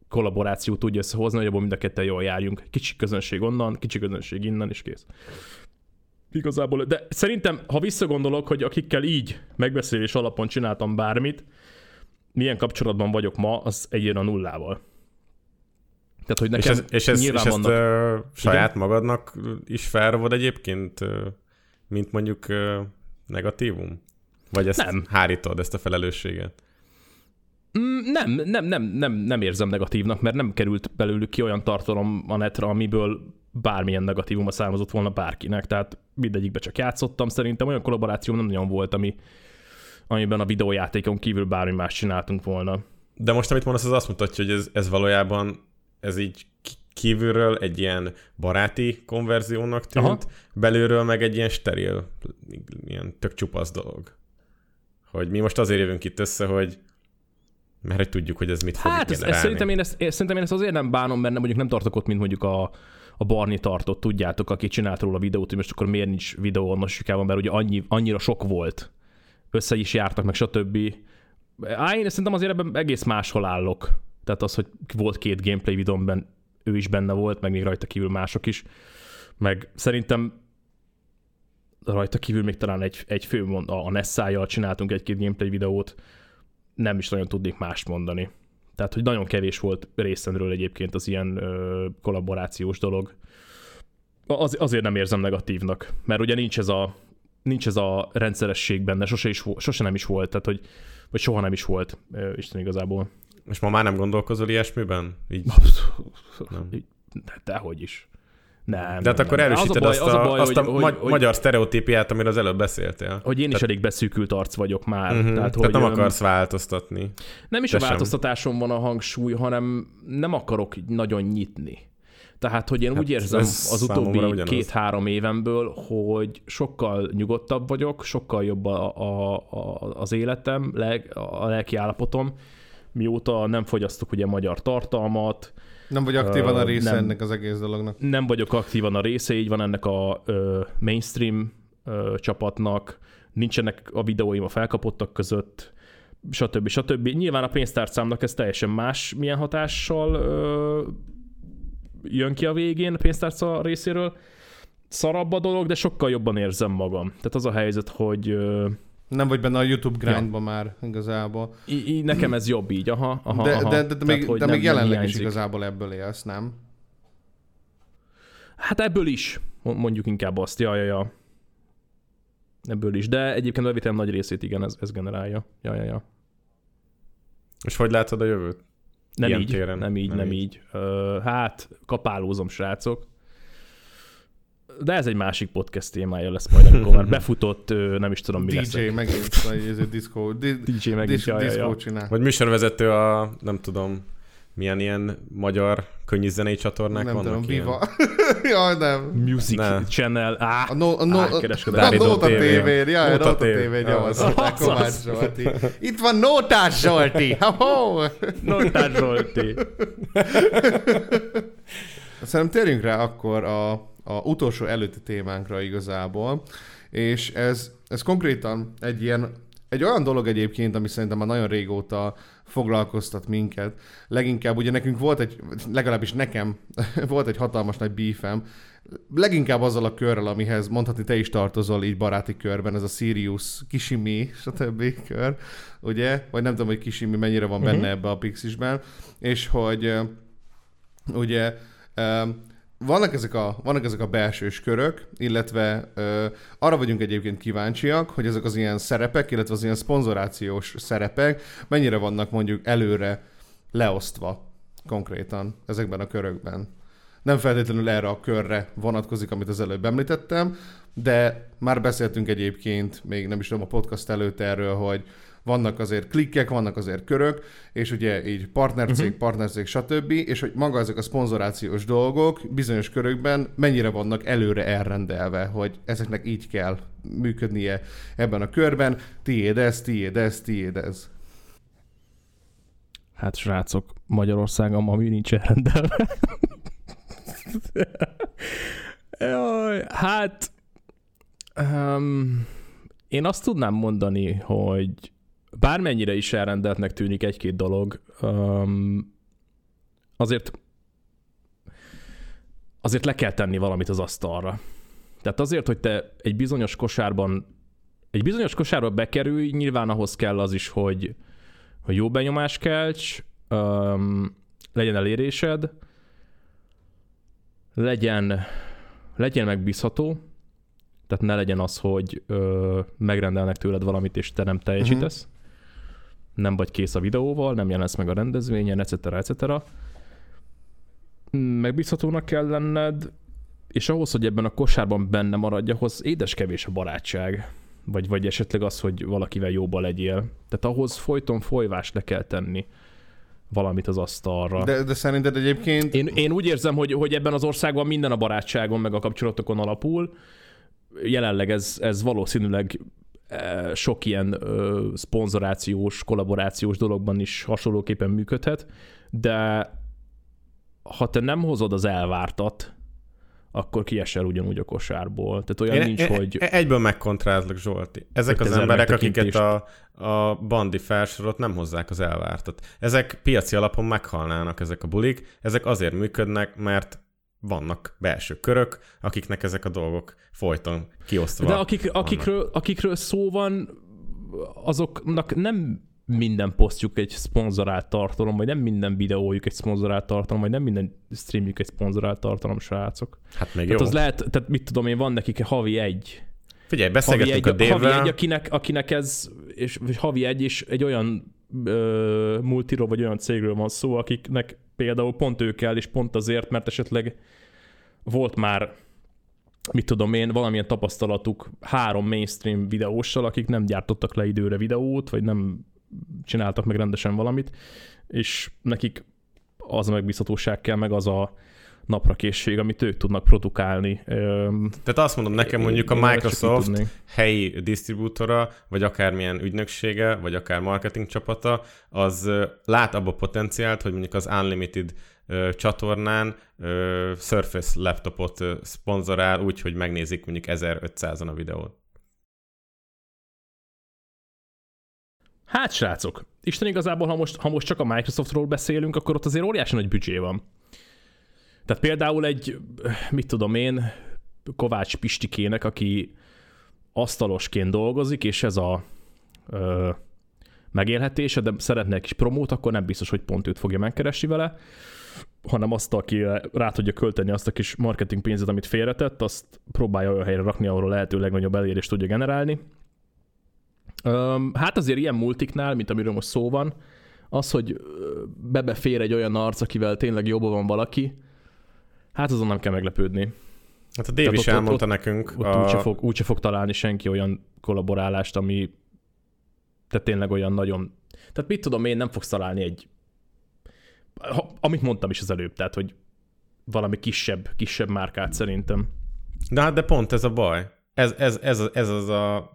kollaborációt úgy összehozni, hogy abban mind a ketten jól járjunk. Kicsi közönség onnan, kicsi közönség innen, és kész. Igazából, de szerintem, ha visszagondolok, hogy akikkel így megbeszélés alapon csináltam bármit, milyen kapcsolatban vagyok ma, az egyén a nullával. Tehát, hogy nekem és ez, és ez, nyilván és ezt vannak... ö, saját igen? magadnak is felrovod egyébként, mint mondjuk... Ö... negatívum? Vagy ezt nem. hárítod, ezt a felelősséget? Nem, nem, nem, nem, nem érzem negatívnak, mert nem került belőlük ki olyan tartalom a netre, amiből bármilyen negatívuma származott volna bárkinek. Tehát mindegyikbe csak játszottam. Szerintem olyan kollaborációm nem nagyon volt, ami, amiben a videójátékon kívül bármi más csináltunk volna. De most, amit mondasz, az azt mutatja, hogy ez, ez valójában ez így kívülről egy ilyen baráti konverziónak tűnt, aha, belülről meg egy ilyen steril, ilyen tök csupasz dolog. Hogy mi most azért jövünk itt össze, hogy mert hogy tudjuk, hogy ez mit fog hát generálni. Hát szerintem én ezt, szerintem én ezt azért nem bánom, mert nem, mondjuk nem tartok ott, mint mondjuk a, a Barni tartott, tudjátok, aki csinált róla videót, hogy most akkor miért nincs videó Nosikában, mert ugye annyi, annyira sok volt. Össze is jártak, meg stb. Á, én szerintem azért ebben egész máshol állok. Tehát az, hogy volt két gameplay videómben, ő is benne volt, meg még rajta kívül mások is, meg szerintem rajta kívül még talán egy, egy fő mond, a Nessájjal csináltunk egy-két gameplay videót, nem is nagyon tudnék mást mondani. Tehát, hogy nagyon kevés volt részemről egyébként az ilyen ö, kollaborációs dolog. Az, azért nem érzem negatívnak, mert ugye nincs ez a, nincs ez a rendszeresség benne, sose, is, sose nem is volt, tehát, hogy, vagy soha nem is volt, ö, Isten igazából. És ma már nem gondolkozol ilyesmiben? Így? Nem. Dehogy is. Nem. De hát akkor nem, erősíted az a baj, azt a, az a, baj, azt a hogy, magy- hogy, magyar sztereotípiát, amiről az előbb beszél. Hogy én Te- is elég beszűkült arc vagyok már. Uh-huh. Tehát, hogy Tehát nem akarsz változtatni. Nem is Te a változtatáson sem. Van a hangsúly, hanem nem akarok nagyon nyitni. Tehát, hogy én hát úgy érzem az utóbbi két-három évemből, hogy sokkal nyugodtabb vagyok, sokkal jobb a, a, a, az életem, leg, a lelki állapotom, mióta nem fogyasztok ugye magyar tartalmat. Nem vagy aktívan uh, a része nem, ennek az egész dolognak. Nem vagyok aktívan a része, így van ennek a uh, mainstream uh, csapatnak, nincsenek a videóim a felkapottak között, stb. stb. Nyilván a pénztárcámnak ez teljesen más milyen hatással uh, jön ki a végén a pénztárca részéről. Szarabb a dolog, de sokkal jobban érzem magam. Tehát az a helyzet, hogy... Uh, nem vagy benne a YouTube grindban ja. már igazából. I- I- nekem ez jobb így, aha. aha de, aha. de, de, de Tehát, még, de még nem, jelenleg nem is igazából ebből élsz, nem? Hát ebből is, mondjuk inkább azt, ja, ja, ja. Ebből is, de egyébként a bevételem nagy részét igen, ez, ez generálja. Ja, ja, ja. És hogy látod a jövőt? Nem Ilyen így, téren. nem így, nem, nem így. így. Ö, hát kapálózom, srácok. De ez egy másik podcast témája lesz majd, amikor már befutott, nem is tudom mi lesz. dé dzsé megint, vagy ez egy diszkó, dé dzsé megint, diszkó csinál. Vagy műsorvezető a, nem tudom, milyen ilyen magyar könnyű zenei csatornák nem vannak. Nem tudom, Viva. Jaj, nem. Music ne. Channel, áh, árkereskedelmi. A Nóta té vén, jaj, Nóta té vén javaszolták Kovács Zsolti. Itt van Nótás Zsolti, ha-ho! Nótás Zsolti. Szerintem térjünk rá akkor a... a utolsó előtti témánkra igazából, és ez, ez konkrétan egy ilyen, egy olyan dolog egyébként, ami szerintem már nagyon régóta foglalkoztat minket. Leginkább ugye nekünk volt egy, legalábbis nekem volt egy hatalmas nagy beefem, leginkább azzal a körrel, amihez mondhatni te is tartozol így baráti körben, ez a Sirius, Kisimi, stb. Kör, ugye? Vagy nem tudom, hogy Kisimi mennyire van benne mm-hmm. ebbe a Pixisben, és hogy ugye... Vannak ezek, a, vannak ezek a belsős körök, illetve ö, arra vagyunk egyébként kíváncsiak, hogy ezek az ilyen szerepek, illetve az ilyen szponzorációs szerepek mennyire vannak mondjuk előre leosztva konkrétan ezekben a körökben. Nem feltétlenül erre a körre vonatkozik, amit az előbb említettem, de már beszéltünk egyébként, még nem is tudom a podcast előtt erről, hogy vannak azért klikkek, vannak azért körök, és ugye így partnercég, uh-huh. partnercég, stb. És hogy maga ezek a szponzorációs dolgok bizonyos körökben mennyire vannak előre elrendelve, hogy ezeknek így kell működnie ebben a körben. Tiéd ez, tiéd ez, tiéd ez. Hát srácok, Magyarországon ma mi nincs elrendelve. Hát um, én azt tudnám mondani, hogy bármennyire is elrendeltnek tűnik egy-két dolog, azért azért le kell tenni valamit az asztalra. Tehát azért, hogy te egy bizonyos kosárban, egy bizonyos kosárba bekerülj, nyilván ahhoz kell az is, hogy, hogy jó benyomás kelts, legyen elérésed, legyen, legyen megbízható, tehát ne legyen az, hogy megrendelnek tőled valamit, és te nem teljesítesz. Uh-huh. Nem vagy kész a videóval, nem jelensz meg a rendezvényen, et cetera et cetera. Megbízhatónak kell lenned, és ahhoz, hogy ebben a kosárban benne maradj, ahhoz édes kevés a barátság, vagy, vagy esetleg az, hogy valakivel jóba legyél. Tehát ahhoz folyton folyvást le kell tenni valamit az asztalra. De, de szerinted egyébként... Én, én úgy érzem, hogy, hogy ebben az országban minden a barátságon, meg a kapcsolatokon alapul. Jelenleg ez, ez valószínűleg sok ilyen ö, szponzorációs, kollaborációs dologban is hasonlóképpen működhet, de ha te nem hozod az elvártat, akkor kiesel ugyanúgy a kosárból. Tehát olyan én, nincs, én, hogy... Egyből megkontrázlak, Zsolti. Ezek az emberek, akiket a, a Bandi felsorot nem hozzák az elvártat. Ezek piaci alapon meghalnának ezek a bulik, ezek azért működnek, mert vannak belső körök, akiknek ezek a dolgok folyton kiosztva. De akik, akikről, akikről szó van, azoknak nem minden posztjuk egy szponzorált tartalom, vagy nem minden videójuk egy szponzorált tartalom, vagy nem minden streamjük egy szponzorált tartalom, srácok. Hát még tehát jó. Az lehet, tehát mit tudom én, van nekik havi egy. Figyelj, beszélgetünk a délvel. Havi egy, akinek, akinek ez, és, és havi egy, és egy olyan ö, multiról, vagy olyan cégről van szó, akiknek például pont ő kell, és pont azért, mert esetleg volt már, mit tudom én, valamilyen tapasztalatuk három mainstream videóssal, akik nem gyártottak le időre videót, vagy nem csináltak meg rendesen valamit, és nekik az a megbízhatóság kell, meg az a naprakészség, amit ők tudnak produkálni. Tehát azt mondom, nekem mondjuk a Microsoft helyi disztribútora, vagy akármilyen ügynöksége, vagy akár marketing csapata, az lát abba potenciált, hogy mondjuk az Unlimited csatornán Surface laptopot szponzorál úgy, hogy megnézik mondjuk ezerötszázan a videót. Hát srácok, Isten igazából, ha most, ha most csak a Microsoftról beszélünk, akkor ott azért óriási nagy büdzsé van. Tehát például egy, mit tudom én, Kovács Pistikének, aki asztalosként dolgozik, és ez a ö, megélhetése, de szeretne egy kis promót, akkor nem biztos, hogy pont őt fogja megkeresni vele, hanem azt, aki rá tudja költeni azt a kis marketing pénzet, amit félretett, azt próbálja olyan helyre rakni, ahol lehetőleg nagyobb elérést tudja generálni. Hát azért ilyen multiknál, mint amiről most szó van, az, hogy bebefér egy olyan arc, akivel tényleg jobban van valaki, hát azon nem kell meglepődni. Hát a Dave is elmondta ott, nekünk. Ott a... úgyse, fog, úgyse fog találni senki olyan kollaborálást, ami tehát tényleg olyan nagyon... Tehát mit tudom én, nem fogsz találni egy... Ha, amit mondtam is az előbb, tehát hogy valami kisebb, kisebb márkát szerintem. De hát de pont ez a baj. Ez, ez, ez, ez az a...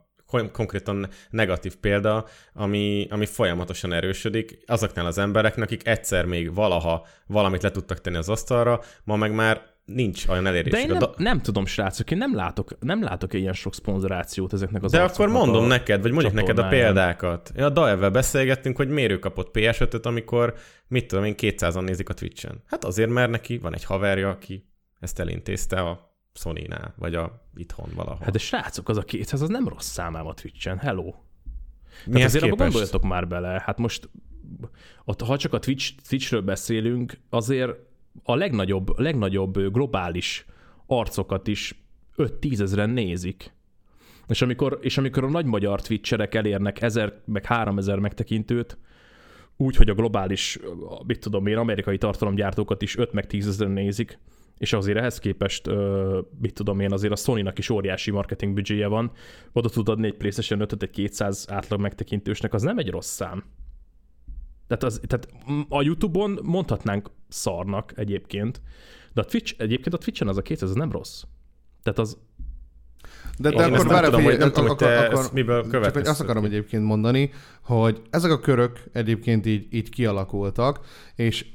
konkrétan negatív példa, ami, ami folyamatosan erősödik azoknál az embereknek, akik egyszer még valaha valamit le tudtak tenni az asztalra, ma meg már nincs olyan elérésük. De én nem, da- nem tudom, srácok, én nem látok, nem látok ilyen sok szponzorációt ezeknek az arcoknak. De akkor mondom neked, vagy mondjuk neked a példákat. Én a Daevvel beszélgettünk, hogy miért ő kapott pé es ötöt, amikor, mit tudom én, kétszázan nézik a Twitchen. Hát azért, mert neki van egy haverja, aki ezt elintézte a Sony-nál, vagy a itthon valahol. Hát de srácok, az a kétszáz, az nem rossz számám a Twitch-en, hello. Tehát azért abban gondoljatok már bele, hát most, ott, ha csak a Twitch, Twitch-ről beszélünk, azért a legnagyobb, legnagyobb globális arcokat is öt-tíz ezeren nézik. És amikor, és amikor a nagy magyar Twitcherek elérnek ezer, meg háromezer megtekintőt, úgy, hogy a globális, mit tudom én, amerikai tartalomgyártókat is öt meg tíz ezeren nézik, és azért ehhez képest, mit tudom én, azért a Sony-nak is óriási marketing büdzséje van, oda tud adni egy PlayStation ötöt egy kétszáz átlag megtekintősnek, az nem egy rossz szám. Tehát, az, tehát a YouTube-on mondhatnánk szarnak egyébként, de a Twitch, egyébként a Twitch-en az a kétszáz, az nem rossz. Tehát az... De, de akkor nem tudom, hogy, nem tudom, hogy te akkor, ezt miből következtük. Azt akarom egyébként mondani, hogy ezek a körök egyébként így, így kialakultak, és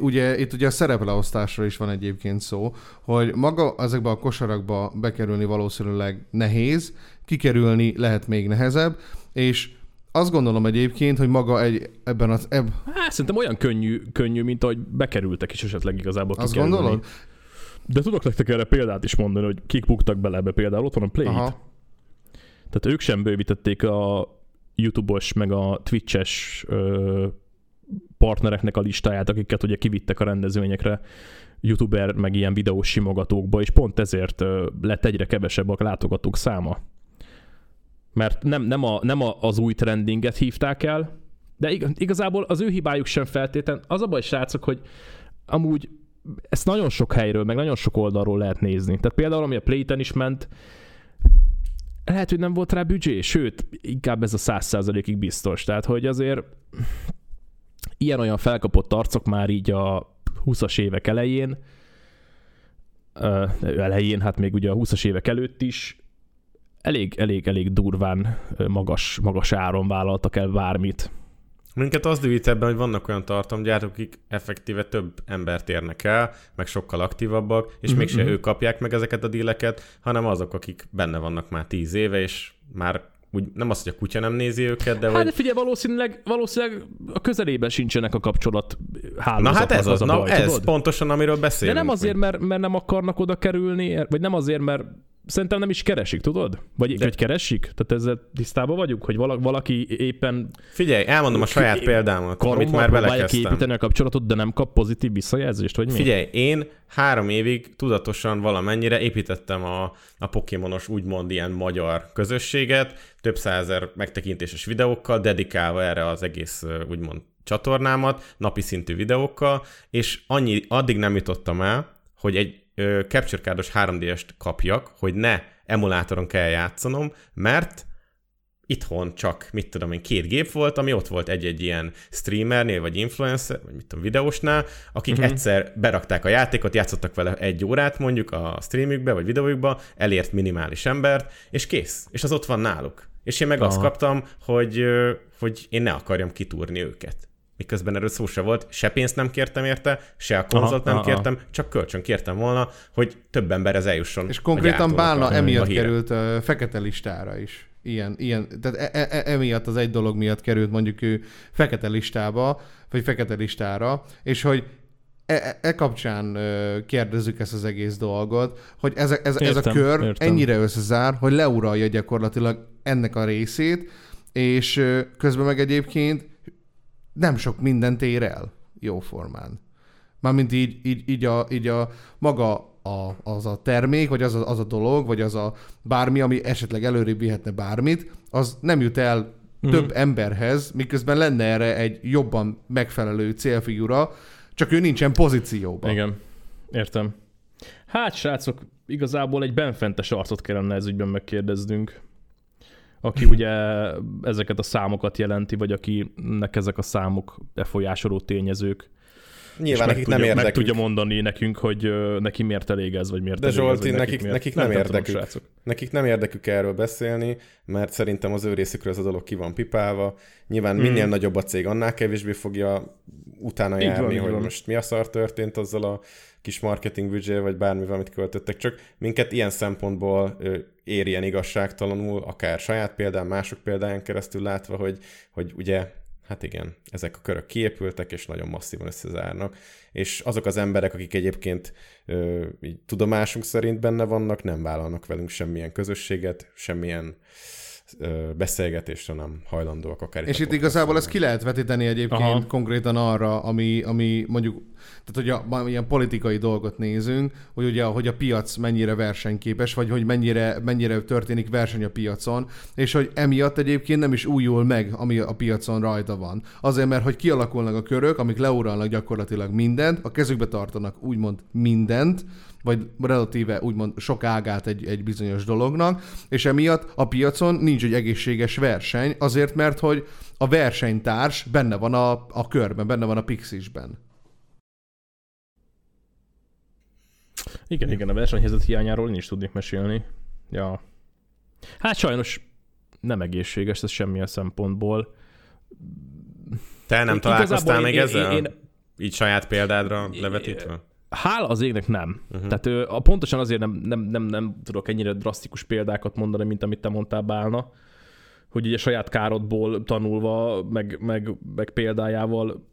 ugye itt ugye a szerepleosztásról is van egyébként szó, hogy maga ezekbe a kosarakba bekerülni valószínűleg nehéz, kikerülni lehet még nehezebb, és azt gondolom egyébként, hogy maga egy ebben az... Eb... Hát szerintem olyan könnyű, könnyű, mint ahogy bekerültek is esetleg igazából kikerülni. Azt gondolod? De tudok nektek erre példát is mondani, hogy kik buktak bele ebbe például, ott van a Play-t. Tehát ők sem bővítették a YouTube-os meg a Twitch-es ö- partnereknek a listáját, akiket ugye kivittek a rendezvényekre, youtuber meg ilyen videós simogatókba, és pont ezért lett egyre kevesebb a látogatók száma. Mert nem, nem, a, nem a, az új trendinget hívták el, de igazából az ő hibájuk sem feltétlen. Az a baj, srácok, hogy amúgy ezt nagyon sok helyről, meg nagyon sok oldalról lehet nézni. Tehát például, ami a Playten is ment, lehet, hogy nem volt rá büdzsé, sőt, inkább ez a száz százalékig biztos. Tehát, hogy azért... ilyen-olyan felkapott arcok már így a huszas évek elején, ö, elején, hát még ugye a huszas évek előtt is elég, elég, elég durván magas, magas áron vállaltak el bármit. Minket az dühít ebben, hogy vannak olyan tartalomgyártók, akik effektíve több embert érnek el, meg sokkal aktívabbak, és mm-hmm. mégse ők kapják meg ezeket a díleket, hanem azok, akik benne vannak már tíz éve, és már úgy, nem az, hogy a kutya nem nézi őket, de... Hát vagy... de figyelj, valószínűleg, valószínűleg a közelében sincsenek a kapcsolat hálózatnak. Na hát ez az, az a baj, ez tudod? Pontosan, amiről beszélünk. De nem azért, mert, mert nem akarnak oda kerülni, vagy nem azért, mert szerintem nem is keresik, tudod? Vagy de... hogy keresik? Tehát ezzel tisztában vagyunk, hogy valaki éppen... Figyelj, elmondom a saját é... példámat, amit már belekezdtem. Kiépíteni a kapcsolatot, de nem kap pozitív visszajelzést, vagy mi? Figyelj, én három évig tudatosan valamennyire építettem a, a Pokémonos úgymond ilyen magyar közösséget, több százezer megtekintéses videókkal, dedikálva erre az egész úgymond csatornámat, napi szintű videókkal, és annyi, addig nem jutottam el, hogy egy Capture Cardos három dé-est kapjak, hogy ne emulátoron kell játszanom, mert itthon csak, mit tudom én, két gép volt, ami ott volt egy-egy ilyen streamernél, vagy influencer, vagy mit tudom, videósnál, akik uh-huh. egyszer berakták a játékot, játszottak vele egy órát mondjuk a streamükbe, vagy videójukba, elért minimális embert, és kész. És az ott van náluk. És én meg Aha. azt kaptam, hogy, hogy én ne akarjam kitúrni őket. Miközben erről szó se volt, se pénzt nem kértem érte, se a konzolt aha, nem aha. kértem, csak kölcsön kértem volna, hogy több emberhez eljusson. És konkrétan Bálna emiatt került a fekete listára is. Ilyen, ilyen, tehát e- e- emiatt az egy dolog miatt került mondjuk ő fekete listába, vagy fekete listára, és hogy e, e kapcsán kérdezzük ezt az egész dolgot, hogy ez a, ez, értem, ez a kör értem. ennyire összezár, hogy leuralja gyakorlatilag ennek a részét, és közben meg egyébként nem sok mindent ér el jóformán. Mármint így, így, így, a, így a maga A, az a termék, vagy az a, az a dolog, vagy az a bármi, ami esetleg előrébb vihetne bármit, az nem jut el mm-hmm. több emberhez, miközben lenne erre egy jobban megfelelő célfigura, csak ő nincsen pozícióban. Igen, értem. Hát, srácok, igazából egy benfentes arcot kellene ez ügyben megkérdeznünk, aki ugye ezeket a számokat jelenti, vagy akinek ezek a számok befolyásoló tényezők. Nyilván nekik tudja, nem érdekük. Meg tudja mondani nekünk, hogy uh, neki miért elég ez, vagy miért De elég Zsolti, ez, nekik, nekik, miért... nekik nem, nem érdekük. Nem tudom, nekik nem érdekük erről beszélni, mert szerintem az ő részükről ez a dolog ki van pipálva. Nyilván hmm. minél nagyobb a cég, annál kevésbé fogja utána így járni, van, hogy van. most mi a szar történt azzal a kis marketing büdzsé, vagy bármivel, amit költöttek. Csak minket ilyen szempontból ér ilyen igazságtalanul, akár saját példán, mások példáján keresztül látva, hogy, hogy ugye hát igen, ezek a körök kiépültek, és nagyon masszívan összezárnak. És azok az emberek, akik egyébként ö, így, tudomásunk szerint benne vannak, nem vállalnak velünk semmilyen közösséget, semmilyen ö, beszélgetésre nem hajlandóak akár. És itt, itt igazából ezt ki lehet vetíteni egyébként Aha. konkrétan arra, ami, ami mondjuk, tehát hogy a, ilyen politikai dolgot nézünk, hogy ugye hogy a piac mennyire versenyképes, vagy hogy mennyire, mennyire történik verseny a piacon, és hogy emiatt egyébként nem is újul meg, ami a piacon rajta van. Azért, mert hogy kialakulnak a körök, amik leuralnak gyakorlatilag mindent, a kezükbe tartanak úgymond mindent, vagy relatíve úgymond sok ágát egy, egy bizonyos dolognak, és emiatt a piacon nincs egy egészséges verseny, azért, mert hogy a versenytárs benne van a, a körben, benne van a pixisben. Igen, igen, a versenyhelyzet hiányáról én is tudnék mesélni. Ja. Hát sajnos nem egészséges ez semmilyen szempontból. Te nem találkoztál még én, ezzel? Én, én... Így saját példádra levetítve? Hála az égnek nem. Uh-huh. Tehát a, pontosan azért nem, nem, nem, nem tudok ennyire drasztikus példákat mondani, mint amit te mondtál, Bálna, hogy ugye saját károdból tanulva, meg, meg, meg példájával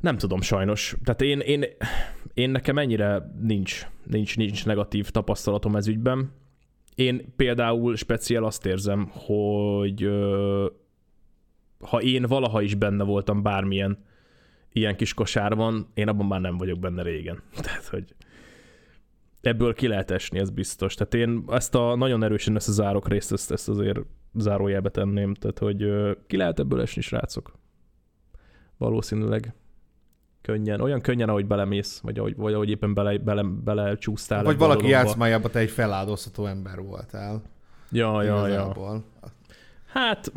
nem tudom sajnos. Tehát én, én, én nekem ennyire nincs, nincs, nincs negatív tapasztalatom ez ügyben. Én például speciál azt érzem, hogy ha én valaha is benne voltam bármilyen ilyen kis kosárban, én abban már nem vagyok benne régen. Tehát, hogy ebből ki lehet esni, ez biztos. Tehát én ezt a nagyon erősen összezárok részt, ezt, ezt azért zárójelbe tenném. Tehát, hogy ki lehet ebből esni, srácok? Valószínűleg. Könnyen. Olyan könnyen, ahogy belemész, vagy ahogy, vagy ahogy éppen bele, bele, bele csúsztál. Vagy valaki játszmájában te egy feláldozható ember voltál. Ja, ja, ja. Hát,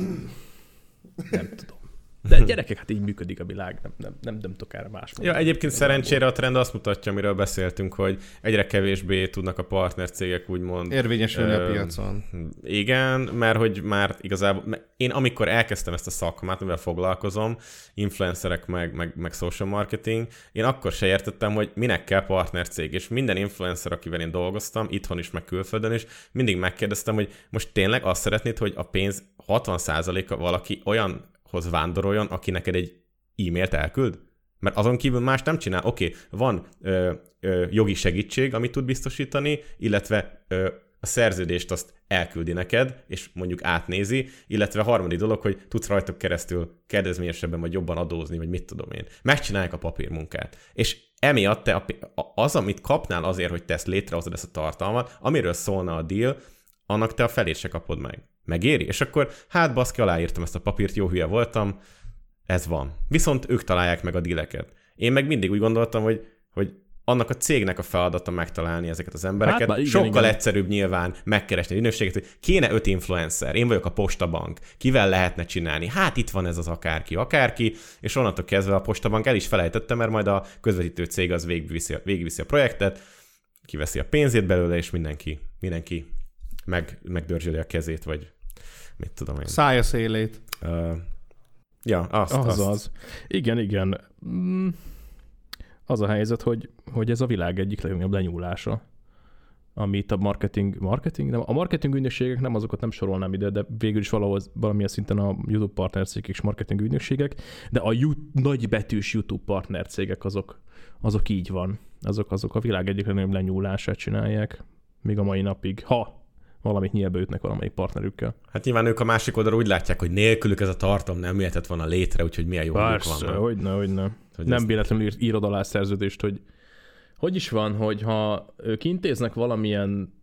nem tudom. De gyerekek, hát így működik a világ, nem, nem, nem, nem tudok erre más mondani. Ja, egyébként én szerencsére a trend azt mutatja, amiről beszéltünk, hogy egyre kevésbé tudnak a partnercégek úgymond... érvényesülni ö- a piacon. Igen, mert hogy már igazából... Én amikor elkezdtem ezt a szakmát, amivel foglalkozom, influencerek meg, meg, meg social marketing, én akkor se értettem, hogy minek kell partnercég, és minden influencer, akivel én dolgoztam, itthon is, meg külföldön is, mindig megkérdeztem, hogy most tényleg azt szeretnéd, hogy a pénz hatvan százaléka valaki olyan hoz vándoroljon, aki neked egy e-mailt elküld? Mert azon kívül más nem csinál. Oké, okay, van ö, ö, jogi segítség, amit tud biztosítani, illetve ö, a szerződést azt elküldi neked, és mondjuk átnézi, illetve a harmadik dolog, hogy tudsz rajtuk keresztül kedvezményesebben vagy jobban adózni, vagy mit tudom én. Megcsinálják a papírmunkát. És emiatt te az, amit kapnál azért, hogy te ezt létrehozod, ezt a tartalmat, amiről szólna a deal, annak te a felét se kapod meg. Megéri? És akkor hát baszki, aláírtam ezt a papírt, jó hülye voltam, ez van. Viszont ők találják meg a dealeket. Én meg mindig úgy gondoltam, hogy, hogy annak a cégnek a feladata megtalálni ezeket az embereket. Hát, igen, Sokkal igen. egyszerűbb nyilván megkeresni a ügynökséget, hogy kéne öt influencer, én vagyok a postabank, kivel lehetne csinálni? Hát itt van ez az akárki, akárki, és onnantól kezdve a postabank el is felejtette, mert majd a közvetítő cég az végigviszi, végigviszi a projektet, kiveszi a pénzét belőle, és mindenki, mindenki meg, megdörzsöli a kezét, vagy mit tudom én. Szája szélét. Uh, ja, azt, az, azt. Az. Igen, igen. Mm. Az a helyzet, hogy, hogy ez a világ egyik legnagyobb lenyúlása, ami itt a marketing, marketing? Nem, a marketing ügynökségek, nem azokat nem sorolnám ide, de végül is valahol valamilyen szinten a YouTube partnercégek és marketing ügynökségek, de a YouTube, nagybetűs YouTube partnercégek azok, azok így van. Azok, azok a világ egyik legnagyobb lenyúlását csinálják, még a mai napig, ha valamit nyílbe ütnek valamelyik partnerükkel. Hát nyilván ők a másik oldalról úgy látják, hogy nélkülük ez a tartom nem jöhetett volna létre, úgyhogy milyen jó van. Persze, hogyne, hogyne. Hogy nem véletlenül ír, írod alá szerződést, hogy hogy is van, hogy ha ők intéznek valamilyen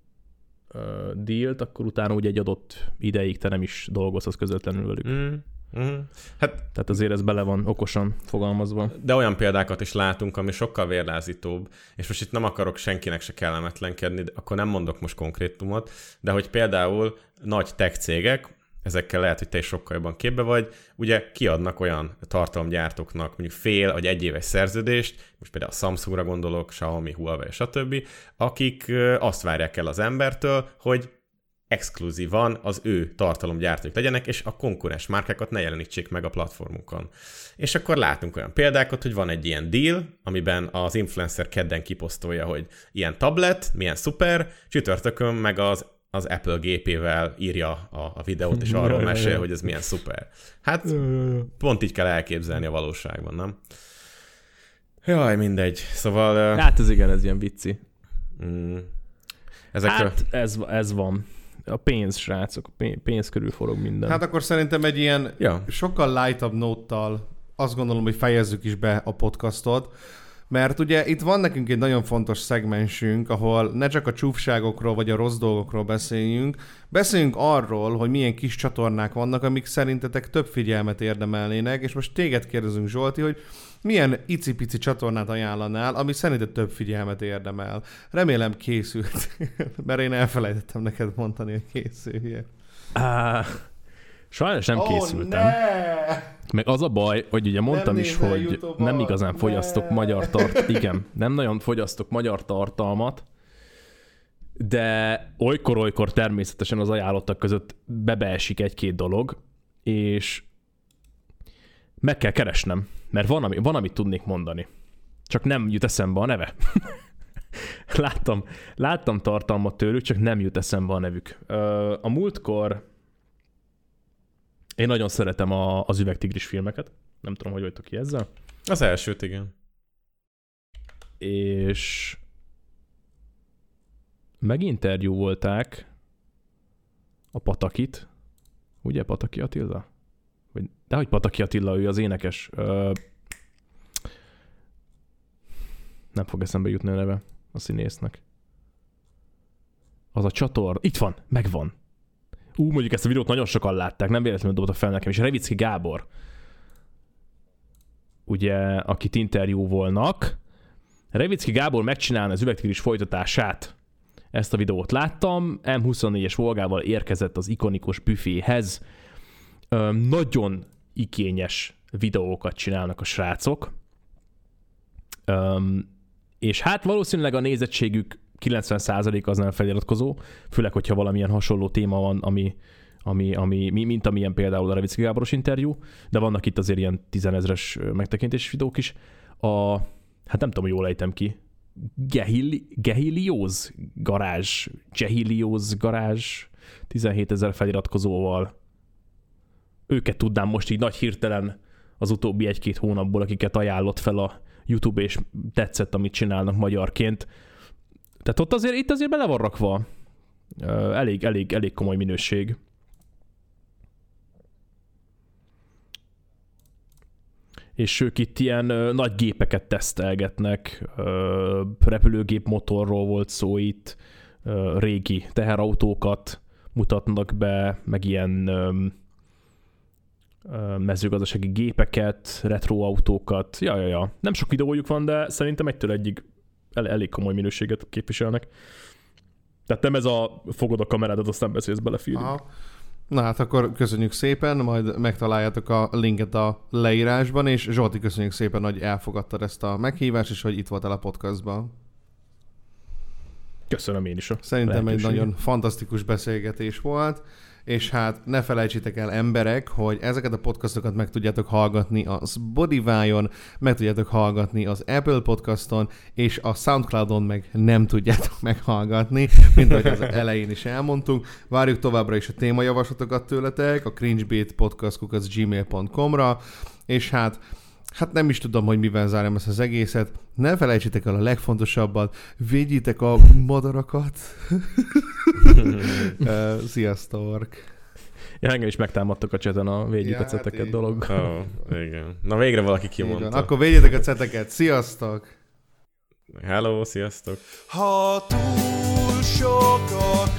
uh, dealt, akkor utána úgy egy adott ideig te nem is dolgozhatsz közvetlenül velük. Mm. Mm. Hát, Tehát azért ez bele van okosan fogalmazva. De olyan példákat is látunk, ami sokkal vérlázítóbb, és most itt nem akarok senkinek se kellemetlenkedni, de akkor nem mondok most konkrétumot, de hogy például nagy tech cégek, ezekkel lehet, hogy te is sokkal jobban képbe vagy, ugye kiadnak olyan tartalomgyártóknak mondjuk fél vagy egy éves szerződést, most például a Samsungra gondolok, Xiaomi, Huawei, stb., akik azt várják el az embertől, hogy exkluzívan az ő tartalomgyártók legyenek, és a konkurens márkákat ne jelenítsék meg a platformukon. És akkor látunk olyan példákat, hogy van egy ilyen deal, amiben az influencer kedden kiposztolja, hogy ilyen tablet, milyen szuper, csütörtökön meg az az Apple gépével írja a, a videót, és arról mesél, hogy ez milyen szuper. Hát pont így kell elképzelni a valóságban, nem? Jaj, mindegy. Szóval... Hát ez igen, ez ilyen vicci. Mm. Ezekről... Hát ez, ez van. A pénz, srácok. Pénz körül forog minden. Hát akkor szerintem egy ilyen ja. sokkal lightabb nóttal azt gondolom, hogy fejezzük is be a podcastot. Mert ugye itt van nekünk egy nagyon fontos szegmensünk, ahol ne csak a csúfságokról vagy a rossz dolgokról beszéljünk, beszéljünk arról, hogy milyen kis csatornák vannak, amik szerintetek több figyelmet érdemelnének, és most téged kérdezünk, Zsolti, hogy milyen icipici csatornát ajánlanál, ami szerinted több figyelmet érdemel. Remélem készült, mert én elfelejtettem neked mondani, hogy készüljél. Ah, sajnos nem oh, készültem. Ne! Meg az a baj, hogy ugye mondtam is, hogy YouTube-on. nem igazán fogyasztok ne. magyar tartalmat. Igen, nem nagyon fogyasztok magyar tartalmat, de olykor-olykor természetesen az ajánlottak között bebeesik egy-két dolog, és meg kell keresnem, mert van, ami, van amit tudnék mondani. Csak nem jut eszembe a neve. láttam, láttam tartalmat tőlük, csak nem jut eszembe a nevük. A múltkor... Én nagyon szeretem a, az üvegtigris filmeket. Nem tudom, hogy vagytok ki ezzel. Az elsőt, igen. És meginterjúvolták a Patakit. Ugye Pataki Attila? De hogy Pataki Attila, ő az énekes. Ö... Nem fog eszembe jutni a neve a színésznek. Az a csatorna. Itt van, megvan. Ú, mondjuk ezt a videót nagyon sokan látták, nem véletlenül dobta fel nekem, és Revicki Gábor, ugye, akit interjúvolnak. Revicki Gábor megcsinálna az üvegtigris folytatását. Ezt a videót láttam, em huszonnégyes Volgával érkezett az ikonikus büféhez. Ö, nagyon ikényes videókat csinálnak a srácok. Ö, és hát valószínűleg a nézettségük kilencven százalék az nem feliratkozó, főleg, hogyha valamilyen hasonló téma van, ami, ami, ami, mint amilyen például a Revicki Gáboros interjú, de vannak itt azért ilyen tizenezres megtekintéses videók is. A, hát nem tudom, jól ejtem ki, Gehili, Gehilióz garázs, Gehilióz garázs tizenhétezer feliratkozóval. Őket tudnám most így nagy hirtelen az utóbbi egy-két hónapból, akiket ajánlott fel a YouTube, és tetszett, amit csinálnak magyarként. Tehát ott azért, itt azért bele van rakva. Elég, elég, elég komoly minőség. És ők itt ilyen nagy gépeket tesztelgetnek. Repülőgép motorról volt szó itt. Régi teherautókat mutatnak be, meg ilyen mezőgazdasági gépeket, retroautókat. Ja, ja, ja. Nem sok videójuk van, de szerintem egytől egyig el, elég komoly minőséget képviselnek. Tehát nem ez a fogod a kamerádat, aztán beszélsz bele filmbe. Na hát akkor köszönjük szépen, majd megtaláljátok a linket a leírásban, és Zsolti, köszönjük szépen, hogy elfogadtad ezt a meghívást, és hogy itt voltál a podcastban. Köszönöm én is. Szerintem egy nagyon fantasztikus beszélgetés volt, és hát ne felejtsétek el, emberek, hogy ezeket a podcastokat meg tudjátok hallgatni a Spotify-on, meg tudjátok hallgatni az Apple Podcaston, és a Soundcloudon meg nem tudjátok meghallgatni, mint ahogy az elején is elmondtunk. Várjuk továbbra is a témajavaslatokat tőletek, a cringe bait podcast kukac gmail pont com-ra, és hát Hát nem is tudom, hogy mivel zárjam ezt az egészet. Ne felejtsétek el a legfontosabbat, védjétek a madarakat. Sziasztok! Ja, engem is megtámadtok a cseten a védjétek ja, a ceteket hát dolog. Oh, igen. Na végre valaki kimondta. Igen. Akkor védjétek a ceteket. Sziasztok! Hello, sziasztok! Ha túl sokat